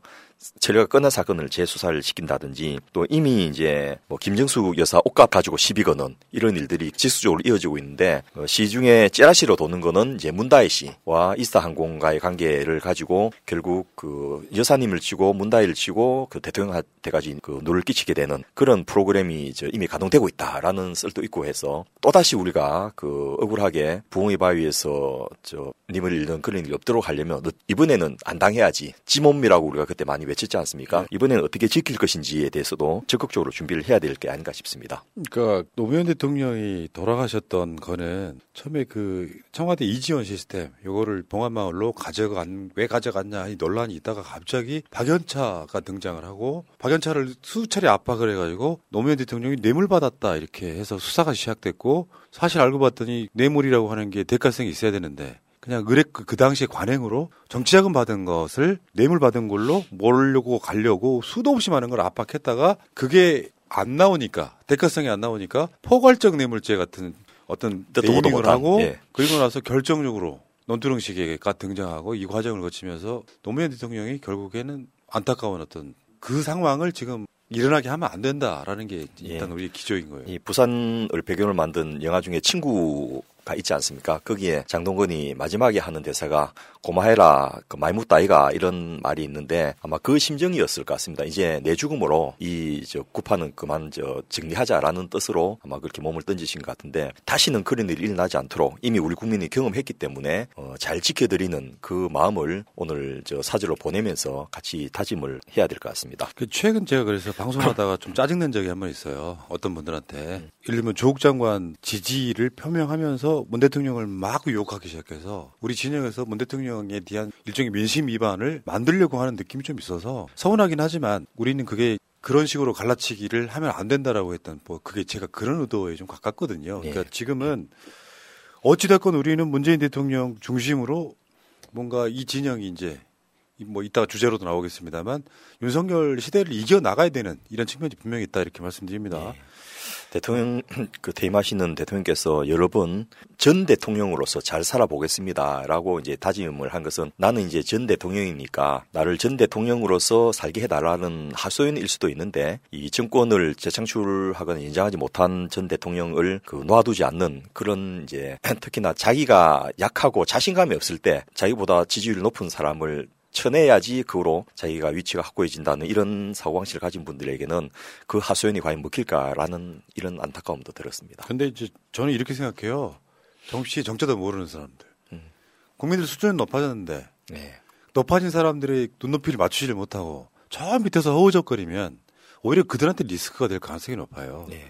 처리가 끝난 사건을 재수사를 시킨다든지 또 이미 이제 뭐 김정숙 여사 옷값 가지고 시비 거는 이런 일들이 지수적으로 이어지고 있는데 시중에 찌라시로 도는 거는 이제 문다혜 씨와 이스타항공과의 관계를 가지고 결국 그 여사님을 치고 문다혜를 치고 그 대통령한테까지 그 눈을 끼치게 되는 그런 프로그램이 이제 이미 가동되고 있다라는 썰도 있고 해서 또다시 우리가 그 억울하게 부엉이 바위에서 저 님을 잃는 그런 일이 없도록 하려면 이번에는 안 당해야지 지몸이라고 우리가 그때 많이 외쳤지 않습니까? 이번에는 어떻게 지킬 것인지에 대해서도 적극적으로 준비를 해야 될 게 아닌가 싶습니다. 그러니까 노무현 대통령이 돌아가셨던 거는 처음에 그 청와대 이지원 시스템 이거를 봉하마을로 가져간 왜 가져갔냐 이 논란이 있다가 갑자기 박연차가 등장을 하고 박연차를 수차례 압박을 해가지고 노무현 대통령이 뇌물받았다 이렇게 해서 수사가 시작됐고 사실 알고 봤더니 뇌물이라고 하는 게 대가성이 있어야 되는데 그냥 의뢰 그 당시에 관행으로 정치자금 받은 것을 뇌물 받은 걸로 몰려고 가려고 수도 없이 많은 걸 압박했다가 그게 안 나오니까 대가성이 안 나오니까 포괄적 뇌물죄 같은 어떤 네이밍을 하고 예. 그리고 나서 결정적으로 논두렁시계가 등장하고 이 과정을 거치면서 노무현 대통령이 결국에는 안타까운 어떤 그 상황을 지금 일어나게 하면 안 된다라는 게 일단 예. 우리 기조인 거예요. 이 부산을 배경을 만든 영화 중에 친구 가 있지 않습니까? 거기에 장동건이 마지막에 하는 대사가 고마해라, 그 말묻다이가 이런 말이 있는데 아마 그 심정이었을 것 같습니다. 이제 내 죽음으로 이 저 구판은 그만 저 정리하자라는 뜻으로 아마 그렇게 몸을 던지신 것 같은데 다시는 그런 일이 일어나지 않도록 이미 우리 국민이 경험했기 때문에 어, 잘 지켜드리는 그 마음을 오늘 저 사주로 보내면서 같이 다짐을 해야 될 것 같습니다. 그 최근 제가 그래서 방송하다가 좀 짜증낸 적이 한 번 있어요. 어떤 분들한테 음. 예를 들면 조국 장관 지지를 표명하면서 문 대통령을 막 욕하기 시작해서 우리 진영에서 문 대통령에 대한 일종의 민심 위반을 만들려고 하는 느낌이 좀 있어서 서운하긴 하지만 우리는 그게 그런 식으로 갈라치기를 하면 안 된다라고 했던 뭐 그게 제가 그런 의도에 좀 가깝거든요. 그러니까 지금은 어찌됐건 우리는 문재인 대통령 중심으로 뭔가 이 진영이 이제 뭐 이따가 주제로도 나오겠습니다만 윤석열 시대를 이겨나가야 되는 이런 측면이 분명히 있다 이렇게 말씀드립니다. 네. 대통령 그 퇴임하시는 대통령께서 여러 번 전 대통령으로서 잘 살아보겠습니다라고 이제 다짐을 한 것은 나는 이제 전 대통령이니까 나를 전 대통령으로서 살게 해달라는 하소연일 수도 있는데 이 정권을 재창출하거나 인정하지 못한 전 대통령을 그 놔두지 않는 그런 이제 특히나 자기가 약하고 자신감이 없을 때 자기보다 지지율 높은 사람을 쳐내야지 그로 자기가 위치가 확고해진다는 이런 사고방식을 가진 분들에게는 그 하소연이 과연 먹힐까라는 이런 안타까움도 들었습니다. 그런데 이제 저는 이렇게 생각해요. 정치 정체도 모르는 사람들. 음. 국민들 수준은 높아졌는데 네. 높아진 사람들의 눈높이를 맞추지를 못하고 저 밑에서 허우적거리면 오히려 그들한테 리스크가 될 가능성이 높아요. 네.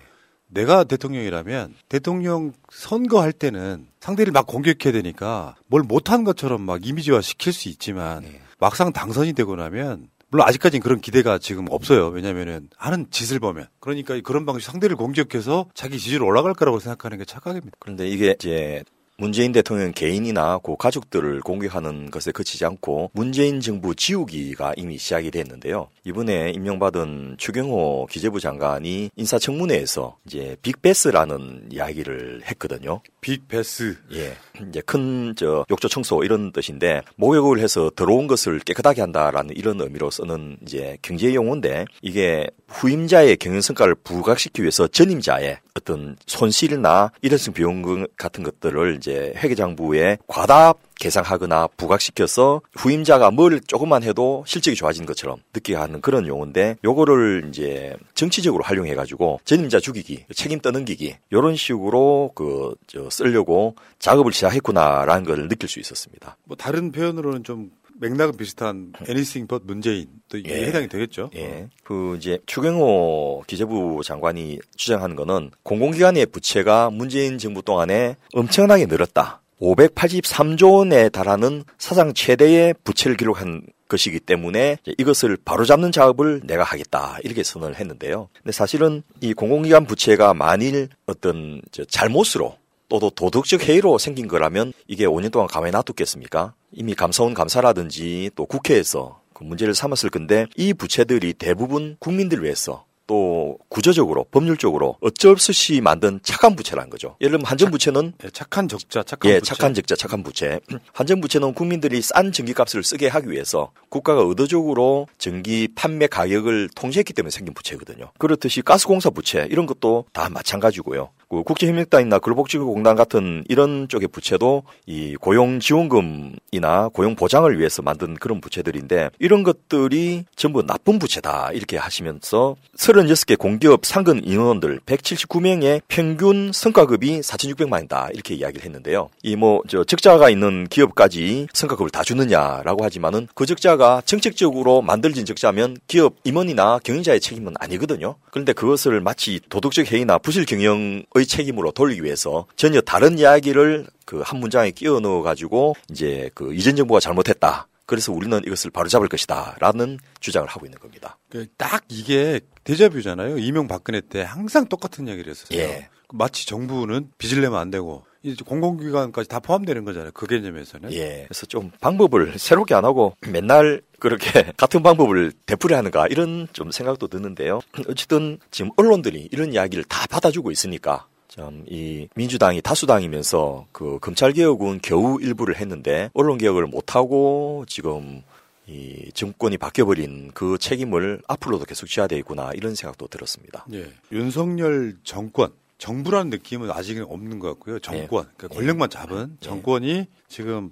내가 대통령이라면 대통령 선거할 때는 상대를 막 공격해야 되니까 뭘 못한 것처럼 막 이미지화 시킬 수 있지만 네. 막상 당선이 되고 나면 물론 아직까지는 그런 기대가 지금 없어요. 왜냐면은 하는 짓을 보면 그러니까 그런 방식 상대를 공격해서 자기 지지율 올라갈 거라고 생각하는 게 착각입니다. 그런데 이게 이제 문재인 대통령 개인이나 그 가족들을 공격하는 것에 그치지 않고 문재인 정부 지우기가 이미 시작이 됐는데요. 이번에 임명받은 추경호 기재부 장관이 인사청문회에서 이제 빅베스라는 이야기를 했거든요. 빅베스. 예. 이제 큰 저 욕조 청소 이런 뜻인데 목욕을 해서 더러운 것을 깨끗하게 한다라는 이런 의미로 쓰는 이제 경제 용어인데 이게 후임자의 경영 성과를 부각시키기 위해서 전임자의 어떤 손실이나 일회성 비용 같은 것들을 이제 회계장부에 과다 계상하거나 부각시켜서 후임자가 뭘 조금만 해도 실적이 좋아진 것처럼 느끼게 하는 그런 용어인데 요거를 이제 정치적으로 활용해가지고 전임자 죽이기, 책임 떠넘기기 이런 식으로 그 저 쓰려고 작업을 시작했구나라는 걸 느낄 수 있었습니다. 뭐 다른 표현으로는 좀 맥락은 비슷한 anything but 문재인 또 이게 예. 해당이 되겠죠. 예. 그 이제 추경호 기재부 장관이 주장한 거는 공공기관의 부채가 문재인 정부 동안에 엄청나게 늘었다. 오백팔십삼조 원에 달하는 사상 최대의 부채를 기록한 것이기 때문에 이것을 바로잡는 작업을 내가 하겠다 이렇게 선언을 했는데요. 근데 사실은 이 공공기관 부채가 만일 어떤 잘못으로 또도 도덕적 해이로 생긴 거라면 이게 오 년 동안 가만히 놔뒀겠습니까? 이미 감사원 감사라든지 또 국회에서 그 문제를 삼았을 건데 이 부채들이 대부분 국민들 위해서 또 구조적으로 법률적으로 어쩔 수 없이 만든 착한 부채라는 거죠. 예를 들면 한전 부채는 네, 착한 적자, 착한 예, 부채. 착한 적자, 착한 부채. 한전 부채는 국민들이 싼 전기값을 쓰게 하기 위해서 국가가 의도적으로 전기 판매 가격을 통제했기 때문에 생긴 부채거든요. 그렇듯이 가스공사 부채 이런 것도 다 마찬가지고요. 그 국제협력단이나 글로벌지구공단 같은 이런 쪽의 부채도 이 고용지원금이나 고용보장을 위해서 만든 그런 부채들인데 이런 것들이 전부 나쁜 부채다 이렇게 하시면서 삼십육 개 공기업 상근 인원들 백칠십구 명의 평균 성과급이 사천육백만 원이다 이렇게 이야기를 했는데요. 이 뭐 저 적자가 있는 기업까지 성과급을 다 주느냐라고 하지만은 그 적자가 정책적으로 만들어진 적자면 기업 임원이나 경영자의 책임은 아니거든요. 그런데 그것을 마치 도덕적 해이나 부실 경영의 책임으로 돌리기 위해서 전혀 다른 이야기를 그 한 문장에 끼워 넣어 가지고 이제 그 이전 정부가 잘못했다. 그래서 우리는 이것을 바로잡을 것이다 라는 주장을 하고 있는 겁니다. 딱 이게 데자뷰잖아요. 이명박근혜 때 항상 똑같은 얘기를 했었어요. 예. 마치 정부는 빚을 내면 안 되고 이제 공공기관까지 다 포함되는 거잖아요. 그 개념에서는. 예. 그래서 좀 방법을 새롭게 안 하고 맨날 그렇게 같은 방법을 되풀이 하는가 이런 좀 생각도 드는데요. 어쨌든 지금 언론들이 이런 이야기를 다 받아주고 있으니까 참 이 민주당이 다수당이면서 그 검찰개혁은 겨우 일부를 했는데 언론개혁을 못하고 지금 이 정권이 바뀌어버린 그 책임을 앞으로도 계속 져야 되겠구나 이런 생각도 들었습니다. 예. 윤석열 정권, 정부라는 느낌은 아직은 없는 것 같고요. 정권, 예. 그러니까 권력만 잡은 정권이 예. 지금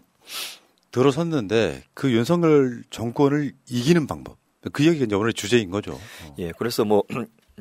들어섰는데 그 윤석열 정권을 이기는 방법, 그 얘기가 이제 오늘의 주제인 거죠. 어. 예, 그래서 뭐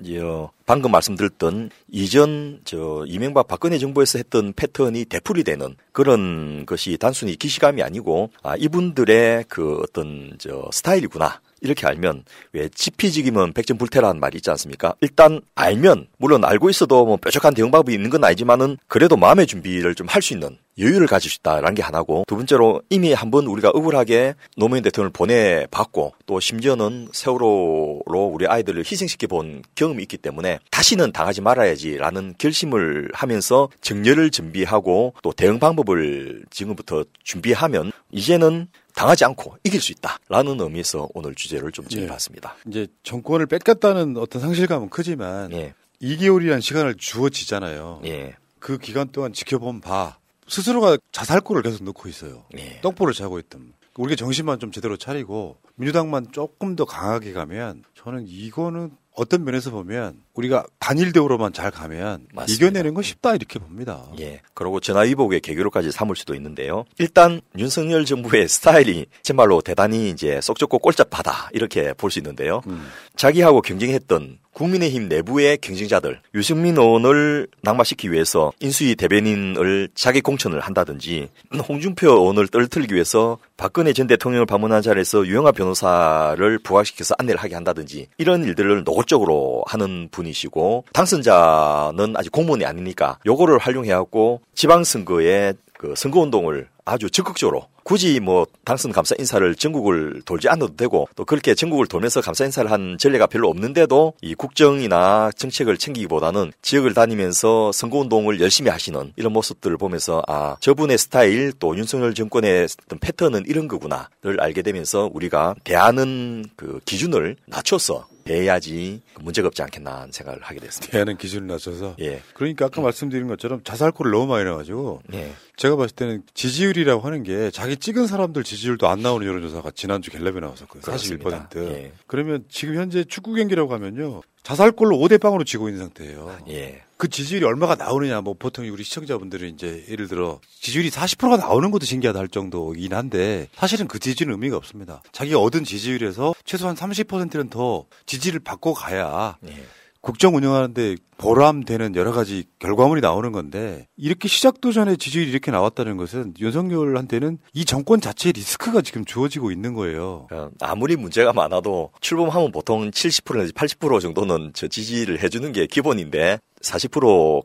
이제 방금 말씀드렸던 이전 저 이명박 박근혜 정부에서 했던 패턴이 되풀이 되는 그런 것이 단순히 기시감이 아니고 아 이분들의 그 어떤 저 스타일이구나. 이렇게 알면 왜 지피지기면 백전불태라는 말이 있지 않습니까? 일단 알면 물론 알고 있어도 뭐 뾰족한 대응방법이 있는 건 아니지만은 그래도 마음의 준비를 좀 할 수 있는 여유를 가질 수 있다라는 게 하나고 두 번째로 이미 한번 우리가 억울하게 노무현 대통령을 보내봤고 또 심지어는 세월호로 우리 아이들을 희생시켜 본 경험이 있기 때문에 다시는 당하지 말아야지라는 결심을 하면서 정렬을 준비하고 또 대응 방법을 지금부터 준비하면 이제는 당하지 않고 이길 수 있다라는 의미에서 오늘 주제를 좀 정해봤습니다. 예. 이제 정권을 뺏겼다는 어떤 상실감은 크지만 예. 이 개월이라는 시간을 주어지잖아요. 예. 그 기간 동안 지켜본 바 스스로가 자살골을 계속 넣고 있어요. 예. 떡볼을 차고 있던. 우리가 정신만 좀 제대로 차리고 민주당만 조금 더 강하게 가면 저는 이거는 어떤 면에서 보면 우리가 단일 대우로만 잘 가면 맞습니다. 이겨내는 건 쉽다 이렇게 봅니다. 예. 그리고 전화위복의 계기로까지 삼을 수도 있는데요. 일단 윤석열 정부의 스타일이 제 말로 대단히 이제 쏙 좁고 꼴짝하다 이렇게 볼 수 있는데요. 음. 자기하고 경쟁했던 국민의힘 내부의 경쟁자들 유승민 의원을 낙마시키기 위해서 인수위 대변인을 자기 공천을 한다든지 홍준표 의원을 떨어뜨리기 위해서 박근혜 전 대통령을 방문한 자리에서 유영하 변호사를 부각시켜서 안내를 하게 한다든지 이런 일들을 노골적으로 하는 분이시고 당선자는 아직 공무원이 아니니까 요거를 활용해갖고 지방선거에 그 선거운동을 아주 적극적으로 굳이 뭐 당선 감사 인사를 전국을 돌지 않아도 되고 또 그렇게 전국을 돌면서 감사 인사를 한 전례가 별로 없는데도 이 국정이나 정책을 챙기기보다는 지역을 다니면서 선거운동을 열심히 하시는 이런 모습들을 보면서 아 저분의 스타일 또 윤석열 정권의 어떤 패턴은 이런 거구나를 알게 되면서 우리가 대하는 그 기준을 낮춰서 대해야지 문제가 없지 않겠나 하는 생각을 하게 됐습니다. 대하는 기준을 낮춰서? 예. 그러니까 아까 말씀드린 것처럼 자살골을 너무 많이 나가지고 예. 제가 봤을 때는 지지율이라고 하는 게 자기 찍은 사람들 지지율도 안 나오는 여론조사가 지난주 갤럽에 나왔었거든요. 사십일 퍼센트. 예. 그러면 지금 현재 축구 경기라고 하면요. 자살골로 오 대 영으로 지고 있는 상태예요. 예. 그 지지율이 얼마가 나오느냐, 뭐 보통 우리 시청자분들은 이제 예를 들어 지지율이 사십 퍼센트가 나오는 것도 신기하다 할 정도이긴 한데 사실은 그 지지율은 의미가 없습니다. 자기가 얻은 지지율에서 최소한 삼십 퍼센트는 더 지지를 받고 가야 예. 국정 운영하는데 보람되는 여러 가지 결과물이 나오는 건데 이렇게 시작도 전에 지지율이 이렇게 나왔다는 것은 윤석열한테는 이 정권 자체의 리스크가 지금 주어지고 있는 거예요. 아무리 문제가 많아도 출범하면 보통 칠십 퍼센트에서 팔십 퍼센트 정도는 저 지지를 해주는 게 기본인데 사십 퍼센트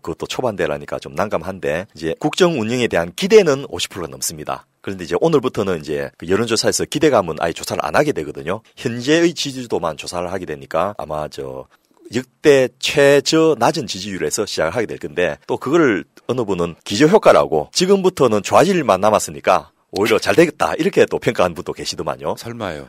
그것도 초반대라니까 좀 난감한데 이제 국정 운영에 대한 기대는 오십 퍼센트가 넘습니다. 그런데 이제 오늘부터는 이제 그 여론조사에서 기대감은 아예 조사를 안 하게 되거든요. 현재의 지지도만 조사를 하게 되니까 아마 저 역대 최저 낮은 지지율에서 시작을 하게 될 건데 또 그걸 어느 분은 기저효과라고 지금부터는 좌질만 남았으니까 오히려 잘 되겠다 이렇게 또 평가한 분도 계시더만요. 설마요.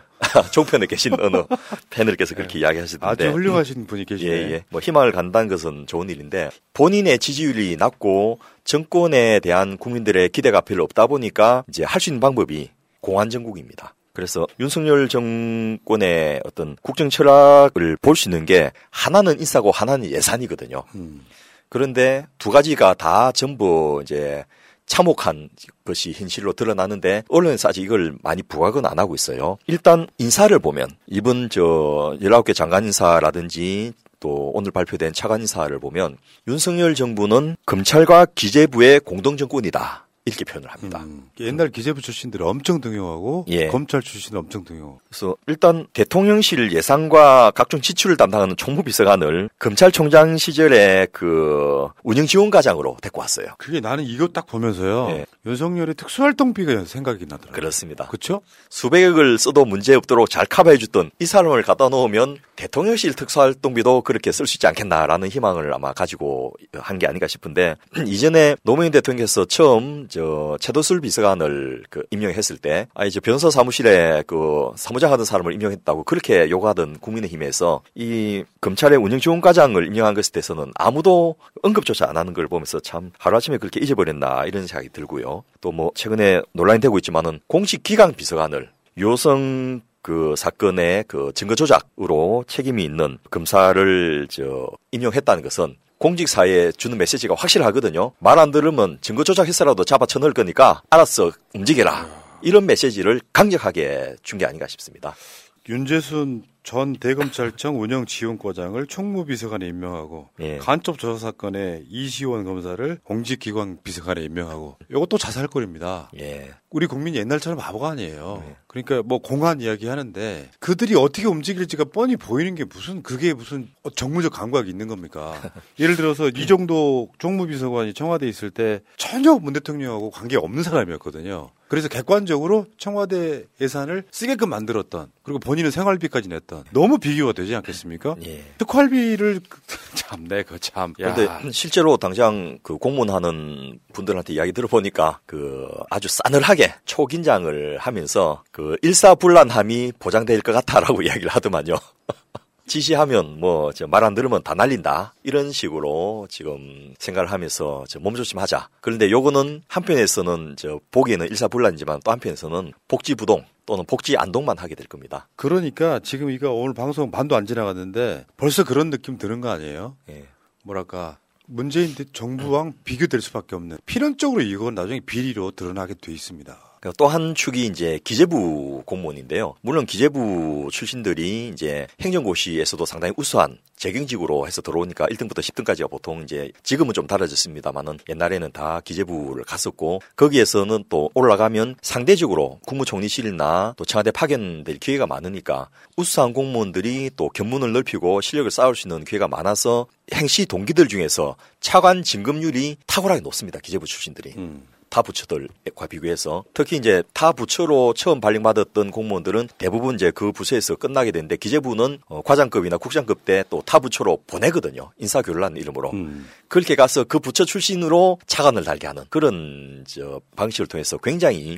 종편에 계신 어느 패널께서 그렇게 이야기하시던데 아주 훌륭하신 분이 계시네. 예, 예. 뭐 희망을 간다는 것은 좋은 일인데 본인의 지지율이 낮고 정권에 대한 국민들의 기대가 별로 없다 보니까 이제 할 수 있는 방법이 공안정국입니다. 그래서 윤석열 정권의 어떤 국정 철학을 볼 수 있는 게 하나는 인사고 하나는 예산이거든요. 음. 그런데 두 가지가 다 전부 이제 참혹한 것이 현실로 드러나는데 언론에서 아직 이걸 많이 부각은 안 하고 있어요. 일단 인사를 보면 이번 저 열아홉 개 장관 인사라든지 또 오늘 발표된 차관 인사를 보면 윤석열 정부는 검찰과 기재부의 공동 정권이다. 이렇게 표현을 합니다. 음, 옛날 기재부 출신들을 엄청 등용하고 예. 검찰 출신을 엄청 등용하고. 그래서 일단 대통령실 예산과 각종 지출을 담당하는 총무비서관을 검찰총장 시절에 그 운영지원과장으로 데리고 왔어요. 그게 나는 이거 딱 보면서요. 예. 윤석열의 특수활동비가 생각이 나더라고요. 그렇습니다. 그렇죠? 수백억을 써도 문제없도록 잘 커버해줬던 이 사람을 갖다 놓으면 대통령실 특수활동비도 그렇게 쓸 수 있지 않겠나라는 희망을 아마 가지고 한 게 아닌가 싶은데 이전에 노무현 대통령께서 처음 저 최도술 비서관을 그 임명했을 때 아니 저 변호사 사무실에 그 사무장 하던 사람을 임명했다고 그렇게 요구하던 국민의힘에서 이 검찰의 운영지원과장을 임명한 것에 대해서는 아무도 언급조차 안 하는 걸 보면서 참 하루아침에 그렇게 잊어버렸나 이런 생각이 들고요. 또 뭐 최근에 논란이 되고 있지만은 공직기강 비서관을 요성 그 사건의 그 증거 조작으로 책임이 있는 검사를 저 임명했다는 것은 공직사회에 주는 메시지가 확실하거든요. 말 안 들으면 증거 조작했어라도 잡아 쳐넣을 거니까 알았어 움직여라. 이런 메시지를 강력하게 준 게 아닌가 싶습니다. 윤재순 전 대검찰청 운영지원과장을 총무비서관에 임명하고 예. 간첩조사 사건의 이시원 검사를 공직기관 비서관에 임명하고 이것도 자살거리입니다. 예. 우리 국민이 옛날처럼 바보가 아니에요. 예. 그러니까 뭐 공안 이야기하는데 그들이 어떻게 움직일지가 뻔히 보이는 게 무슨 그게 무슨 정무적 감각이 있는 겁니까? 예를 들어서 이정도 총무비서관이 청와대에 있을 때 전혀 문 대통령하고 관계없는 사람이었거든요. 그래서 객관적으로 청와대 예산을 쓰게끔 만들었던 그리고 본인은 생활비까지 냈던 너무 비교가 되지 않겠습니까? 예. 특활비를 참네 그 참. 그런데 실제로 당장 그 공무원하는 분들한테 이야기 들어보니까 그 아주 싸늘하게 초긴장을 하면서 그 일사불란함이 보장될 것 같다라고 이야기를 하더만요. 지시하면 뭐 말 안 들으면 다 날린다 이런 식으로 지금 생각을 하면서 몸조심하자. 그런데 요거는 한편에서는 저 보기에는 일사불란이지만 또 한편에서는 복지부동 또는 복지안동만 하게 될 겁니다. 그러니까 지금 이거 오늘 방송 반도 안 지나갔는데 벌써 그런 느낌 드는 거 아니에요? 예. 뭐랄까 문재인 정부랑 비교될 수밖에 없는 필연적으로 이건 나중에 비리로 드러나게 돼 있습니다. 또 한 축이 이제 기재부 공무원인데요. 물론 기재부 출신들이 이제 행정고시에서도 상당히 우수한 재경직으로 해서 들어오니까 일 등부터 십 등까지가 보통 이제 지금은 좀 달라졌습니다만은 옛날에는 다 기재부를 갔었고 거기에서는 또 올라가면 상대적으로 국무총리실이나 또 청와대 파견될 기회가 많으니까 우수한 공무원들이 또 견문을 넓히고 실력을 쌓을 수 있는 기회가 많아서 행시 동기들 중에서 차관 진급률이 탁월하게 높습니다. 기재부 출신들이. 음. 타 부처들과 비교해서 특히 이제 타 부처로 처음 발령받았던 공무원들은 대부분 이제 그 부서에서 끝나게 되는데 기재부는 어, 과장급이나 국장급 때 또 타 부처로 보내거든요. 인사교류라는 이름으로. 음. 그렇게 가서 그 부처 출신으로 차관을 달게 하는 그런 저 방식을 통해서 굉장히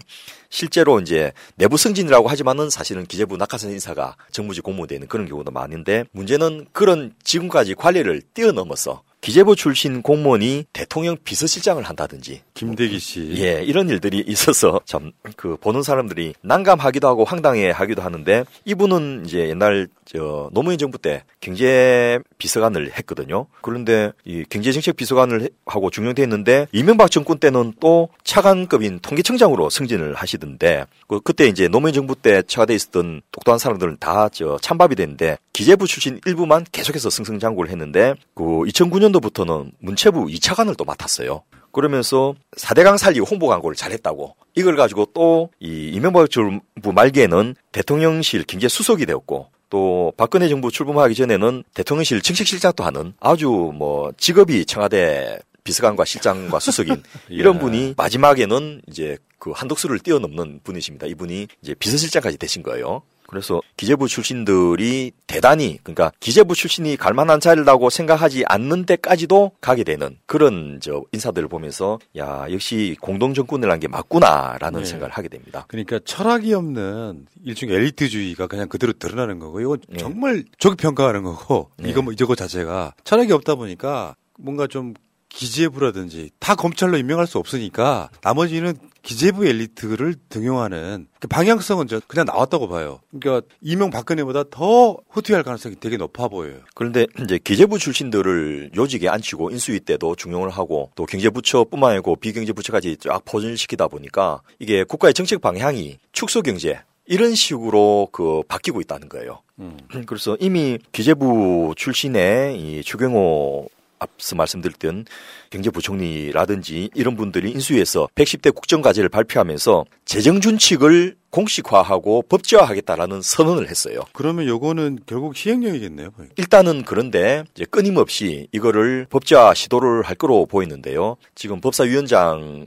실제로 이제 내부 승진이라고 하지만은 사실은 기재부 낙하산 인사가 정무직 공무원되는 그런 경우도 많은데 문제는 그런 지금까지 관리를 뛰어넘어서 기재부 출신 공무원이 대통령 비서실장을 한다든지 김대기 씨 예 이런 일들이 있어서 참 그 보는 사람들이 난감하기도 하고 황당해하기도 하는데 이분은 이제 옛날 저 노무현 정부 때 경제 비서관을 했거든요. 그런데 이 경제정책 비서관을 하고 중용됐는데 이명박 정권 때는 또 차관급인 통계청장으로 승진을 하시던데 그 그때 이제 노무현 정부 때 청와대에 있었던 똑똑한 사람들은 다 저 찬밥이 됐는데 기재부 출신 일부만 계속해서 승승장구를 했는데 그 이천구 년 부터는 문체부 이 차관을 또 맡았어요. 그러면서 사대강 살리기 홍보 광고를 잘했다고 이걸 가지고 또 이 이명박 정부 말기에는 대통령실 경제수석이 되었고 또 박근혜 정부 출범하기 전에는 대통령실 정책실장도 하는 아주 뭐 직업이 청와대 비서관과 실장과 수석인 이런 예. 분이 마지막에는 이제 그 한덕수를 뛰어넘는 분이십니다. 이분이 이제 비서실장까지 되신 거예요. 그래서 기재부 출신들이 대단히 그러니까 기재부 출신이 갈만한 자리라고 생각하지 않는 데까지도 가게 되는 그런 저 인사들을 보면서 야 역시 공동정권을 한 게 맞구나라는 네. 생각을 하게 됩니다. 그러니까 철학이 없는 일종의 엘리트주의가 그냥 그대로 드러나는 거고 이건 네. 정말 저기평가하는 거고 네. 이거 뭐 이거 자체가 철학이 없다 보니까 뭔가 좀 기재부라든지 다 검찰로 임명할 수 없으니까 나머지는 기재부 엘리트를 등용하는 방향성은 그냥 나왔다고 봐요. 그러니까 이명 박근혜보다 더 후퇴할 가능성이 되게 높아 보여요. 그런데 이제 기재부 출신들을 요직에 앉히고 인수위 때도 중용을 하고 또 경제부처뿐만 아니고 비경제부처까지 쫙 포진시키다 보니까 이게 국가의 정책 방향이 축소경제 이런 식으로 그 바뀌고 있다는 거예요. 음. 그래서 이미 기재부 출신의 이 추경호 앞서 말씀드렸던 경제부총리라든지 이런 분들이 인수위에서 백십 대 국정과제를 발표하면서 재정준칙을 공식화하고 법제화하겠다라는 선언을 했어요. 그러면 요거는 결국 시행령이겠네요. 일단은 그런데 이제 끊임없이 이거를 법제화 시도를 할 거로 보이는데요. 지금 법사위원장을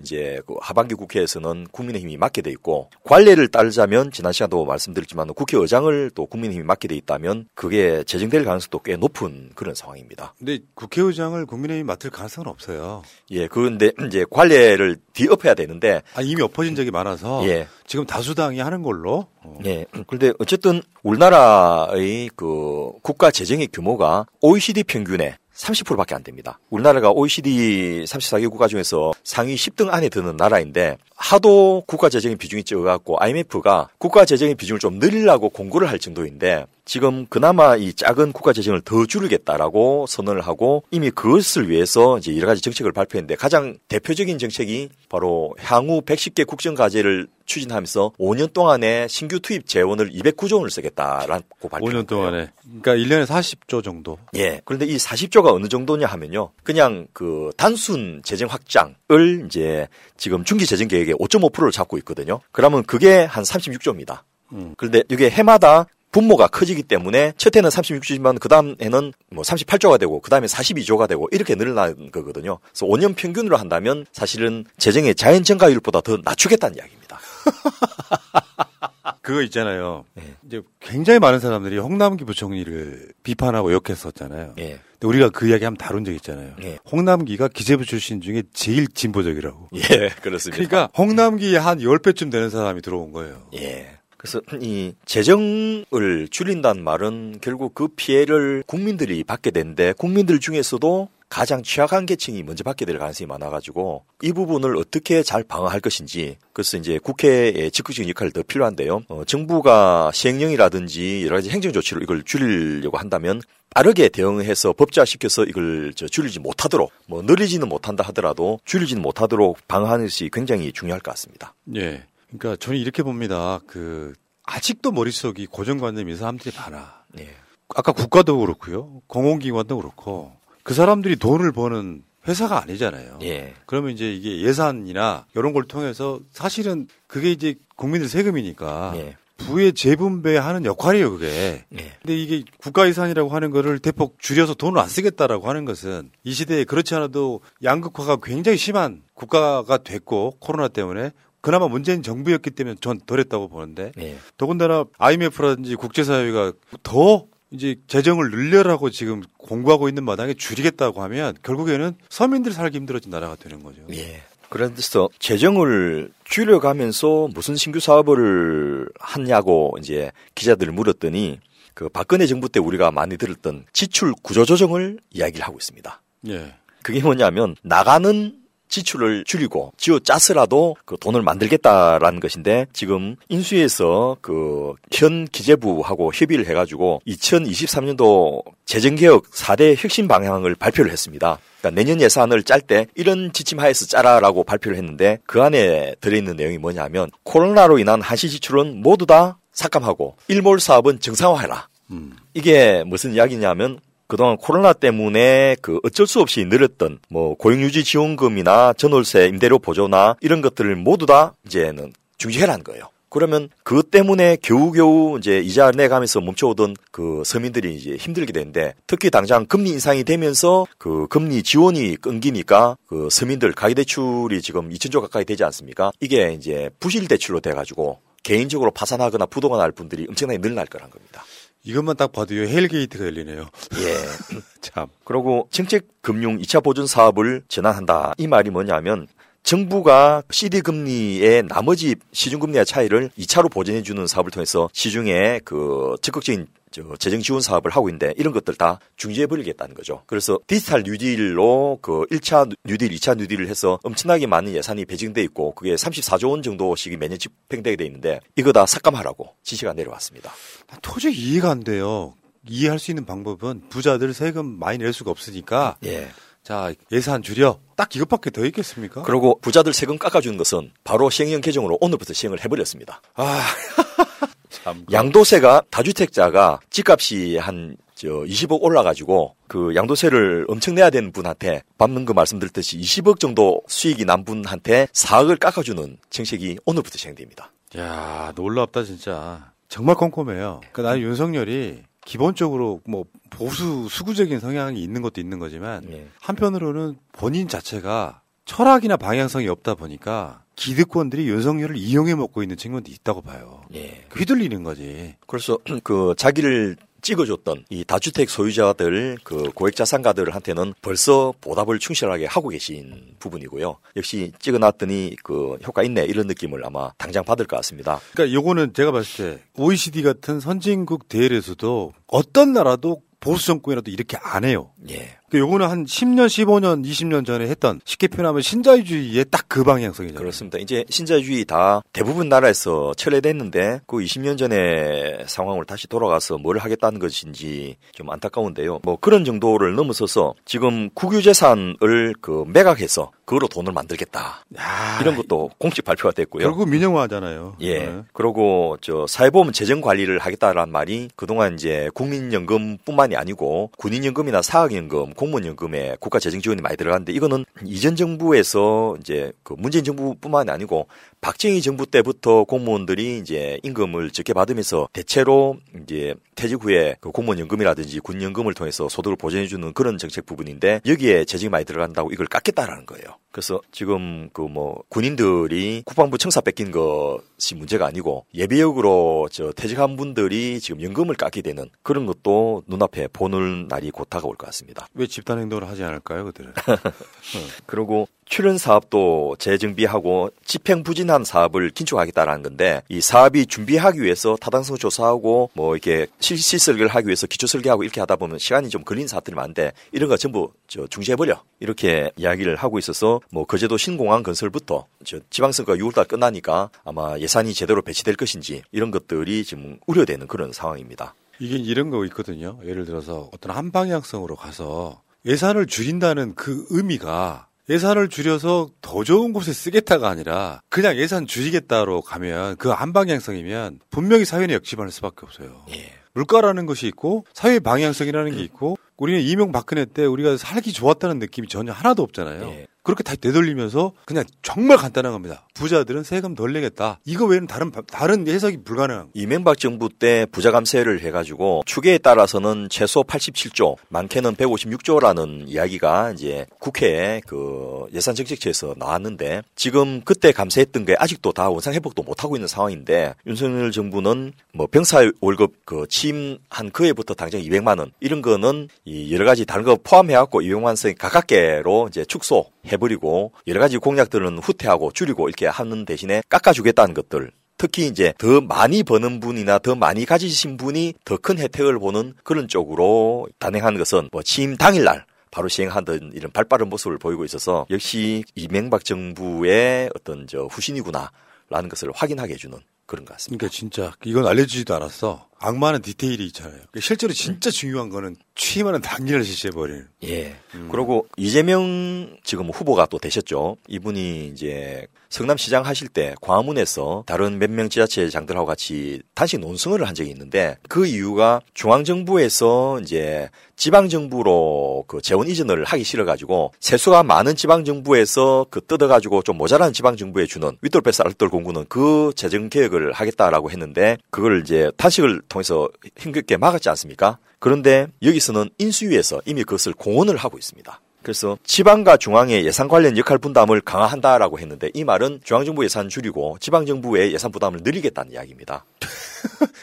이제 그 하반기 국회에서는 국민의힘이 맡게 돼 있고 관례를 따르자면 지난 시간도 말씀드렸지만 국회의장을 또 국민의힘이 맡게 돼 있다면 그게 제정될 가능성도 꽤 높은 그런 상황입니다. 근데 국회의장을 국민의힘이 맡을 가능성은 없어요. 예, 그런데 이제 관례를 뒤엎어야 되는데 아, 이미 엎어진 적이 많아서. 예. 지금 다수당이 하는 걸로. 어. 네. 그런데 어쨌든 우리나라의 그 국가 재정의 규모가 오이시디 평균의 삼십 퍼센트밖에 안 됩니다. 우리나라가 오이시디 삼십사 개 국가 중에서 상위 십 등 안에 드는 나라인데 하도 국가 재정의 비중이 적어갖고 아이엠에프가 국가 재정의 비중을 좀 늘리려고 공고를 할 정도인데 지금 그나마 이 작은 국가 재정을 더 줄이겠다라고 선언을 하고 이미 그것을 위해서 이제 여러 가지 정책을 발표했는데 가장 대표적인 정책이 바로 향후 백십 개 국정과제를 추진하면서 오 년 동안에 신규 투입 재원을 이백구조 원을 쓰겠다라고 발표했어요. 오 년 동안에. 그러니까 일 년에 사십조 정도. 예. 그런데 이 사십조가 어느 정도냐 하면요. 그냥 그 단순 재정 확장을 이제 지금 중기 재정 계획의 오 점 오 퍼센트를 잡고 있거든요. 그러면 그게 한 삼십육조입니다. 음. 그런데 이게 해마다 분모가 커지기 때문에 첫 해는 삼십육조지만 그 다음에는 뭐 삼십팔조가 되고 그 다음에 사십이조가 되고 이렇게 늘어난 거거든요. 그래서 오 년 평균으로 한다면 사실은 재정의 자연 증가율보다 더 낮추겠다는 이야기입니다. 그거 있잖아요. 네. 이제 굉장히 많은 사람들이 홍남기 부총리를 비판하고 욕했었잖아요. 네. 근데 우리가 그 이야기 한번 다룬 적 있잖아요. 네. 홍남기가 기재부 출신 중에 제일 진보적이라고. 예, 그렇습니다. 그러니까 홍남기의 한 십 배쯤 되는 사람이 들어온 거예요. 예. 그래서 이 재정을 줄인다는 말은 결국 그 피해를 국민들이 받게 되는데 국민들 중에서도 가장 취약한 계층이 먼저 받게 될 가능성이 많아가지고 이 부분을 어떻게 잘 방어할 것인지 그래서 이제 국회의 적극적인 역할이 더 필요한데요. 어, 정부가 시행령이라든지 여러 가지 행정 조치로 이걸 줄이려고 한다면 빠르게 대응해서 법제화시켜서 이걸 저 줄이지 못하도록 뭐 늘리지는 못한다 하더라도 줄이지는 못하도록 방어하는 것이 굉장히 중요할 것 같습니다. 네. 그러니까 저는 이렇게 봅니다. 그 아직도 머릿속이 고정관념인 사람들이 많아. 네. 아까 국가도 그렇고요, 공공기관도 그렇고 그 사람들이 돈을 버는 회사가 아니잖아요. 예. 그러면 이제 이게 예산이나 이런 걸 통해서 사실은 그게 이제 국민들 세금이니까. 예. 부의 재분배하는 역할이에요, 그게. 네. 근데 이게 국가 예산이라고 하는 거를 대폭 줄여서 돈을 안 쓰겠다라고 하는 것은 이 시대에 그렇지 않아도 양극화가 굉장히 심한 국가가 됐고 코로나 때문에 그나마 문재인 정부였기 때문에 전 덜했다고 보는데 네. 더군다나 아이엠에프라든지 국제사회가 더 이제 재정을 늘려라고 지금 공부하고 있는 마당에 줄이겠다고 하면 결국에는 서민들이 살기 힘들어진 나라가 되는 거죠. 네. 그래서 재정을 줄여가면서 무슨 신규 사업을 하냐고 이제 기자들을 물었더니 그 박근혜 정부 때 우리가 많이 들었던 지출 구조 조정을 이야기를 하고 있습니다. 예. 그게 뭐냐면 나가는 지출을 줄이고 쥐어 짜서라도 그 돈을 만들겠다라는 것인데 지금 인수위에서 그 현 기재부하고 협의를 해가지고 이천이십삼 년도 재정개혁 사 대 혁신 방향을 발표를 했습니다. 그러니까 내년 예산을 짤 때 이런 지침 하에서 짜라라고 발표를 했는데 그 안에 들어있는 내용이 뭐냐면 코로나로 인한 한시 지출은 모두 다 삭감하고 일몰 사업은 정상화해라. 음. 이게 무슨 이야기냐면 그동안 코로나 때문에 그 어쩔 수 없이 늘었던 뭐 고용유지 지원금이나 전월세 임대료 보조나 이런 것들을 모두 다 이제는 중지해라는 거예요. 그러면 그 때문에 겨우겨우 이제 이자 내가면서 멈춰오던 그 서민들이 이제 힘들게 되는데, 특히 당장 금리 인상이 되면서 그 금리 지원이 끊기니까 그 서민들 가계대출이 지금 이천조 가까이 되지 않습니까? 이게 이제 부실대출로 돼가지고 개인적으로 파산하거나 부도가 날 분들이 엄청나게 늘어날 거란 겁니다. 이것만 딱 봐도 헬게이트가 열리네요. 예. 참. 그리고 정책금융 이 차 보존 사업을 전환한다. 이 말이 뭐냐면 정부가 씨디 금리의 나머지 시중금리와 차이를 이 차로 보전해주는 사업을 통해서 시중에 그 적극적인 재정 지원 사업을 하고 있는데 이런 것들 다 중지해버리겠다는 거죠. 그래서 디지털 뉴딜로 그 일 차 뉴딜, 이 차 뉴딜을 해서 엄청나게 많은 예산이 배정돼 있고 그게 삼십사조 원 정도씩이 매년 집행되게 돼 있는데 이거 다 삭감하라고 지시가 내려왔습니다. 도저히 이해가 안 돼요. 이해할 수 있는 방법은 부자들 세금 많이 낼 수가 없으니까 예. 자, 예산 줄여. 딱 이것밖에 더 있겠습니까? 그리고 부자들 세금 깎아주는 것은 바로 시행령 개정으로 오늘부터 시행을 해버렸습니다. 아, 참. 양도세가 다주택자가 집값이 한 저 이십억 올라가지고 그 양도세를 엄청 내야 되는 분한테 받는 거 말씀드렸듯이 이십억 정도 수익이 난 분한테 사억을 깎아주는 정책이 오늘부터 시행됩니다. 이야, 놀랍다 진짜. 정말 꼼꼼해요. 그러니까 나는 윤석열이 기본적으로 뭐 보수 수구적인 성향이 있는 것도 있는 거지만 예. 한편으로는 본인 자체가 철학이나 방향성이 없다 보니까 기득권들이 윤석열을 이용해 먹고 있는 측면도 있다고 봐요. 예. 휘둘리는 거지. 그래서 그 자기를 찍어줬던 이 다주택 소유자들, 그 고액자산가들한테는 벌써 보답을 충실하게 하고 계신 부분이고요. 역시 찍어놨더니 그 효과 있네 이런 느낌을 아마 당장 받을 것 같습니다. 그러니까 요거는 제가 봤을 때 오이시디 같은 선진국 대회에서도 어떤 나라도 보수 정권이라도 이렇게 안 해요. 예. 그러니까 요거는 한 십년, 십오년, 이십년 전에 했던 쉽게 표현하면 신자유주의의 딱 그 방향성이잖아요. 그렇습니다. 이제 신자유주의 다 대부분 나라에서 철회됐는데 그 이십 년 전의 상황으로 다시 돌아가서 뭘 하겠다는 것인지 좀 안타까운데요. 뭐 그런 정도를 넘어서서 지금 국유재산을 그 매각해서 그걸로 돈을 만들겠다. 야, 이런 것도 공식 발표가 됐고요. 결국 민영화잖아요. 예. 네. 그리고 저 사회보험 재정 관리를 하겠다라는 말이 그동안 이제 국민연금뿐만이 아니고 군인연금이나 사학연금, 공무원연금에 국가 재정 지원이 많이 들어갔는데 이거는 이전 정부에서 이제 그 문재인 정부뿐만이 아니고 박정희 정부 때부터 공무원들이 이제 임금을 적게 받으면서 대체로 이제 퇴직 후에 그 공무원연금이라든지 군연금을 통해서 소득을 보전해주는 그런 정책 부분인데 여기에 재정이 많이 들어간다고 이걸 깎겠다라는 거예요. 그래서 지금 그 뭐 군인들이 국방부 청사 뺏긴 것이 문제가 아니고 예비역으로 저 퇴직한 분들이 지금 연금을 깎게 되는 그런 것도 눈앞에 보는 날이 곧 다가올 것 같습니다. 왜 집단 행동을 하지 않을까요, 그들은? 응. 그리고 출연 사업도 재정비하고 집행 부진한 사업을 긴축하겠다라는 건데 이 사업이 준비하기 위해서 타당성 조사하고 뭐 이렇게 실시 설계를 하기 위해서 기초 설계하고 이렇게 하다 보면 시간이 좀 걸린 사업들이 많은데 이런 거 전부 저 중지해버려 이렇게 이야기를 하고 있어서 뭐 거제도 신공항 건설부터 저 지방선거가 유월달 끝나니까 아마 예산이 제대로 배치될 것인지 이런 것들이 지금 우려되는 그런 상황입니다. 이게 이런 거 있거든요. 예를 들어서 어떤 한 방향성으로 가서 예산을 줄인다는 그 의미가 예산을 줄여서 더 좋은 곳에 쓰겠다가 아니라 그냥 예산 줄이겠다로 가면 그 한 방향성이면 분명히 사회는 역심할 수밖에 없어요. 예. 물가라는 것이 있고 사회 방향성이라는 음. 게 있고 우리는 이명박근혜 때 우리가 살기 좋았다는 느낌이 전혀 하나도 없잖아요. 예. 그렇게 다 되돌리면서 그냥 정말 간단한 겁니다. 부자들은 세금 덜 내겠다. 이거 외에는 다른 다른 해석이 불가능한. 이명박 정부 때 부자 감세를 해가지고 추계에 따라서는 최소 팔십칠조, 많게는 백오십육조라는 이야기가 이제 국회에 그 예산정책처에서 나왔는데 지금 그때 감세했던 게 아직도 다 원상 회복도 못 하고 있는 상황인데 윤석열 정부는 뭐 병사 월급 그 취임한 그 해부터 당장 이백만 원 이런 거는 이 여러 가지 다른 거 포함해갖고 이용한 성이 가깝게로 이제 축소. 해버리고 여러 가지 공약들은 후퇴하고 줄이고 이렇게 하는 대신에 깎아주겠다는 것들. 특히 이제 더 많이 버는 분이나 더 많이 가지신 분이 더 큰 혜택을 보는 그런 쪽으로 단행하는 것은 뭐 취임 당일날 바로 시행하던 이런 발빠른 모습을 보이고 있어서 역시 이명박 정부의 어떤 저 후신이구나라는 것을 확인하게 해주는 그런 것 같습니다. 그러니까 진짜 이건 알려주지도 않았어. 악마는 디테일이 있잖아요. 실제로 진짜 중요한 거는 취임하는 단계를 실시해버린. 예. 음. 그리고 이재명 지금 후보가 또 되셨죠. 이분이 이제 성남시장 하실 때 광화문에서 다른 몇 명 지자체 장들하고 같이 단식 논승을 한 적이 있는데, 그 이유가 중앙정부에서 이제 지방정부로 그 재원 이전을 하기 싫어가지고 세수가 많은 지방정부에서 그 뜯어가지고 좀 모자란 지방정부에 주는 윗돌 뺏어 알돌 공구는 그 재정개혁을 하겠다라고 했는데, 그걸 이제 단식을 통해서 힘겹게 막았지 않습니까? 그런데 여기서는 인수위에서 이미 그것을 공언을 하고 있습니다. 그래서 지방과 중앙의 예산 관련 역할 분담을 강화한다라고 했는데, 이 말은 중앙정부 예산 줄이고 지방정부의 예산 부담을 늘리겠다는 이야기입니다.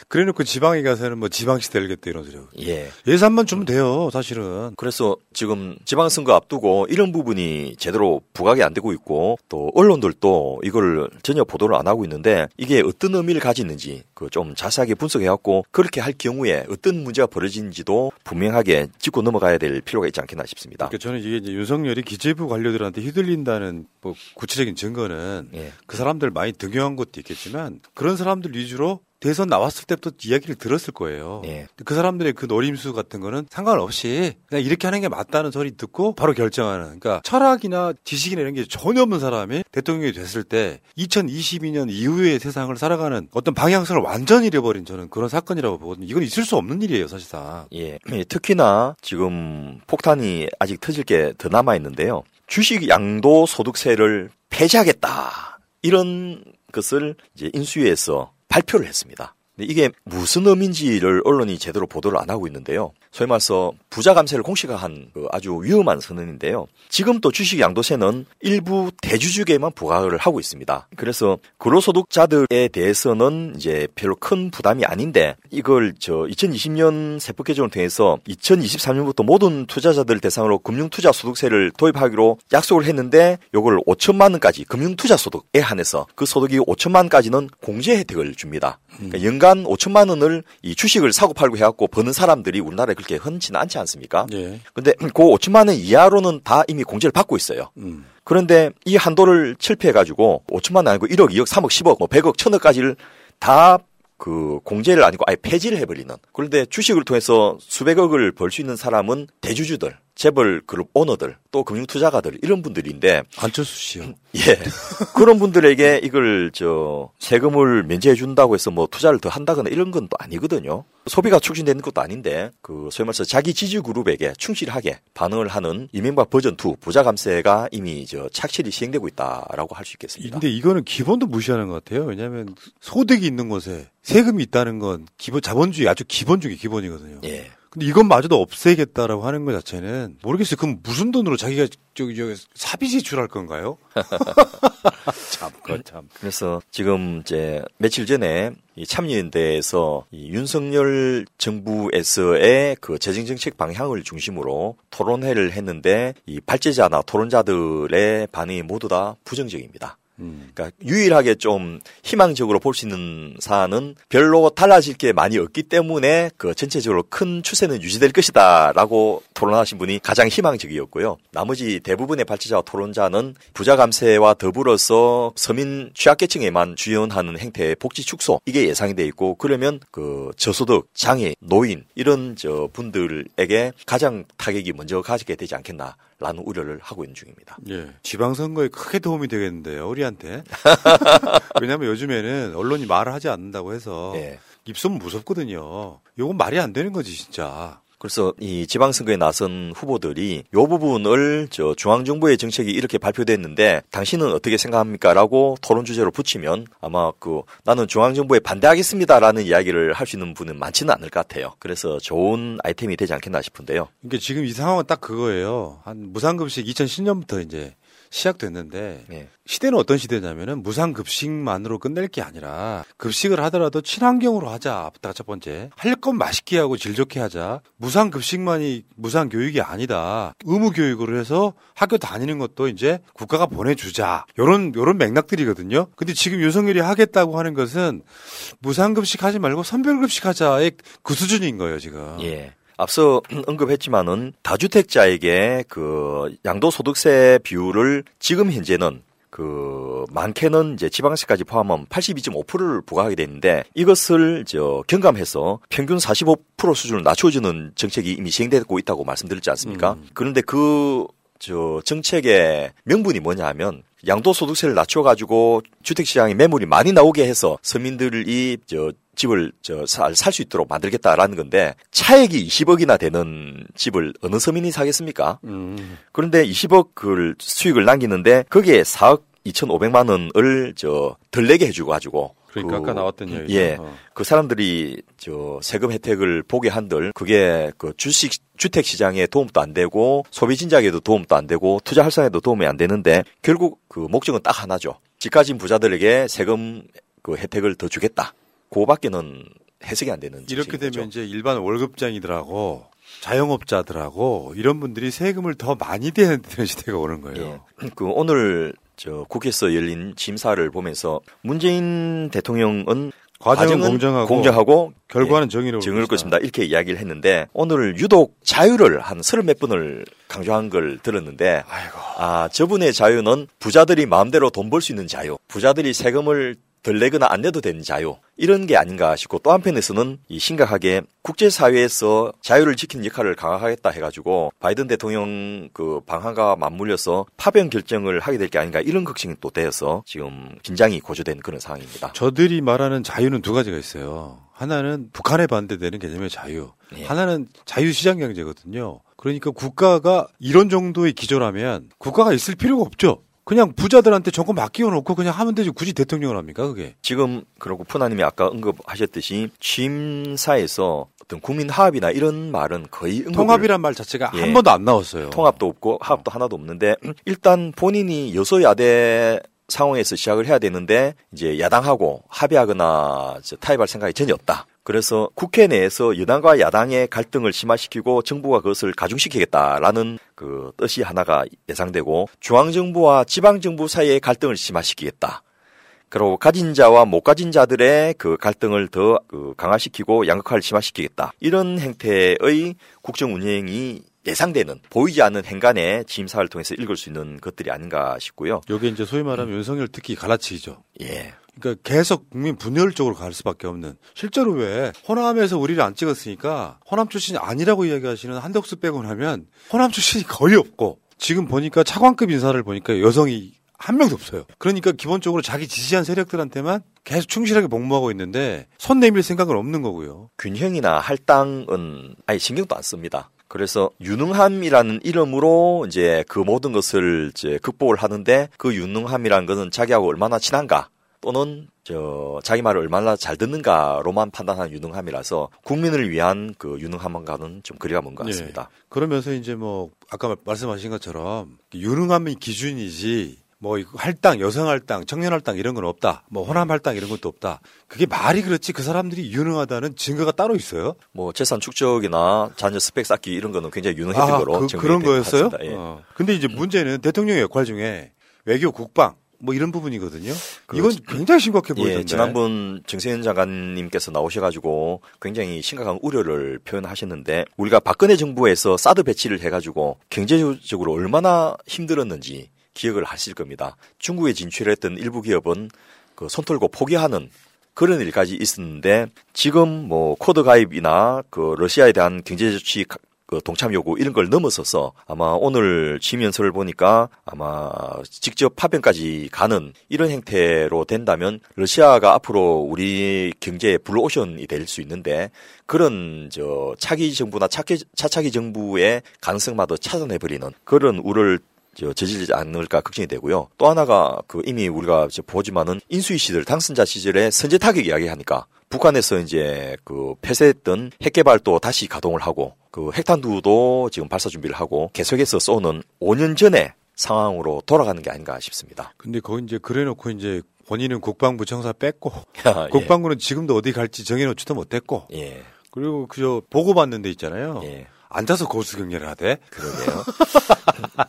그래놓고 지방에 가서는 뭐 지방시대 일겠다 이런 소리하고. 예. 예산만 주면 돼요, 사실은. 그래서 지금 지방선거 앞두고 이런 부분이 제대로 부각이 안 되고 있고, 또 언론들도 이걸 전혀 보도를 안 하고 있는데, 이게 어떤 의미를 가지는지 그 좀 자세하게 분석해갖고 그렇게 할 경우에 어떤 문제가 벌어지는지도 분명하게 짚고 넘어가야 될 필요가 있지 않겠나 싶습니다. 그러니까 저는 이게 이제 윤석열이 기재부 관료들한테 휘둘린다는 뭐 구체적인 증거는, 예, 그 사람들 많이 등용한 것도 있겠지만 그런 사람들 위주로 대선 나왔을 때부터 이야기를 들었을 거예요. 예. 그 사람들의 그 노림수 같은 거는 상관없이 그냥 이렇게 하는 게 맞다는 소리 듣고 바로 결정하는. 그러니까 철학이나 지식이나 이런 게 전혀 없는 사람이 대통령이 됐을 때 이천이십이 년 이후의 세상을 살아가는 어떤 방향성을 완전히 잃어버린 저는 그런 사건이라고 보거든요. 이건 있을 수 없는 일이에요, 사실상. 예. 특히나 지금 폭탄이 아직 터질 게 더 남아 있는데요. 주식 양도 소득세를 폐지하겠다, 이런 것을 이제 인수위에서 발표를 했습니다. 근데 이게 무슨 의미인지를 언론이 제대로 보도를 안 하고 있는데요. 소위 말해서 부자 감세를 공식화한 그 아주 위험한 선언인데요. 지금 또 주식 양도세는 일부 대주주에게만 부과를 하고 있습니다. 그래서 근로소득자들에 대해서는 이제 별로 큰 부담이 아닌데, 이걸 저 이천이십 년 세법 개정을 통해서 이천이십삼 년부터 모든 투자자들 대상으로 금융투자소득세를 도입하기로 약속을 했는데, 이걸 오천만 원까지 금융투자소득에 한해서 그 소득이 오천만 원까지는 공제 혜택을 줍니다. 그러니까 연간 오천만 원을 이 주식을 사고 팔고 해갖고 버는 사람들이 우리나라에 그렇게 흔치는 않지 않습니까? 예. 근데 그 오천만 원 이하로는 다 이미 공제를 받고 있어요. 음. 그런데 이 한도를 철폐해가지고 오천만 원 아니고 일억, 이억, 삼억, 십억, 뭐 백억, 천억까지를 다 그 공제를 아니고 아예 폐지를 해버리는. 그런데 주식을 통해서 수백억을 벌 수 있는 사람은 대주주들, 재벌 그룹 오너들, 또 금융투자가들, 이런 분들인데. 안철수 씨요. 예. 그런 분들에게 이걸 저 세금을 면제해 준다고 해서 뭐 투자를 더 한다거나 이런 건 또 아니거든요. 소비가 촉진되는 것도 아닌데, 그 소위 말해서 자기 지지 그룹에게 충실하게 반응을 하는 이명박 버전 이 부자 감세가 이미 저 착실히 시행되고 있다라고 할 수 있겠습니다. 근데 이거는 기본도 무시하는 것 같아요. 왜냐하면 소득이 있는 곳에 세금이 있다는 건 기본 자본주의 아주 기본 중에 기본이거든요. 예. 근데 이것마저도 없애겠다라고 하는 것 자체는 모르겠어요. 그럼 무슨 돈으로 자기가 저기 저기 사비 지출할 건가요? 참, 그 참. 그래서 지금 이제 며칠 전에 이 참여연대에서 이 윤석열 정부에서의 그 재정정책 방향을 중심으로 토론회를 했는데, 이 발제자나 토론자들의 반응이 모두 다 부정적입니다. 음. 그러니까 유일하게 좀 희망적으로 볼 수 있는 사안은 별로 달라질 게 많이 없기 때문에 그 전체적으로 큰 추세는 유지될 것이다라고 토론하신 분이 가장 희망적이었고요. 나머지 대부분의 발제자와 토론자는 부자 감세와 더불어서 서민 취약계층에만 지원하는 행태의 복지 축소, 이게 예상이 돼 있고, 그러면 그 저소득, 장애, 노인 이런 저 분들에게 가장 타격이 먼저 가지게 되지 않겠나 라는 우려를 하고 있는 중입니다. 예, 지방선거에 크게 도움이 되겠는데요, 우리한테. 왜냐하면 요즘에는 언론이 말을 하지 않는다고 해서, 예, 입소문 무섭거든요. 이건 말이 안 되는 거지 진짜. 그래서 이 지방선거에 나선 후보들이 이 부분을 저 중앙정부의 정책이 이렇게 발표됐는데 당신은 어떻게 생각합니까? 라고 토론 주제로 붙이면 아마 그 나는 중앙정부에 반대하겠습니다라는 이야기를 할 수 있는 분은 많지는 않을 것 같아요. 그래서 좋은 아이템이 되지 않겠나 싶은데요. 그러니까 지금 이 상황은 딱 그거예요. 한 무상급식 이천십 년부터 이제 시작됐는데, 예, 시대는 어떤 시대냐면은 무상급식만으로 끝낼 게 아니라 급식을 하더라도 친환경으로 하자. 첫 번째, 할 건 맛있게 하고 질 좋게 하자. 무상급식만이 무상교육이 아니다. 의무교육으로 해서 학교 다니는 것도 이제 국가가 보내주자. 요런 요런 맥락들이거든요. 근데 지금 윤석열이 하겠다고 하는 것은 무상급식 하지 말고 선별급식 하자의 그 수준인 거예요 지금. 예. 앞서 언급했지만은 다주택자에게 그 양도소득세 비율을 지금 현재는 그 많게는 이제 지방세까지 포함하면 팔십이 점 오 퍼센트를 부과하게 되는데 이것을 저 경감해서 평균 사십오 퍼센트 수준을 낮춰주는 정책이 이미 시행되고 있다고 말씀드렸지 않습니까? 음. 그런데 그 저 정책의 명분이 뭐냐 하면 양도소득세를 낮춰가지고 주택시장에 매물이 많이 나오게 해서 서민들이 저 집을 저 살 수 있도록 만들겠다라는 건데 차액이 이십억이나 되는 집을 어느 서민이 사겠습니까? 음. 그런데 이십억을 수익을 남기는데 거기에 사억 이천오백만 원을 저 덜 내게 해주고가지고 그러니까 그, 아까 나왔던 얘기죠. 예, 어. 그 사람들이 저 세금 혜택을 보게 한들 그게 그 주식 주택 시장에 도움도 안 되고 소비 진작에도 도움도 안 되고 투자 활성에도 도움이 안 되는데 결국 그 목적은 딱 하나죠. 집 가진 부자들에게 세금 그 혜택을 더 주겠다. 그밖에는 해석이 안 되는. 이렇게 되면 거죠. 이제 일반 월급쟁이들하고 자영업자들하고 이런 분들이 세금을 더 많이 내는 시대가 오는 거예요. 예. 그 오늘. 저 국회에서 열린 심사를 보면서 문재인 대통령은 과정은, 과정은 공정하고, 공정하고 결과는 예, 정의로울 정의로울 것입니다. 이렇게 이야기를 했는데 오늘 유독 자유를 한 서른 몇 번을 강조한 걸 들었는데 아이고. 아 저분의 자유는 부자들이 마음대로 돈 벌 수 있는 자유, 부자들이 세금을 덜 내거나 안 내도 되는 자유 이런 게 아닌가 싶고 또 한편에서는 이 심각하게 국제사회에서 자유를 지키는 역할을 강화하겠다 해가지고 바이든 대통령 그 방한과 맞물려서 파병 결정을 하게 될 게 아닌가 이런 걱정이 또 되어서 지금 긴장이 고조된 그런 상황입니다. 저들이 말하는 자유는 두 가지가 있어요. 하나는 북한에 반대되는 개념의 자유. 예. 하나는 자유시장경제거든요. 그러니까 국가가 이런 정도의 기조라면 국가가 있을 필요가 없죠. 그냥 부자들한테 정권 맡기고 놓고 그냥 하면 되지 굳이 대통령을 합니까 그게? 지금 그러고 푸나님이 아까 언급하셨듯이 취임사에서 어떤 국민 화합이나 이런 말은 거의 통합이란 말 자체가 예, 한 번도 안 나왔어요. 통합도 없고 화합도 어. 하나도 없는데 일단 본인이 여소야대 상황에서 시작을 해야 되는데 이제 야당하고 합의하거나 타협할 생각이 전혀 없다. 그래서 국회 내에서 여당과 야당의 갈등을 심화시키고 정부가 그것을 가중시키겠다라는 그 뜻이 하나가 예상되고 중앙정부와 지방정부 사이의 갈등을 심화시키겠다. 그리고 가진 자와 못 가진 자들의 그 갈등을 더 그 강화시키고 양극화를 심화시키겠다. 이런 행태의 국정 운영이 예상되는 보이지 않는 행간의 지임사를 통해서 읽을 수 있는 것들이 아닌가 싶고요. 이게 이제 소위 말하면 음. 윤석열 특히 갈라치기죠. 예. 그러니까 계속 국민 분열 쪽으로 갈 수밖에 없는. 실제로 왜 호남에서 우리를 안 찍었으니까 호남 출신이 아니라고 이야기하시는 한덕수 빼고 나면 호남 출신이 거의 없고 지금 보니까 차관급 인사를 보니까 여성이 한 명도 없어요. 그러니까 기본적으로 자기 지지한 세력들한테만 계속 충실하게 복무하고 있는데 손 내밀 생각은 없는 거고요. 균형이나 할당은 아예 신경도 안 씁니다. 그래서 유능함이라는 이름으로 이제 그 모든 것을 이제 극복을 하는데 그 유능함이라는 것은 자기하고 얼마나 친한가 또는 저 자기 말을 얼마나 잘 듣는가로만 판단하는 유능함이라서 국민을 위한 그 유능함과는 좀 거리가 먼 것 같습니다. 네. 그러면서 이제 뭐 아까 말씀하신 것처럼 유능함이 기준이지 뭐 할당, 여성 할당, 청년 할당 이런 건 없다. 뭐 호남 할당 이런 것도 없다. 그게 말이 그렇지 그 사람들이 유능하다는 증거가 따로 있어요? 뭐 재산 축적이나 자녀 스펙 쌓기 이런 거는 굉장히 유능했던 아, 거로 그, 그런 거였어요? 예. 어. 근데 이제 문제는 대통령의 역할 중에 외교 국방 뭐 이런 부분이거든요. 이건 굉장히 심각해 보이던데. 예, 지난번 정세현 장관님께서 나오셔가지고 굉장히 심각한 우려를 표현하셨는데 우리가 박근혜 정부에서 사드 배치를 해가지고 경제적으로 얼마나 힘들었는지 기억을 하실 겁니다. 중국에 진출했던 일부 기업은 그 손 털고 포기하는 그런 일까지 있었는데 지금 뭐 코드 가입이나 그 러시아에 대한 경제조치 그 동참 요구 이런 걸 넘어서서 아마 오늘 취임연설을 보니까 아마 직접 파병까지 가는 이런 행태로 된다면 러시아가 앞으로 우리 경제의 블루오션이 될 수 있는데 그런 저 차기 정부나 차기, 차차기 정부의 가능성마저 찾아내버리는 그런 우를 저 저지르지 않을까 걱정이 되고요. 또 하나가 그 이미 우리가 보지만은 인수위 시절 당선자 시절에 선제 타격 이야기하니까 북한에서 이제 그 폐쇄했던 핵개발도 다시 가동을 하고 그 핵탄두도 지금 발사 준비를 하고 계속해서 쏘는 오 년 전의 상황으로 돌아가는 게 아닌가 싶습니다. 근데 거기 이제 그래놓고 이제 본인은 국방부 청사 뺐고 예. 국방부는 지금도 어디 갈지 정해놓지도 못했고 예. 그리고 그저 보고 받는 데 있잖아요. 예. 앉아서 거수 경례를 하대? 그러네요.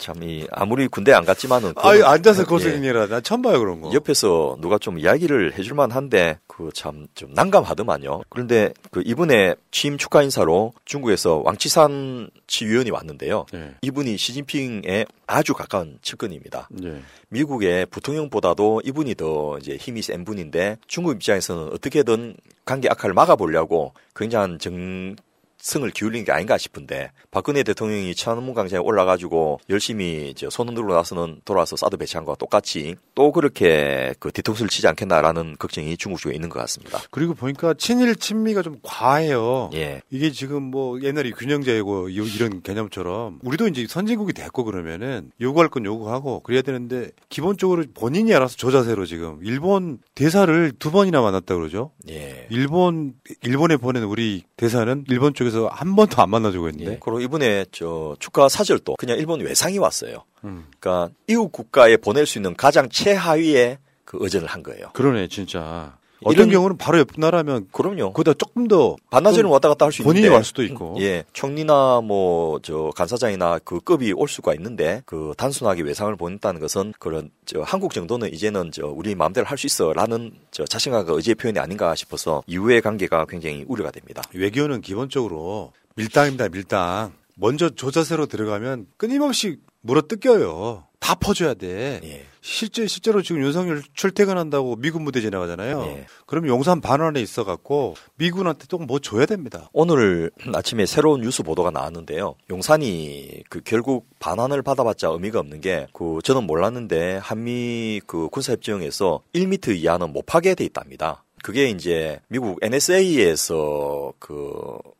참, 이, 아무리 군대 안 갔지만은. 아니, 앉아서 거수 경례를 하대? 난 처음 봐요, 그런 거. 옆에서 누가 좀 이야기를 해줄만 한데, 그 참, 좀 난감하더만요. 그런데 그 이분의 취임 축하 인사로 중국에서 왕치산 치위원이 왔는데요. 네. 이분이 시진핑의 아주 가까운 측근입니다. 네. 미국의 부통령보다도 이분이 더 이제 힘이 센 분인데 중국 입장에서는 어떻게든 관계 악화를 막아보려고 굉장한 정, 승을 기울이는 게 아닌가 싶은데 박근혜 대통령이 천안문 광장에 올라가지고 열심히 이제 손 흔들고 나서는 돌아와서 사드 배치한 거와 똑같이 또 그렇게 그 뒤통수를 치지 않겠나라는 걱정이 중국 쪽에 있는 것 같습니다. 그리고 보니까 친일 친미가 좀 과해요. 예. 이게 지금 뭐 옛날에 균형제고 이런 개념처럼 우리도 이제 선진국이 됐고 그러면은 요구할 건 요구하고 그래야 되는데 기본적으로 본인이 알아서 저 자세로 지금 일본 대사를 두 번이나 만났다 그러죠. 예. 일본 일본에 보낸 우리 대사는 일본 쪽에서 한 번도 안 만나주고 있는데. 예, 그리고 이번에 저 축하 사절도 그냥 일본 외상이 왔어요. 음. 그러니까 이웃 국가에 보낼 수 있는 가장 최하위의 그 의전을 한 거예요. 그러네, 진짜. 어떤 이런, 경우는 바로 옆 나라면 그럼요. 거기다 조금 더 반나절은 왔다 갔다 할 수 있는데 본인이 올 수도 있고. 예, 총리나 뭐 저 간사장이나 그 급이 올 수가 있는데 그 단순하게 외상을 보냈다는 것은 그런 저 한국 정도는 이제는 저 우리 마음대로 할 수 있어라는 저 자신감과 의지의 표현이 아닌가 싶어서 이후의 관계가 굉장히 우려가 됩니다. 외교는 기본적으로 밀당입니다, 밀당. 먼저 조자세로 들어가면 끊임없이 물어뜯겨요. 다 퍼줘야 돼. 예. 실제, 실제로 지금 윤석열 출퇴근한다고 미군 무대 지나가잖아요. 예. 그럼 용산 반환에 있어갖고 미군한테 또 뭐 줘야 됩니다. 오늘 아침에 새로운 뉴스 보도가 나왔는데요. 용산이 그 결국 반환을 받아봤자 의미가 없는 게 그 저는 몰랐는데 한미 그 군사협정에서 일 미터 이하는 못 파게 돼 있답니다. 그게 이제 미국 엔에스에이에서 그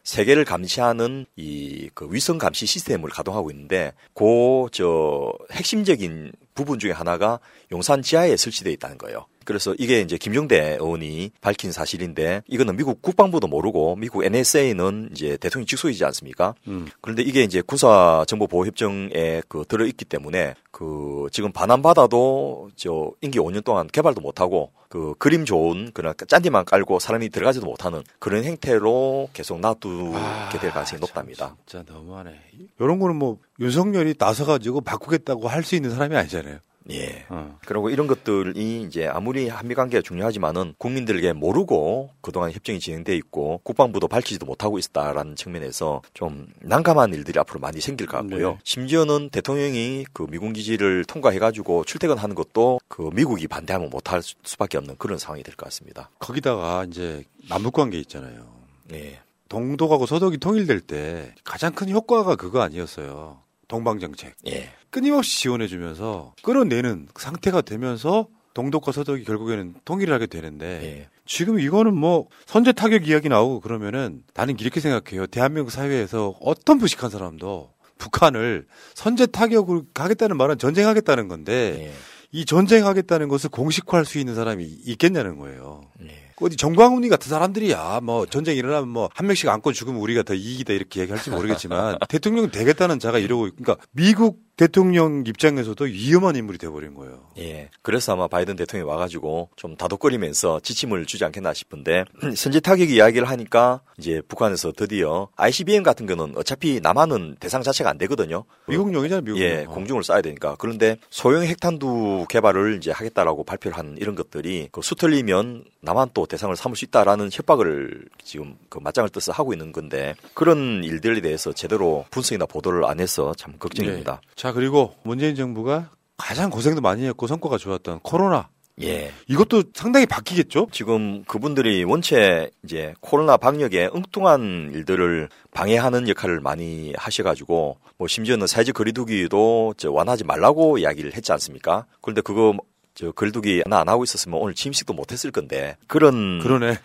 세계를 감시하는 이 그 위성 감시 시스템을 가동하고 있는데 그 저 핵심적인 부분 중에 하나가 용산 지하에 설치되어 있다는 거예요. 그래서 이게 이제 김종대 의원이 밝힌 사실인데 이거는 미국 국방부도 모르고 미국 엔에스에이는 이제 대통령 직속이지 않습니까? 음. 그런데 이게 이제 군사정보보호협정에 그 들어있기 때문에 그 지금 반환받아도 저 임기 오 년 동안 개발도 못하고 그 그림 좋은 그냥 짠디만 깔고 사람이 들어가지도 못하는 그런 행태로 계속 놔두게 아, 될 가능성이 높답니다. 진짜 너무하네. 이런 거는 뭐 윤석열이 나서가지고 바꾸겠다고 할 수 있는 사람이 아니잖아요. 예. 어. 그리고 이런 것들이 이제 아무리 한미 관계가 중요하지만은 국민들에게 모르고 그동안 협정이 진행돼 있고 국방부도 밝히지도 못하고 있다라는 측면에서 좀 난감한 일들이 앞으로 많이 생길 것 같고요. 네. 심지어는 대통령이 그 미군 기지를 통과해가지고 출퇴근하는 것도 그 미국이 반대하면 못할 수밖에 없는 그런 상황이 될 것 같습니다. 거기다가 이제 남북 관계 있잖아요. 예. 동독하고 서독이 통일될 때 가장 큰 효과가 그거 아니었어요. 동방정책. 예. 끊임없이 지원해주면서 끌어내는 상태가 되면서 동독과 서독이 결국에는 통일을 하게 되는데 예. 지금 이거는 뭐 선제 타격 이야기 나오고 그러면은 나는 이렇게 생각해요. 대한민국 사회에서 어떤 무식한 사람도 북한을 선제 타격을 하겠다는 말은 전쟁하겠다는 건데 예. 이 전쟁하겠다는 것을 공식화할 수 있는 사람이 있겠냐는 거예요. 예. 어디 정광훈이 같은 사람들이야. 뭐 전쟁 일어나면 뭐 한 명씩 안고 죽으면 우리가 더 이익이다 이렇게 얘기할지 모르겠지만 대통령 되겠다는 자가 이러고 그러니까 미국 대통령 입장에서도 위험한 인물이 돼버린 거예요. 예. 그래서 아마 바이든 대통령이 와가지고 좀 다독거리면서 지침을 주지 않겠나 싶은데 선제 타격 이야기를 하니까 이제 북한에서 드디어 아이씨비엠 같은 거는 어차피 남한은 대상 자체가 안 되거든요. 미국용이잖아요, 미국용. 예, 공중을 쏴야 되니까. 그런데 소형 핵탄두 개발을 이제 하겠다라고 발표를 한 이런 것들이 그 수틀리면 남한 또 대상을 삼을 수 있다라는 협박을 지금 그 맞짱을 떠서 하고 있는 건데 그런 일들에 대해서 제대로 분석이나 보도를 안 해서 참 걱정입니다. 네. 자, 그리고 문재인 정부가 가장 고생도 많이 했고 성과가 좋았던 코로나. 예. 이것도 상당히 바뀌겠죠? 지금 그분들이 원체 이제 코로나 방역에 엉뚱한 일들을 방해하는 역할을 많이 하셔가지고 뭐 심지어는 사회적 거리두기도 완화하지 말라고 이야기를 했지 않습니까? 그런데 그거 저 거리두기 하나 안 하고 있었으면 오늘 취임식도 못 했을 건데 그런 그러네.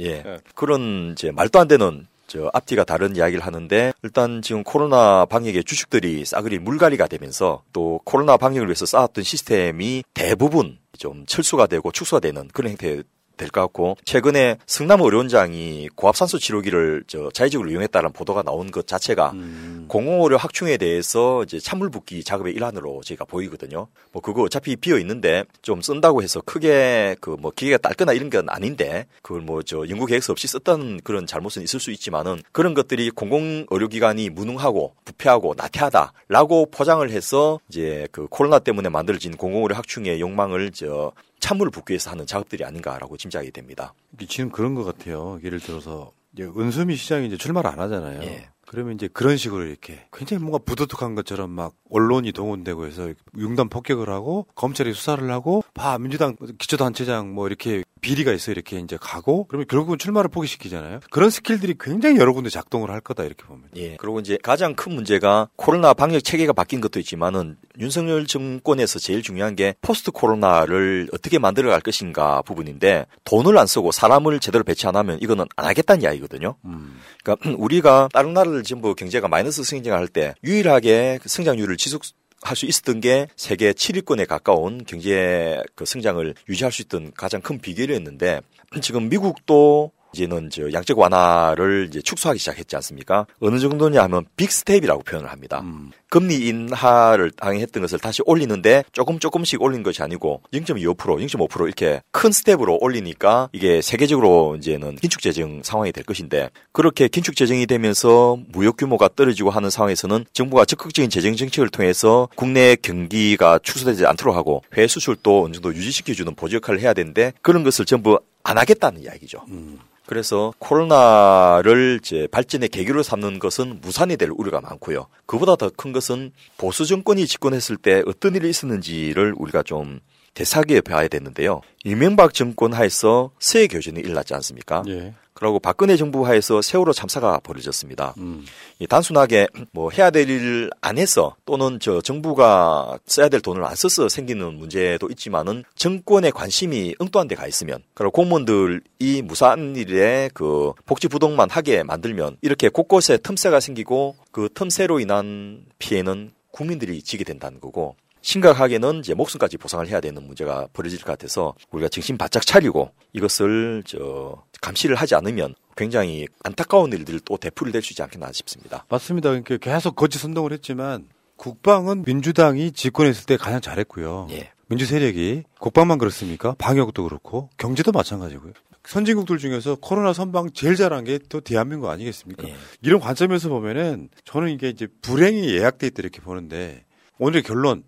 예. 네. 그런 이제 말도 안 되는 저 앞뒤가 다른 이야기를 하는데 일단 지금 코로나 방역의 주식들이 싸그리 물갈이가 되면서 또 코로나 방역을 위해서 쌓았던 시스템이 대부분 좀 철수가 되고 축소가 되는 그런 행태 될 것 같고 최근에 성남 의료원장이 고압산소 치료기를 저 자의적으로 이용했다는 보도가 나온 것 자체가 음. 음. 공공오류 확충에 대해서 이제 찬물 붓기 작업의 일환으로 저희가 보이거든요. 뭐 그거 어차피 비어 있는데 좀 쓴다고 해서 크게 그 뭐 기계가 딸거나 이런 건 아닌데 그걸 뭐 저 연구 계획서 없이 썼던 그런 잘못은 있을 수 있지만은 그런 것들이 공공의료기관이 무능하고 부패하고 나태하다라고 포장을 해서 이제 그 코로나 때문에 만들어진 공공의료 확충의 욕망을 저 찬물을 붓기 위해서 하는 작업들이 아닌가라고 짐작이 됩니다. 지금 그런 것 같아요. 예를 들어서 이제 은수미 시장이 이제 출마를 안 하잖아요. 예. 그러면 이제 그런 식으로 이렇게 굉장히 뭔가 부도덕한 것처럼 막 언론이 동원되고 해서 융단 폭격을 하고 검찰이 수사를 하고 봐 민주당 기초단체장 뭐 이렇게 비리가 있어 이렇게 이제 가고 그러면 결국은 출마를 포기시키잖아요. 그런 스킬들이 굉장히 여러 군데 작동을 할 거다 이렇게 보면. 예. 그리고 이제 가장 큰 문제가 코로나 방역 체계가 바뀐 것도 있지만은 윤석열 정권에서 제일 중요한 게 포스트 코로나를 어떻게 만들어갈 것인가 부분인데 돈을 안 쓰고 사람을 제대로 배치 안 하면 이거는 안 하겠다는 이야기거든요. 음. 그러니까 우리가 다른 나라를 전부 경제가 마이너스 성장할 때 유일하게 성장률을 지속 할 수 있었던 게 세계 칠 위권에 가까운 경제 그 성장을 유지할 수 있던 가장 큰 비결이었는데 지금 미국도 이제는 저 양적 완화를 이제 축소하기 시작했지 않습니까? 어느 정도냐 하면 빅스텝이라고 표현을 합니다. 음. 금리 인하를 당했던 것을 다시 올리는데 조금 조금씩 올린 것이 아니고 영 점 이오 퍼센트, 영 점 오 퍼센트 이렇게 큰 스텝으로 올리니까 이게 세계적으로 이제는 긴축재정 상황이 될 것인데 그렇게 긴축재정이 되면서 무역 규모가 떨어지고 하는 상황에서는 정부가 적극적인 재정 정책을 통해서 국내 경기가 축소되지 않도록 하고 해외 수출도 어느 정도 유지시켜주는 보조 역할을 해야 되는데 그런 것을 전부 안 하겠다는 이야기죠. 음. 그래서 코로나를 이제 발전의 계기로 삼는 것은 무산이 될 우려가 많고요. 그보다 더 큰 것은 보수 정권이 집권했을 때 어떤 일이 있었는지를 우리가 좀 대사기에 봐야 되는데요. 이명박 정권 하에서 세해 교전이 일어났지 않습니까? 예. 그리고 박근혜 정부 하에서 세월호 참사가 벌어졌습니다. 음. 단순하게 뭐 해야 될 일 안 해서 또는 저 정부가 써야 될 돈을 안 써서 생기는 문제도 있지만은 정권의 관심이 엉뚱한 데 가 있으면 그리고 공무원들이 무사한 일에 그 복지부동만 하게 만들면 이렇게 곳곳에 틈새가 생기고 그 틈새로 인한 피해는 국민들이 지게 된다는 거고 심각하게는 이제 목숨까지 보상을 해야 되는 문제가 벌어질 것 같아서 우리가 정신 바짝 차리고 이것을 저 감시를 하지 않으면 굉장히 안타까운 일들이 또 대풀이 될 수 있지 않겠나 싶습니다. 맞습니다. 그러니까 계속 거짓 선동을 했지만 국방은 민주당이 집권에 있을 때 가장 잘했고요. 예. 민주 세력이 국방만 그렇습니까? 방역도 그렇고 경제도 마찬가지고요. 선진국들 중에서 코로나 선방 제일 잘한 게 또 대한민국 아니겠습니까? 예. 이런 관점에서 보면은 저는 이게 이제 불행이 예약돼 있다 이렇게 보는데 오늘의 결론.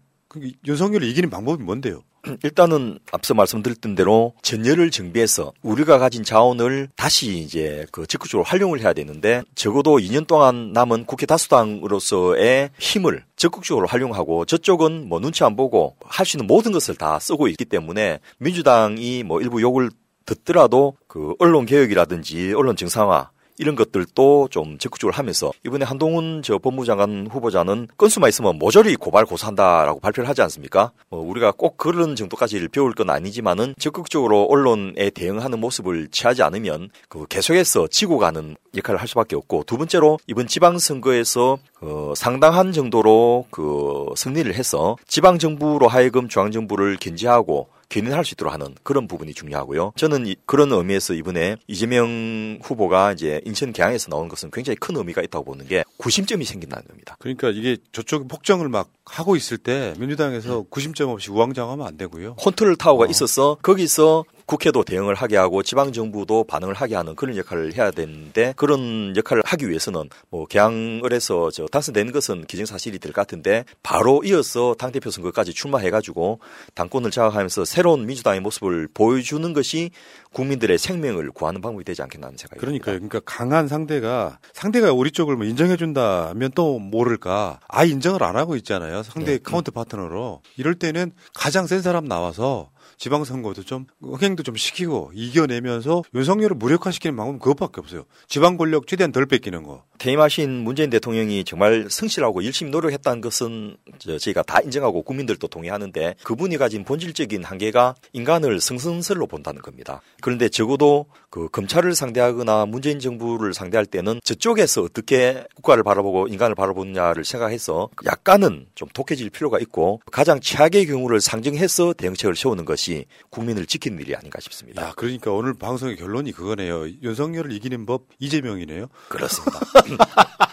윤석열을 이기는 방법이 뭔데요? 일단은 앞서 말씀드렸던 대로 전열을 정비해서 우리가 가진 자원을 다시 이제 그 적극적으로 활용을 해야 되는데 적어도 이 년 동안 남은 국회 다수당으로서의 힘을 적극적으로 활용하고 저쪽은 뭐 눈치 안 보고 할 수 있는 모든 것을 다 쓰고 있기 때문에 민주당이 뭐 일부 욕을 듣더라도 그 언론 개혁이라든지 언론 정상화 이런 것들도 좀 적극적으로 하면서 이번에 한동훈 저 법무장관 후보자는 건수만 있으면 모조리 고발 고소한다라고 발표를 하지 않습니까? 뭐 우리가 꼭 그런 정도까지 배울 건 아니지만은 적극적으로 언론에 대응하는 모습을 취하지 않으면 그 계속해서 지고 가는 역할을 할 수밖에 없고 두 번째로 이번 지방선거에서 어 상당한 정도로 그 승리를 해서 지방정부로 하여금 중앙정부를 견제하고 견인할 수 있도록 하는 그런 부분이 중요하고요. 저는 이, 그런 의미에서 이번에 이재명 후보가 이제 인천 계양에서 나온 것은 굉장히 큰 의미가 있다고 보는 게 구심점이 생긴다는 겁니다. 그러니까 이게 저쪽 폭정을 막 하고 있을 때 민주당에서 음. 구심점 없이 우왕좌왕하면 안 되고요. 컨트롤 타워가 어. 있어서 거기서 국회도 대응을 하게 하고 지방정부도 반응을 하게 하는 그런 역할을 해야 되는데 그런 역할을 하기 위해서는 뭐 계양을 해서 저 당선된 것은 기정사실이 될 것 같은데 바로 이어서 당대표 선거까지 출마해가지고 당권을 장악하면서 새로운 민주당의 모습을 보여주는 것이 국민들의 생명을 구하는 방법이 되지 않겠나 하는 생각이 듭니다. 그러니까요. 그러니까 강한 상대가 상대가 우리 쪽을 뭐 인정해준다면 또 모를까 아예 인정을 안 하고 있잖아요. 상대의 네. 카운트 파트너로. 이럴 때는 가장 센 사람 나와서 지방선거도 좀 흥행도 좀 시키고 이겨내면서 윤석열을 무력화시키는 방법은 그것밖에 없어요. 지방권력 최대한 덜 뺏기는 거. 퇴임하신 문재인 대통령이 정말 성실하고 열심히 노력했다는 것은 저희가 다 인정하고 국민들도 동의하는데 그분이 가진 본질적인 한계가 인간을 성선설로 본다는 겁니다. 그런데 적어도 그 검찰을 상대하거나 문재인 정부를 상대할 때는 저쪽에서 어떻게 국가를 바라보고 인간을 바라보느냐를 생각해서 약간은 좀 독해질 필요가 있고 가장 최악의 경우를 상정해서 대응책을 세우는 것 것이 국민을 지키는 일이 아닌가 싶습니다. 야, 그러니까 오늘 방송의 결론이 그거네요. 윤석열을 이기는 법 이재명이네요. 그렇습니다.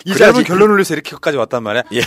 이 짧은 결론을 위해서 이렇게까지 왔단 말이야. 예.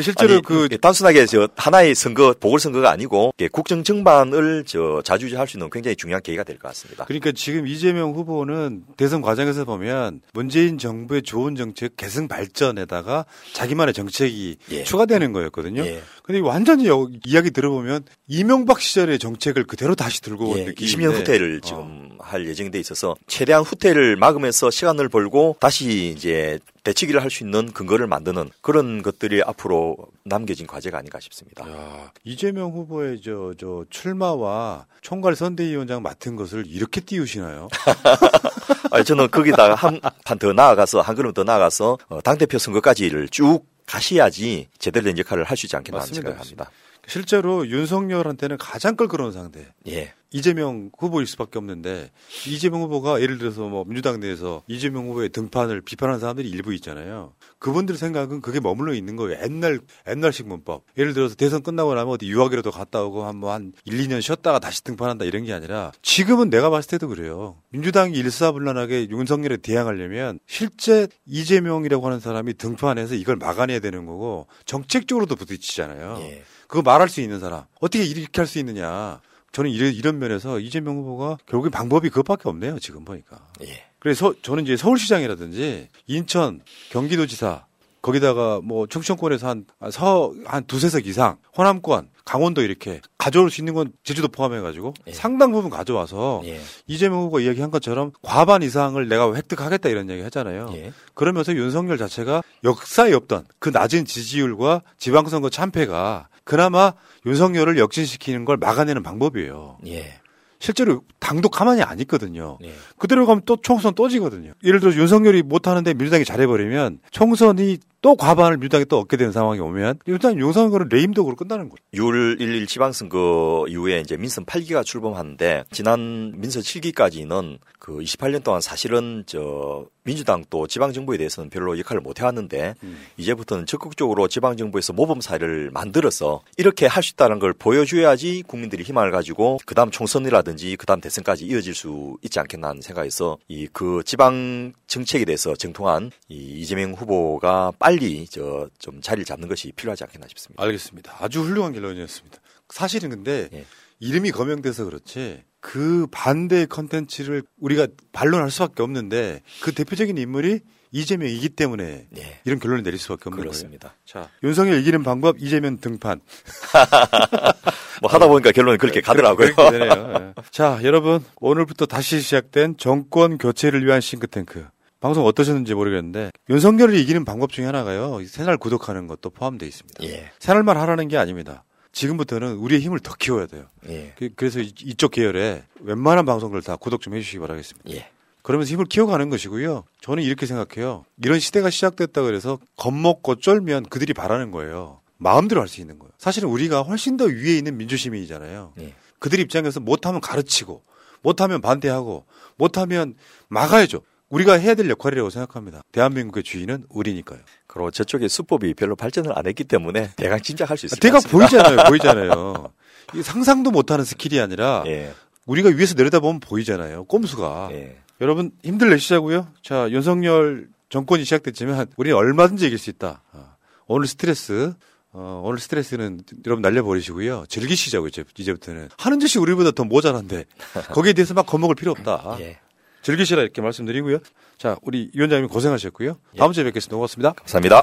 실제로 아니, 그 단순하게 저 하나의 선거 보궐선거가 아니고 국정 정반을 저 자주지할 수 있는 굉장히 중요한 계기가 될 것 같습니다. 그러니까 지금 이재명 후보는 대선 과정에서 보면 문재인 정부의 좋은 정책 계승 발전에다가 자기만의 정책이 예. 추가되는 거였거든요. 예. 근데 완전히 이야기 들어보면 이명박 시절의 정책을 그대로 다시 들고 온 예. 느낌인데 이십 년 후퇴를 지금 어. 할 예정돼 있어서 최대한 후퇴를 막으면서 시간을 벌고 다시 이제 대치기를 할 수 있는 근거를 만드는 그런 것들이 앞으로 남겨진 과제가 아닌가 싶습니다. 야, 이재명 후보의 저, 저 출마와 총괄 선대위원장 맡은 것을 이렇게 띄우시나요? 아니, 저는 거기다가 한 판 더 나아가서 한 걸음 더 나아가서 당대표 선거까지를 쭉 가셔야지 제대로 된 역할을 할 수 있지 않겠나 하는 생각을 합니다. 실제로 윤석열한테는 가장 끌끄러운 상대. 예. 이재명 후보일 수밖에 없는데 이재명 후보가 예를 들어서 뭐 민주당 내에서 이재명 후보의 등판을 비판하는 사람들이 일부 있잖아요. 그분들 생각은 그게 머물러 있는 거예요. 옛날 옛날식 문법. 예를 들어서 대선 끝나고 나면 어디 유학이라도 갔다 오고 한 뭐 한 일, 이 년 쉬었다가 다시 등판한다 이런 게 아니라 지금은 내가 봤을 때도 그래요. 민주당이 일사불란하게 윤석열에 대항하려면 실제 이재명이라고 하는 사람이 등판해서 이걸 막아내야 되는 거고 정책적으로도 부딪히잖아요. 예. 그거 말할 수 있는 사람. 어떻게 이렇게 할 수 있느냐. 저는 이런, 이런 면에서 이재명 후보가 결국에 방법이 그것밖에 없네요. 지금 보니까. 예. 그래서 저는 이제 서울시장이라든지 인천, 경기도지사 거기다가 뭐 충청권에서 한 서 한 두세 석 이상, 호남권, 강원도 이렇게 가져올 수 있는 건 제주도 포함해가지고 예. 상당 부분 가져와서 예. 이재명 후보가 이야기한 것처럼 과반 이상을 내가 획득하겠다 이런 얘기 했잖아요. 예. 그러면서 윤석열 자체가 역사에 없던 그 낮은 지지율과 지방선거 참패가 그나마 윤석열을 역진시키는 걸 막아내는 방법이에요. 예. 실제로 당도 가만히 안 있거든요. 예. 그대로 가면 또 총선 또 지거든요. 예를 들어 윤석열이 못하는데 민주당이 잘해버리면 총선이 또 과반을 민주당이 또 얻게 되는 상황이 오면 일단 윤석열은 레임덕으로 끝나는 거죠. 유월 일일 지방선거 이후에 이제 민선 팔 기가 출범하는데 지난 민선 칠 기까지는 그 이십팔 년 동안 사실은 저 민주당 또 지방정부에 대해서는 별로 역할을 못 해왔는데 음. 이제부터는 적극적으로 지방정부에서 모범 사례를 만들어서 이렇게 할 수 있다는 걸 보여줘야지 국민들이 희망을 가지고 그 다음 총선이라든지 그 다음 대선까지 이어질 수 있지 않겠나 하는 생각에서 이 그 지방 정책에 대해서 정통한 이 이재명 후보가 빨리 저 좀 자리를 잡는 것이 필요하지 않겠나 싶습니다. 알겠습니다. 아주 훌륭한 결론이었습니다. 사실은 근데 예. 이름이 거명돼서 그렇지 그 반대의 컨텐츠를 우리가 반론할 수밖에 없는데 그 대표적인 인물이 이재명이기 때문에 예. 이런 결론을 내릴 수밖에 없는 그렇습니다. 거예요. 자, 윤석열 이기는 방법 이재명 등판. 뭐 하다 보니까 결론이 그렇게 가더라고요. 그렇게 되네요. 자, 여러분 오늘부터 다시 시작된 정권 교체를 위한 싱크탱크. 방송 어떠셨는지 모르겠는데 윤석열을 이기는 방법 중에 하나가요. 새날 구독하는 것도 포함되어 있습니다. 예. 새날만 하라는 게 아닙니다. 지금부터는 우리의 힘을 더 키워야 돼요. 예. 그, 그래서 이, 이쪽 계열에 웬만한 방송들 다 구독 좀 해주시기 바라겠습니다. 예. 그러면서 힘을 키워가는 것이고요. 저는 이렇게 생각해요. 이런 시대가 시작됐다 그래서 겁먹고 쫄면 그들이 바라는 거예요. 마음대로 할 수 있는 거예요. 사실은 우리가 훨씬 더 위에 있는 민주시민이잖아요. 예. 그들 입장에서 못하면 가르치고 못하면 반대하고 못하면 막아야죠. 우리가 해야 될 역할이라고 생각합니다. 대한민국의 주인은 우리니까요. 그리고 저쪽에 수법이 별로 발전을 안 했기 때문에 대강 짐작할 수 있습니다. 대강 보이잖아요. 보이잖아요. 이게 상상도 못하는 스킬이 아니라 예. 우리가 위에서 내려다보면 보이잖아요. 꼼수가. 예. 여러분 힘들 내시자고요. 자, 윤석열 정권이 시작됐지만 우리는 얼마든지 이길 수 있다. 오늘 스트레스. 어, 오늘 스트레스는 여러분 날려버리시고요. 즐기시자고요. 이제부터는. 하는 짓이 우리보다 더 모자란데 거기에 대해서 막 겁먹을 필요 없다. 예. 즐기시라 이렇게 말씀드리고요. 자, 우리 위원장님 고생하셨고요. 다음 주에 뵙겠습니다. 고맙습니다. 감사합니다.